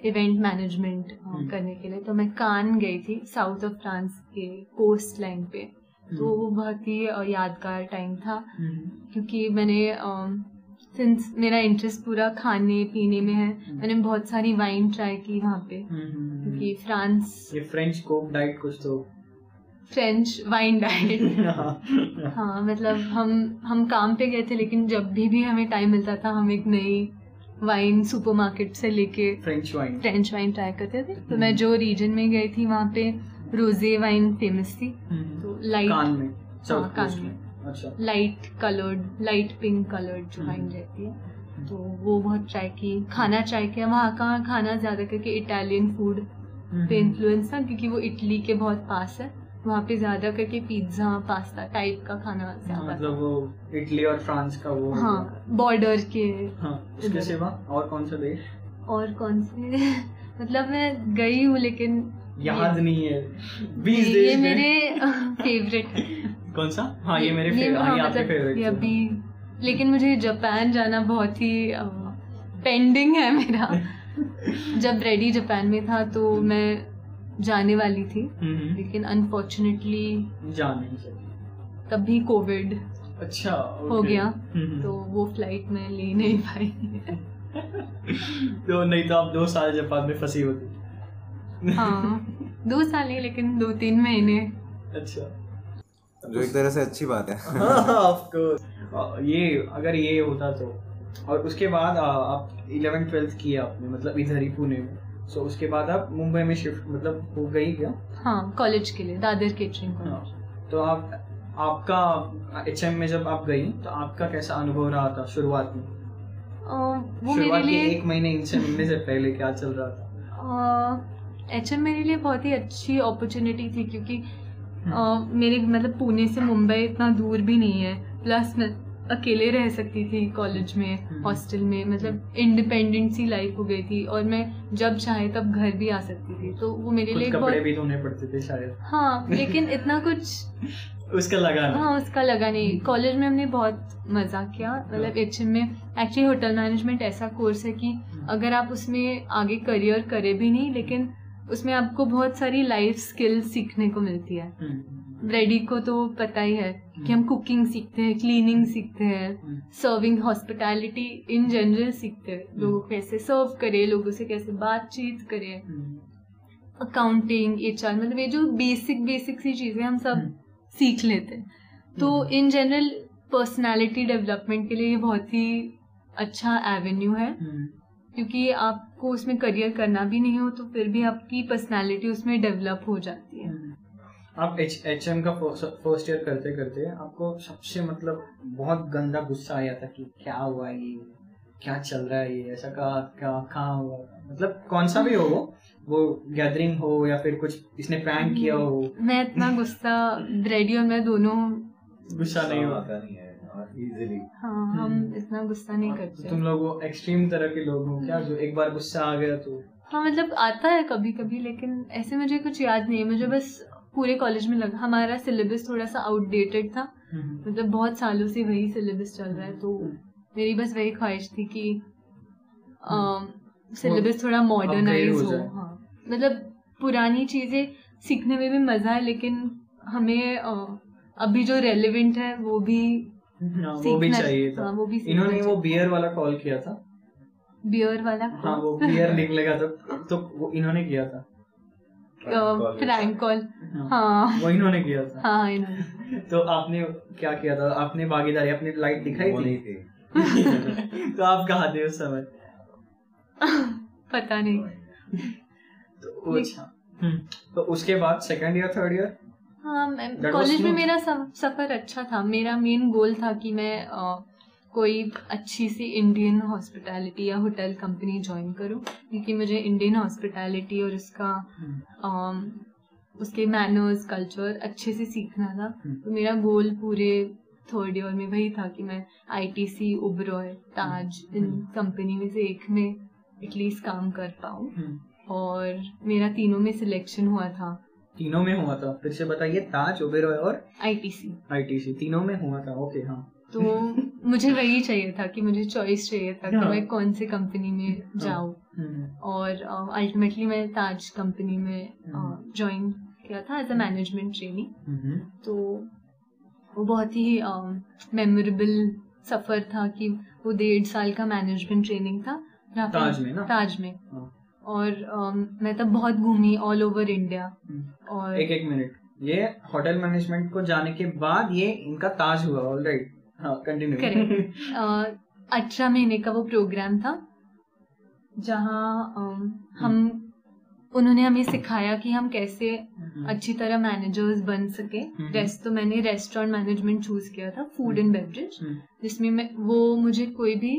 इवेंट मैनेजमेंट करने के लिए। तो मैं कान गई थी, साउथ ऑफ फ्रांस के कोस्ट लाइन पे। तो वो बहुत ही यादगार टाइम था क्योंकि मैंने सिंस मेरा इंटरेस्ट पूरा खाने पीने में है, मैंने बहुत सारी वाइन ट्राई की वहाँ पे क्योंकि फ्रांस ये फ्रेंच कोक डाइट कुछ तो फ्रेंच वाइन डाइट हाँ मतलब हम काम पे गए थे लेकिन जब भी हमें टाइम मिलता था हम एक नई वाइन सुपरमार्केट से लेके फ्रेंच वाइन ट्राई करते थे। तो मैं जो रीजन में गई थी वहाँ पे रोजे वाइन फेमस थी, तो लाइट पिंक कलर्ड जो वाइन रहती है तो वो बहुत ट्राई की। खाना ट्राई किया वहाँ का, खाना ज्यादा करके इटालियन फूड पे इन्फ्लुएंस था क्योंकि वो इटली के बहुत पास है, वहाँ पे ज्यादा करके पिज्जा पास्ता टाइप का खाना ज्यादा, मतलब वो इटली और फ्रांस का वो बॉर्डर के। उसके सिवा और कौन सा देश मतलब मैं गई हूँ लेकिन याद नहीं है। 20 देश ये मेरे फेवरेट कौन सा? हाँ ये मेरे फेवरेट अभी, लेकिन मुझे जापान जाना बहुत ही पेंडिंग है मेरा। जब रेडी जापान में था तो मैं जाने वाली थी लेकिन अनफॉर्चुनेटली जा नहीं सकी, तभी कोविड हो गया तो वो फ्लाइट मैं ले नहीं पाई तो नहीं तो आप 2 साल जापान में फंसी होती। हाँ 2 साल नहीं लेकिन 2-3 महीने। अच्छा, जो एक तरह से अच्छी बात है। ऑफ कोर्स ये अगर ये होता तो। और उसके बाद आप 11th-12th किया आपने मतलब इधर ही पुणे में? So, उसके बाद आप मुंबई में शिफ्ट मतलब हो गई क्या? हाँ कॉलेज के लिए, दादर केटरिंग कॉलेज। तो आपका एचएम में जब आप गई तो आपका कैसा अनुभव रहा था शुरुआत में? वो मेरे लिए 1 महीने एचएम मिलने से पहले क्या चल रहा था? एचएम मेरे लिए बहुत ही अच्छी अपॉर्चुनिटी थी क्योंकि मेरे मतलब पुणे से मुंबई इतना दूर भी नहीं है, प्लस मैं अकेले रह सकती थी कॉलेज में, हॉस्टल में, मतलब इंडिपेंडेंट सी लाइफ हो गई थी और मैं जब चाहे तब घर भी आ सकती थी तो वो मेरे लिए कपड़े भी धोने पड़ते थे शायद। हाँ लेकिन इतना कुछ उसका लगा नहीं। कॉलेज में हमने बहुत मजा किया, मतलब एचएम में एक्चुअली होटल मैनेजमेंट ऐसा कोर्स है कि अगर आप उसमें आगे करियर करे भी नहीं लेकिन उसमें आपको बहुत सारी लाइफ स्किल्स सीखने को मिलती है। ब्रेडी को तो पता ही है कि हम कुकिंग सीखते हैं, क्लीनिंग सीखते हैं, सर्विंग, हॉस्पिटैलिटी इन जनरल सीखते हैं, लोगों को कैसे सर्व करें, लोगों से कैसे बातचीत करें, अकाउंटिंग, एचआर, मतलब ये जो बेसिक सी चीजें हम सब सीख लेते हैं। तो इन जनरल पर्सनालिटी डेवलपमेंट के लिए ये बहुत ही अच्छा एवेन्यू है क्योंकि आपको उसमें करियर करना भी नहीं हो तो फिर भी आपकी पर्सनालिटी उसमें डेवलप हो जाती है। आप एचएम का फर्स्ट ईयर करते करते आपको सबसे मतलब बहुत गंदा गुस्सा आया था कि क्या हुआ, ये क्या चल रहा है, ये ऐसा कहाँ हुआ, मतलब कौन सा भी हो वो गैदरिंग हो या फिर कुछ इसने प्रैंक किया हो? मैं इतना गुस्सा ब्रेडी और मैं दोनों गुस्सा नहीं होता नहीं है इजीली। हाँ हम इतना गुस्सा नहीं करते। तुम लोग वो एक्सट्रीम तरह के लोग हो क्या जो एक बार गुस्सा आ गया तो? हाँ मतलब आता है कभी कभी लेकिन ऐसे मुझे कुछ याद नहीं है। मुझे बस पूरे कॉलेज में लगा हमारा सिलेबस थोड़ा सा आउटडेटेड था, मतलब बहुत सालों से वही सिलेबस चल रहा है तो मेरी बस वही ख्वाहिश थी कि सिलेबस थोड़ा मॉडर्नाइज हो। हाँ मतलब पुरानी चीजें सीखने में भी मजा है लेकिन हमें अभी जो रेलेवेंट है वो भी चाहिए था। वो भी इन्होंने वो बियर वाला कॉल किया था, बियर वाला। हाँ वो बियर निकलेगा तो वो इन्होंने किया था प्रैंक कॉल। हाँ वो इन्होंने किया था। हाँ इन्होंने। तो आपने क्या किया था? आपने भागीदारी अपनी लाइट दिखाई नहीं थी तो आप कहाँ थे उस समय? पता नहीं। तो अच्छा तो उसके बाद सेकंड ईयर थर्ड ईयर? हाँ कॉलेज में मेरा सफर अच्छा था। मेरा मेन गोल था कि मैं कोई अच्छी सी इंडियन हॉस्पिटैलिटी या होटल कंपनी ज्वाइन करूं, क्योंकि मुझे इंडियन हॉस्पिटैलिटी और उसका उसके मैनर्स कल्चर अच्छे से सीखना था। तो मेरा गोल पूरे थर्ड ईयर में वही था कि मैं ITC, ओबरॉय, ताज इन कंपनी में से एक में एटलीस्ट काम कर पाऊँ। और मेरा तीनों में सिलेक्शन हुआ था। तीनों में हुआ था? फिर से बताइए। ताज, ओबेरॉय और ITC तीनों में हुआ था। ओके, हाँ। तो मुझे वही चाहिए था कि मुझे चॉइस चाहिए था कि मैं कौन से कंपनी में जाऊँ, और अल्टीमेटली मैं ताज कंपनी में ज्वाइन किया था एज अ मैनेजमेंट ट्रेनी। तो वो बहुत ही मेमोरेबल सफर था कि वो 1.5 साल का मैनेजमेंट ट्रेनिंग था ताज में। और मैं तब बहुत घूमी ऑल ओवर इंडिया। और एक मिनट, ये होटल मैनेजमेंट को जाने के बाद ये इनका ताज हुआ। ऑलराइट, हाँ, कंटिन्यू करें। 18 महीने का वो प्रोग्राम था जहाँ उन्होंने हमें सिखाया कि हम कैसे अच्छी तरह मैनेजर्स बन सके। तो मैंने रेस्टोरेंट मैनेजमेंट चूज किया था, फूड एंड बेवरेज, जिसमें वो मुझे कोई भी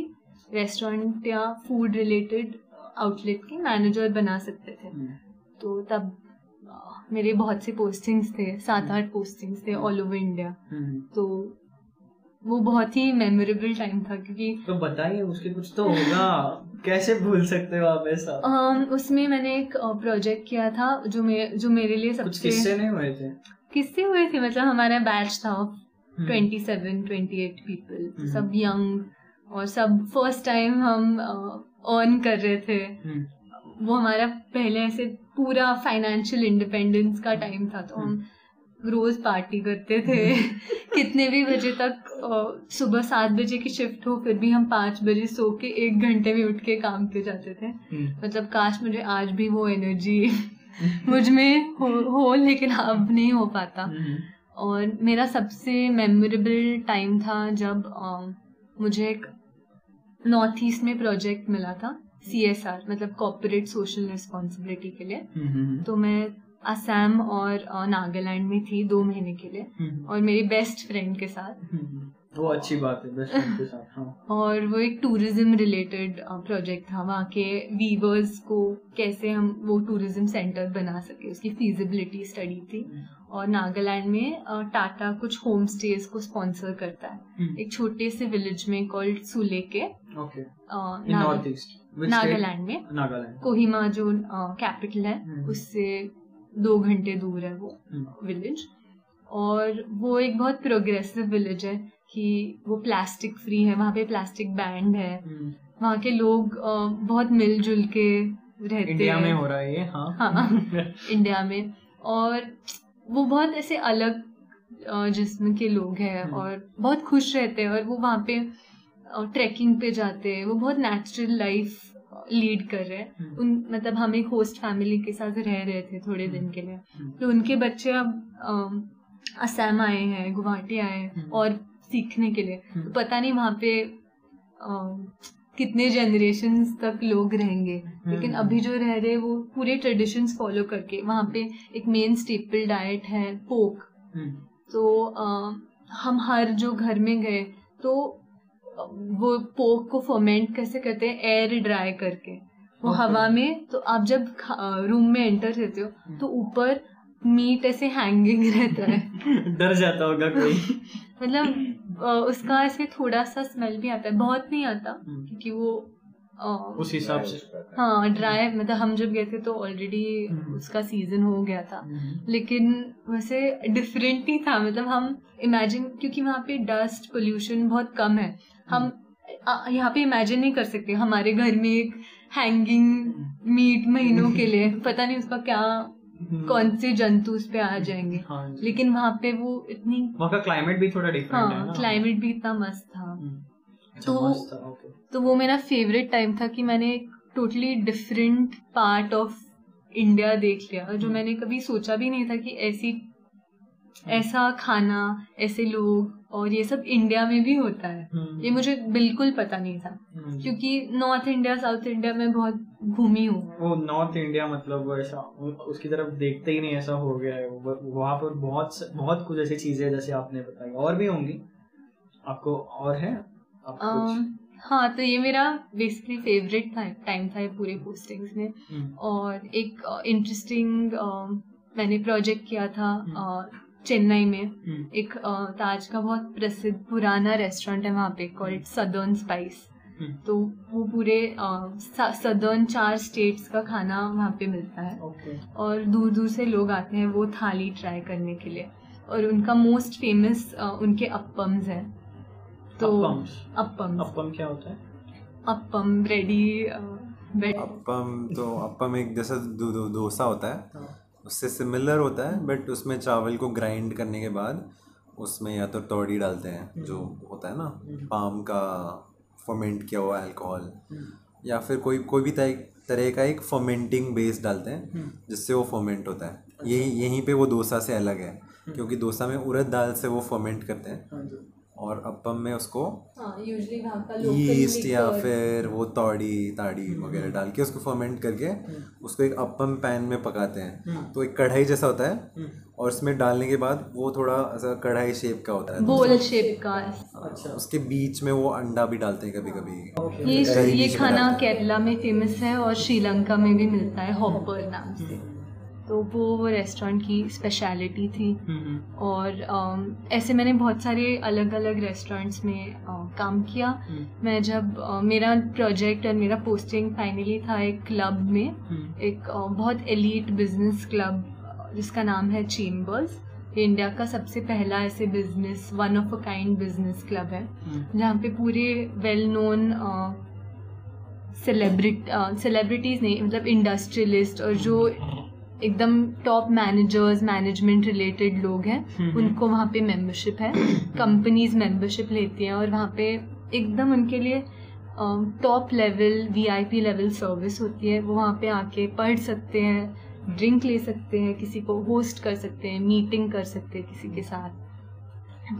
रेस्टोरेंट या फूड रिलेटेड आउटलेट के मैनेजर बना सकते थे। तो तब मेरे बहुत से पोस्टिंग्स थे, 7-8 पोस्टिंग्स थे ऑल ओवर इंडिया। तो वो बहुत ही मेमोरेबल टाइम था। क्योंकि तो बताइए, उसके कुछ तो होगा, कैसे भूल सकते हो आप ऐसा? उसमें मैंने एक प्रोजेक्ट किया था जो मेरे लिए सबसे... किससे नहीं हुए थे? किससे हुए थे मतलब हमारा बैच था 27-28 पीपल, सब यंग और सब फर्स्ट टाइम हम अर्न कर रहे थे। वो हमारा पहले ऐसे पूरा फाइनेंशियल इंडिपेंडेंस का टाइम था। तो हम रोज पार्टी करते थे कितने भी बजे तक। सुबह 7 बजे की शिफ्ट हो, फिर भी हम 5 बजे सो के 1 घंटे में उठ के काम पे जाते थे। मतलब काश मुझे आज भी वो एनर्जी मुझ में हो लेकिन अब नहीं हो पाता। और मेरा सबसे मेमोरेबल टाइम था जब मुझे एक नॉर्थ ईस्ट में प्रोजेक्ट मिला था CSR, मतलब कॉर्पोरेट सोशल रिस्पॉन्सिबिलिटी के लिए। तो मैं असम और नागालैंड में थी 2 महीने के लिए, और मेरे बेस्ट फ्रेंड के साथ। वो अच्छी बात है, बेस्ट फ्रेंड के साथ, हाँ। और वो एक टूरिज्म रिलेटेड प्रोजेक्ट था। वहाँ के वीवर्स को कैसे हम वो टूरिज्म सेंटर बना सके, उसकी फीजिबिलिटी स्टडी थी। और नागालैंड में टाटा कुछ होम स्टेज को स्पॉन्सर करता है एक छोटे से विलेज में कॉल्ड सुले के, नागालैंड में कोहिमा जो कैपिटल है उससे 2 घंटे दूर है वो विलेज। और वो एक बहुत प्रोग्रेसिव विलेज है कि वो प्लास्टिक फ्री है, वहाँ पे प्लास्टिक बैंड है, वहाँ के लोग बहुत मिलजुल के रहते। इंडिया में हो रहा है ये, हाँ इंडिया में। और वो बहुत ऐसे अलग जिस्म के लोग हैं और बहुत खुश रहते हैं। और वो वहाँ पे ट्रैकिंग पे जाते हैं, वो बहुत नेचुरल लाइफ लीड कर रहे हैं। मतलब हम एक होस्ट फैमिली के साथ रह रहे थे थोड़े दिन के लिए। तो उनके बच्चे अब असम आए हैं, गुवाहाटी आए हैं और सीखने के लिए। तो पता नहीं वहाँ पे कितने जनरेशन्स तक लोग रहेंगे, लेकिन अभी जो रह रहे वो पूरे ट्रेडिशंस फॉलो करके। वहाँ पे एक मेन स्टेपल डाइट है पोक। तो हम हर जो घर में गए तो वो पोक को फर्मेंट कैसे करते हैं, एयर ड्राई करके वो हवा में। तो आप जब रूम में एंटर करते हो तो ऊपर मीट ऐसे हैंगिंग रहता है। डर जाता होगा कोई मतलब उसका ऐसे थोड़ा सा स्मेल भी आता है, बहुत नहीं आता क्योंकि वो उस हिसाब से, हाँ, ड्राई। मतलब हम जब गए थे तो ऑलरेडी उसका सीजन हो गया था, लेकिन वैसे डिफरेंट ही था। मतलब हम इमेजिन, क्योंकि वहाँ पे डस्ट पोल्यूशन बहुत कम है, हम यहाँ पे इमेजिन नहीं कर सकते। हमारे घर में एक हैंगिंग मीट महीनों के लिए, पता नहीं उसका क्या, कौन से जंतु उस पे आ जाएंगे। हाँ, लेकिन वहाँ पे वो इतनी, वहाँ का क्लाइमेट भी थोड़ा डिफरेंट, हाँ, है ना। क्लाइमेट भी इतना मस्त था। तो वो मेरा फेवरेट टाइम था कि मैंने totally different part of India देख लिया, जो मैंने कभी सोचा भी नहीं था कि ऐसा खाना, ऐसे लोग, और ये सब इंडिया में भी होता है। ये मुझे बिल्कुल पता नहीं था, क्योंकि नॉर्थ इंडिया, साउथ इंडिया में बहुत घूमी हूँ। वो नॉर्थ इंडिया मतलब वो ऐसा, उसकी तरफ देखते ही नहीं ऐसा हो गया है। वहाँ पर बहुत बहुत कुछ ऐसी चीजें जैसे आपने बताई, और भी होंगी आपको, और है आप हाँ, तो ये मेरा बेसिकली फेवरेट था टाइम था पूरे पोस्टिंग्स में। और एक इंटरेस्टिंग मैंने प्रोजेक्ट किया था चेन्नई में। एक ताज का बहुत प्रसिद्ध पुराना रेस्टोरेंट है वहाँ पे कॉल्ड सदर्न स्पाइस। तो वो पूरे सदर्न 4 स्टेट्स का खाना वहाँ पे मिलता है। और दूर दूर से लोग आते हैं वो थाली ट्राई करने के लिए। और उनका मोस्ट फेमस उनके अप्पम्स हैं। तो अप्पम क्या होता है? अप्पम अप्पम एक जैसा डोसा होता है, उससे सिमिलर होता है, बट उसमें चावल को ग्राइंड करने के बाद उसमें या तो तौड़ी डालते हैं जो होता है ना पाम का फर्मेंट किया हुआ अल्कोहल, या फिर कोई भी तरह का एक फर्मेंटिंग बेस डालते हैं जिससे वो फर्मेंट होता है। यहीं पे वो डोसा से अलग है क्योंकि डोसा में उड़द दाल से वो फर्मेंट करते हैं और अप्पम में उसको ईस्ट या फिर वो ताड़ी वगैरह डाल के उसको फर्मेंट करके उसको एक अप्पम पैन में पकाते हैं। तो एक कढ़ाई जैसा होता है और उसमें डालने के बाद वो थोड़ा ऐसा कढ़ाई शेप का होता है, बोल शेप का। अच्छा, उसके बीच में वो अंडा भी डालते हैं कभी कभी। ये खाना केरला में फेमस है और श्रीलंका में भी मिलता है हॉपर नाम से। तो वो रेस्टोरेंट की स्पेशलिटी थी। और ऐसे मैंने बहुत सारे अलग अलग रेस्टोरेंट्स में काम किया। मैं जब मेरा प्रोजेक्ट और मेरा पोस्टिंग फाइनली था एक क्लब में, एक बहुत एलीट बिजनेस क्लब जिसका नाम है चेम्बर्स। इंडिया का सबसे पहला ऐसे business, one of a kind business club है जहाँ पे पूरे वेल नोन सेलिब्रिटीज नहीं, मतलब इंडस्ट्रियलिस्ट और जो एकदम टॉप मैनेजर्स, मैनेजमेंट रिलेटेड लोग हैं उनको वहाँ पे मेंबरशिप है। कंपनीज मेंबरशिप लेती हैं और वहाँ पे एकदम उनके लिए top level VIP level service होती है। वो वहाँ पे आके पढ़ सकते हैं, ड्रिंक ले सकते हैं, किसी को होस्ट कर सकते हैं, मीटिंग कर सकते हैं किसी के साथ।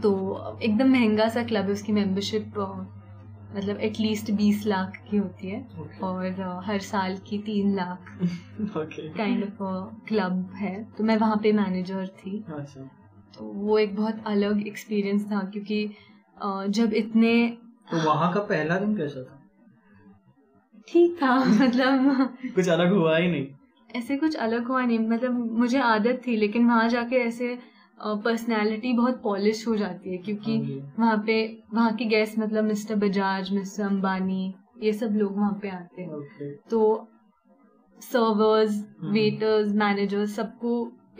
तो एकदम महंगा सा क्लब है, उसकी मेंबरशिप मतलब एटलीस्ट 20 लाख की होती है। और हर साल की 3 लाख काइंड ऑफ क्लब है। तो मैं वहाँ पे मैनेजर थी। तो वो एक बहुत अलग एक्सपीरियंस था क्योंकि जब इतने तो वहाँ का पहला दिन कैसा था? ठीक था, मतलब कुछ अलग हुआ ही नहीं। ऐसे कुछ अलग हुआ नहीं, मतलब मुझे आदत थी, लेकिन वहाँ जाके ऐसे पर्सनैलिटी बहुत पॉलिश हो जाती है क्योंकि वहाँ के गेस्ट मतलब मिस्टर बजाज, मिस्टर अंबानी, ये सब लोग वहाँ पे आते हैं। तो सर्वर्स, वेटर्स, मैनेजर्स सबको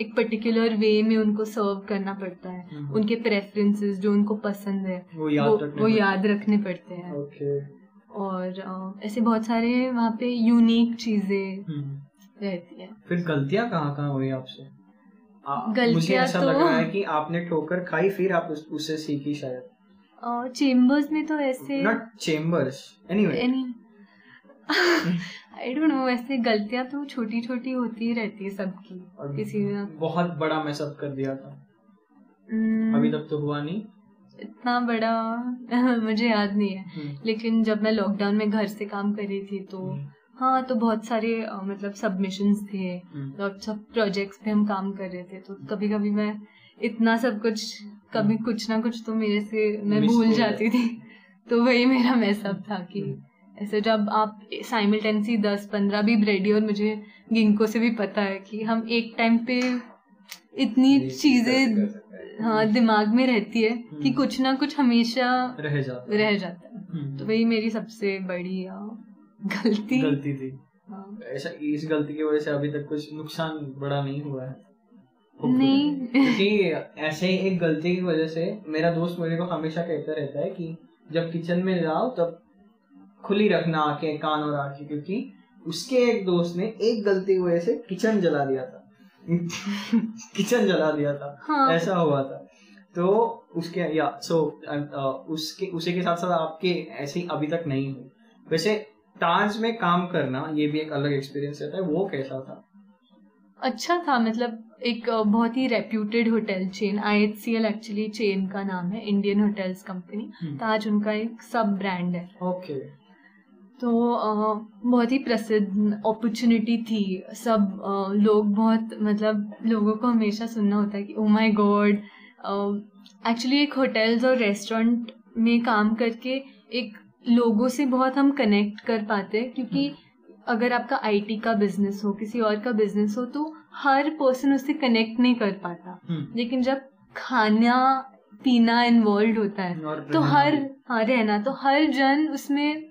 एक पर्टिकुलर वे में उनको सर्व करना पड़ता है। उनके प्रेफरेंसेस जो उनको पसंद है वो याद रखने पड़ते हैं। और ऐसे बहुत सारे वहाँ पे यूनिक चीजें रहती है। फिर गलतियाँ कहाँ कहाँ हुई आपसे? मुझे ऐसा लग रहा है कि आपने ठोकर खाई फिर आप उससे सीखी शायद। चेम्बर्स में तो ऐसे not chambers anyway I don't know, ऐसे गलतियां तो छोटी छोटी होती रहती है सबकी। और किसी ने बहुत बड़ा मैसअप कर दिया था? अभी तक तो हुआ नहीं इतना बड़ा मुझे याद नहीं है, लेकिन जब मैं लॉकडाउन में घर से काम कर रही थी तो हाँ, तो बहुत सारे मतलब सबमिशंस थे और सब प्रोजेक्ट्स पे हम काम कर रहे थे। तो कभी कभी मैं इतना सब कुछ, कभी कुछ ना कुछ तो मेरे से मैं भूल जाती थी। तो वही मेरा मैसअप था कि ऐसे जब आप साइमल्टेनियसली 10-15 भी रेडी, और मुझे गिंको से भी पता है कि हम एक टाइम पे इतनी चीजें हाँ दिमाग में रहती है कि कुछ ना कुछ हमेशा रह जाता है। तो वही मेरी सबसे बड़ी गलती थी। ऐसा इस गलती की वजह से अभी तक कुछ नुकसान बड़ा नहीं हुआ है? नहीं, क्योंकि ऐसे ही एक गलती की वजह से मेरा दोस्त मेरे को हमेशा कहता रहता है कि जब किचन में जाओ तब खुली रखना आंखें, कान और आंखें, क्योंकि उसके एक दोस्त ने एक गलती की वजह से किचन जला दिया था हाँ। ऐसा हुआ था। तो उसके उसी के साथ साथ आपके ऐसी अभी तक नहीं हुई। वैसे ताज में काम करना ये भी एक अलग एक्सपीरियंस रहता है, वो कैसा था? अच्छा था, मतलब एक बहुत ही reputed hotel chain, IHCL actually chain का नाम है, इंडियन होटल्स कंपनी। ताज उनका एक सब ब्रांड है। तो बहुत ही प्रसिद्ध अपॉर्चुनिटी थी। सब लोग बहुत, मतलब लोगों को हमेशा सुनना होता है कि ओ माय गॉड, एक्चुअली एक होटल्स और रेस्टोरेंट में काम करके एक लोगों से बहुत हम कनेक्ट कर पाते हैं, क्योंकि अगर आपका आईटी का बिजनेस हो, किसी और का बिजनेस हो, तो हर पर्सन उससे कनेक्ट नहीं कर पाता. लेकिन जब खाना पीना इन्वॉल्व होता है तो हर रहना, तो हर जन उसमें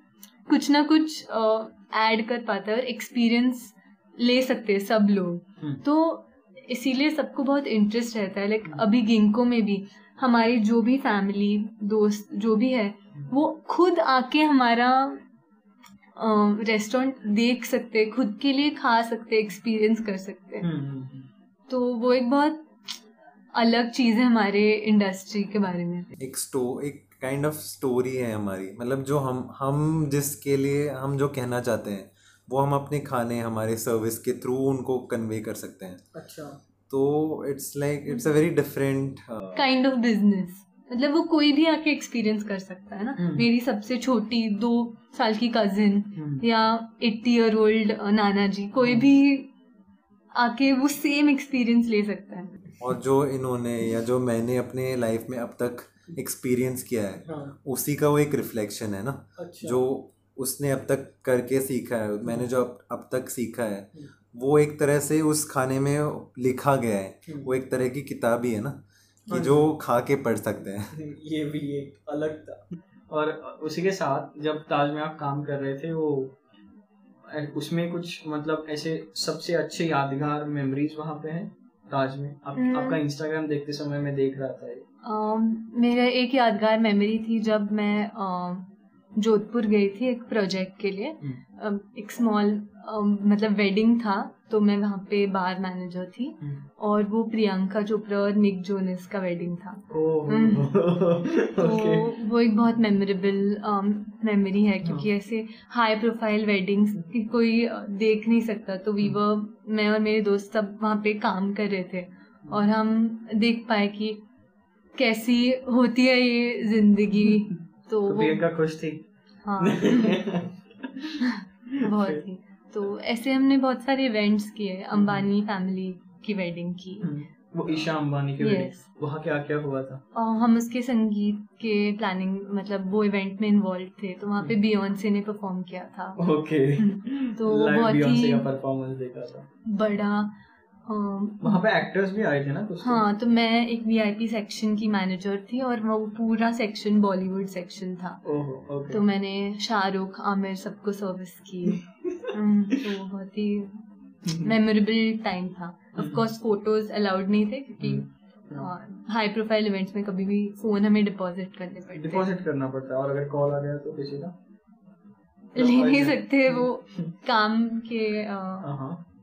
कुछ ना कुछ ऐड कर पाता है और एक्सपीरियंस ले सकते हैं सब लोग. तो इसीलिए सबको बहुत इंटरेस्ट रहता है. लाइक अभी गिंको में भी हमारी जो भी फैमिली दोस्त जो भी है वो खुद आके हमारा रेस्टोरेंट देख सकते, खुद के लिए खा सकते, एक्सपीरियंस कर सकते. तो वो एक बहुत अलग चीज है हमारे इंडस्ट्री के बारे में. एक काइंड ऑफ स्टोरी है हमारी, मतलब जो हम जिसके लिए हम जो कहना चाहते हैं वो हम अपने खाने हमारे सर्विस के थ्रू उनको कन्वे कर सकते हैं. अच्छा. तो it's like it's a very different kind of business. मतलब वो कोई भी आके एक्सपीरियंस कर सकता है ना. मेरी सबसे छोटी 2 साल की कजिन या 80 ईयर ओल्ड नाना जी, कोई भी आके वो सेम एक्सपीरियंस ले सकता है. और जो इन्होंने या जो मैंने अपने लाइफ में अब तक एक्सपीरियंस किया है, हाँ. उसी का वो एक रिफ्लेक्शन है ना. अच्छा. जो उसने अब तक करके सीखा है, मैंने जो अब तक सीखा है वो एक तरह से उस खाने में लिखा गया है. वो एक तरह की किताब ही है ना कि जो खा के पढ़ सकते हैं. ये भी एक अलग था. और उसी के साथ जब ताज में आप काम कर रहे थे वो उसमें कुछ मतलब ऐसे सबसे अच्छे यादगार मेमोरीज वहाँ पे हैं ताज में? आपका इंस्टाग्राम देखते समय मैं देख रहा था. मेरा एक यादगार मेमोरी थी जब मैं जोधपुर गई थी एक प्रोजेक्ट के लिए. एक स्मॉल मतलब वेडिंग था, तो मैं वहाँ पे बार मैनेजर थी. और वो प्रियंका चोपड़ा और निक जोनस का वेडिंग था. तो वो एक बहुत मेमोरेबल मेमोरी है, क्योंकि ऐसे हाई प्रोफाइल वेडिंग्स की कोई देख नहीं सकता. तो मैं और मेरे दोस्त सब वहाँ पे काम कर रहे थे और हम देख पाए कि कैसी होती है ये जिंदगी. तो प्रियंका खुश थी. हाँ. बहुत ही. तो ऐसे हमने बहुत सारे इवेंट्स किए. अंबानी फैमिली की वेडिंग की, वो ईशा अंबानी की वेडिंग. वहाँ क्या क्या हुआ था? हम उसके संगीत के प्लानिंग मतलब वो इवेंट में इन्वॉल्व थे. तो वहाँ पे बियॉन्से ने परफॉर्म किया था. ओके. तो बहुत ही परफॉर्मेंस देखा था बड़ा. वहाँ पे एक्टर्स भी आए थे ना कुछ? हाँ. तो मैं एक VIP सेक्शन की मैनेजर थी और वो पूरा सेक्शन बॉलीवुड सेक्शन था. ओके. तो मैंने शाहरुख आमिर सबको सर्विस की. तो बहुत ही मेमोरेबल टाइम था. ऑफ कोर्स फोटोज अलाउड नहीं थे क्योंकि हाई प्रोफाइल इवेंट्स में कभी भी फोन हमें डिपॉजिट करना पड़ता है. और अगर कॉल आ गया तो किसी का ले नहीं सकते, वो काम के.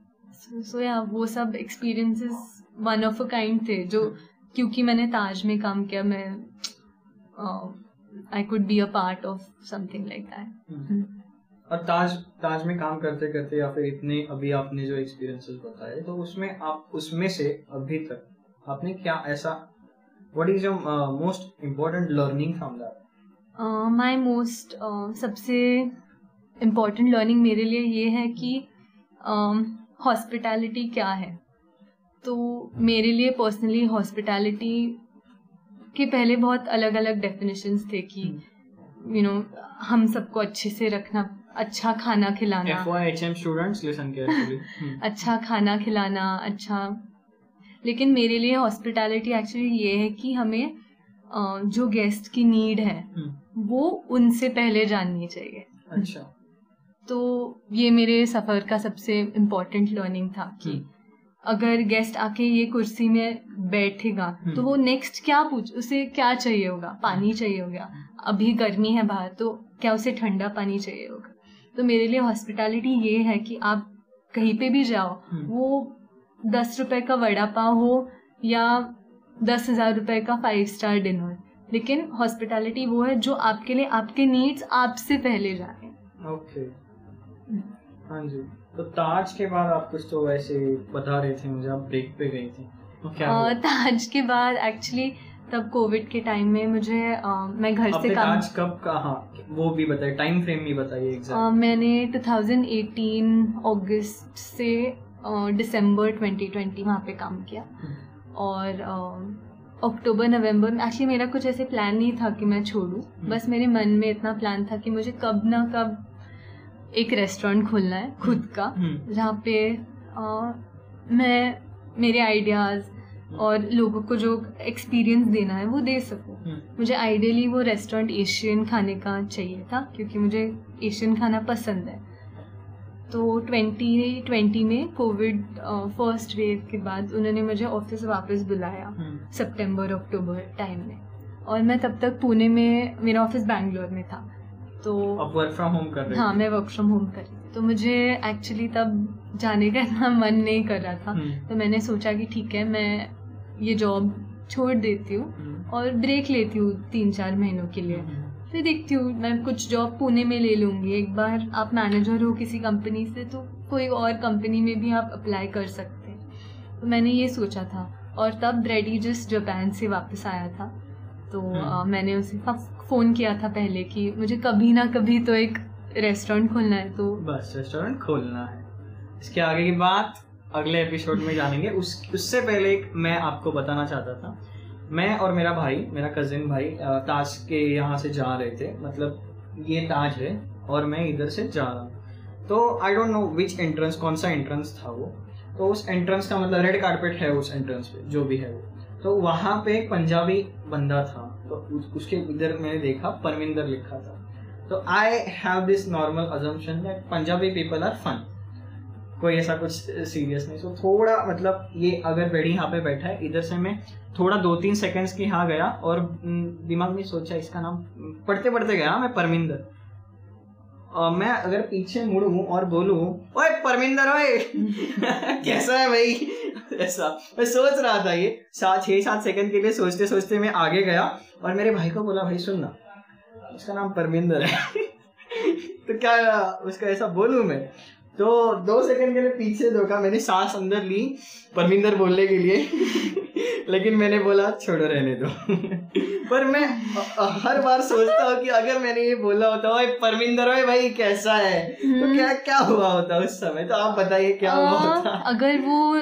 वो सब experiences one of a kind थे जो, क्योंकि मैंने ताज में काम किया, मैं I could be a part of something like that. और ताज में काम करते करते या फिर इतने अभी आपने जो एक्सपीरियंसेस बताए, तो उसमें आप उसमें से अभी तक आपने क्या ऐसा, what is your most important learning from that? My most सबसे इम्पोर्टेंट लर्निंग मेरे लिए ये है कि हॉस्पिटैलिटी क्या है. तो मेरे लिए पर्सनली हॉस्पिटैलिटी के पहले बहुत अलग अलग डेफिनेशंस थे कि यू नो, हम सबको अच्छे से रखना, अच्छा खाना खिलाना, FYHM स्टूडेंट्स लिसन केयरफुली, अच्छा खाना खिलाना, अच्छा. लेकिन मेरे लिए हॉस्पिटैलिटी एक्चुअली ये है कि हमें जो गेस्ट की नीड है वो उनसे पहले जाननी चाहिए. अच्छा. तो ये मेरे सफ़र का सबसे इम्पोर्टेंट लर्निंग था कि अगर गेस्ट आके ये कुर्सी में बैठेगा तो वो नेक्स्ट क्या उसे क्या चाहिए होगा. पानी चाहिए होगा, अभी गर्मी है बाहर, तो क्या उसे ठंडा पानी चाहिए होगा. तो मेरे लिए हॉस्पिटैलिटी ये है कि आप कहीं पे भी जाओ, वो 10 रुपए का वड़ा पाव हो या 10,000 रुपए का 5-स्टार डिनर, लेकिन हॉस्पिटैलिटी वो है जो आपके लिए आपके नीड्स आपसे पहले जाए. ओके. हाँ जी. तो ताज के बाद आप कुछ तो वैसे बता रहे थे मुझे, आप ब्रेक पे गई थी, तो क्या हुआ? ताज के बाद एक्चुअली तब कोविड के टाइम में मुझे मैं घर से काम. ताज कब का? हाँ, वो भी बताइए, टाइम फ्रेम भी बताइए एग्जैक्ट. मैंने 2018 अगस्त से दिसंबर 2020 वहाँ पे काम किया. और अक्टूबर नवंबर में। एक्चुअली मेरा कुछ ऐसे प्लान नहीं था कि मैं छोड़ूँ, बस मेरे मन में इतना प्लान था कि मुझे कब ना कब एक रेस्टोरेंट खोलना है खुद का, जहाँ पे मैं मेरे आइडियाज़ और लोगों को जो एक्सपीरियंस देना है वो दे सकूँ। मुझे आइडियली वो रेस्टोरेंट एशियन खाने का चाहिए था क्योंकि मुझे एशियन खाना पसंद है। तो 2020 में कोविड फर्स्ट वेव के बाद उन्होंने मुझे ऑफिस वापस बुलाया सितंबर अक्टूबर टाइम में, और मैं तब तक पुणे में, मेरा ऑफिस बैंगलोर में था, तो अब वर्क फ्रॉम होम कर रही थी। हाँ, मैं वर्क फ्रॉम होम कर रही थी। तो मुझे एक्चुअली तब जाने का इतना मन नहीं कर रहा था, तो मैंने सोचा कि ठीक है मैं ये जॉब छोड़ देती हूँ और ब्रेक लेती हूँ 3-4 महीनों के लिए, फिर देखती हूँ मैं कुछ जॉब पुणे में ले लूँगी। एक बार आप मैनेजर हो किसी कंपनी से तो कोई और कंपनी में भी आप अप्लाई कर सकते हैं, तो मैंने ये सोचा था। और तब ब्रेडिजस जापान से वापस आया था, तो मैंने उसे फ़ोन किया था पहले कि मुझे कभी ना कभी तो एक रेस्टोरेंट खोलना है, तो बस रेस्टोरेंट खोलना है। इसके आगे की बात अगले एपिसोड में जानेंगे। उससे पहले एक मैं आपको बताना चाहता था, मैं और मेरा भाई, मेरा कज़िन भाई ताज के यहाँ से जा रहे थे, मतलब ये ताज है और मैं इधर से जा रहा हूँ, तो I don't know which entrance, कौन सा एंट्रेंस था वो, तो उस एंट्रेंस का मतलब रेड कारपेट है उस एंट्रेंस पे जो भी है वो, तो वहाँ पे एक पंजाबी बंदा था, तो उसके इधर मैंने देखा परमिंदर लिखा था, तो I have this normal assumption that Punjabi people are fun, कोई ऐसा कुछ सीरियस नहीं। सो थोड़ा मतलब ये अगर बेड़ी यहाँ पे बैठा है, इधर से मैं थोड़ा 2-3 सेकंड्स के यहाँ गया और दिमाग में सोचा इसका नाम पढ़ते पढ़ते गया मैं परमिंदर, और मैं अगर पीछे मुड़ूं और बोलूं ओए परमिंदर ओए कैसा है भाई, ऐसा मैं सोच रहा था। ये 6-7 सेकंड के लिए सोचते सोचते मैं आगे गया और मेरे भाई को बोला भाई सुनना उसका नाम परमिंदर है तो क्या उसका ऐसा बोलूं मैं, तो 2 सेकंड के लिए पीछे धोखा, मैंने सांस अंदर ली परमिंदर बोलने के लिए लेकिन मैंने बोला छोड़ो रहने दो पर मैं हर बार सोचता हूँ कि अगर मैंने ये बोला होता ओए परमिंदर ओए भाई कैसा है, तो क्या क्या हुआ होता उस समय, तो आप बताइए क्या हुआ होता। अगर वो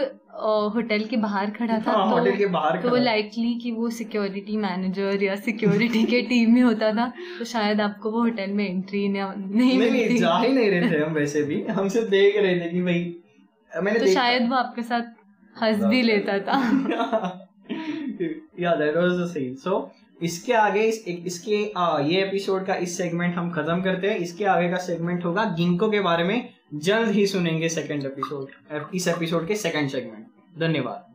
होटल के बाहर खड़ा था होटल के बाहर, तो लाइकली कि वो सिक्योरिटी मैनेजर या सिक्योरिटी के टीम में होता था, तो शायद आपको वो होटल में एंट्री नहीं, जा ही नहीं रहे थे हम, वैसे भी हम सिर्फ देख रहे थे कि भाई मैंने, तो शायद वो आपके साथ हंस भी लेता था। Yeah, that was the scene. So, इसके आगे ये एपिसोड का इस सेगमेंट हम खत्म करते हैं। इसके आगे का सेगमेंट होगा गिंको के बारे में, जल्द ही सुनेंगे सेकंड एपिसोड, इस एपिसोड के सेकंड सेगमेंट। धन्यवाद।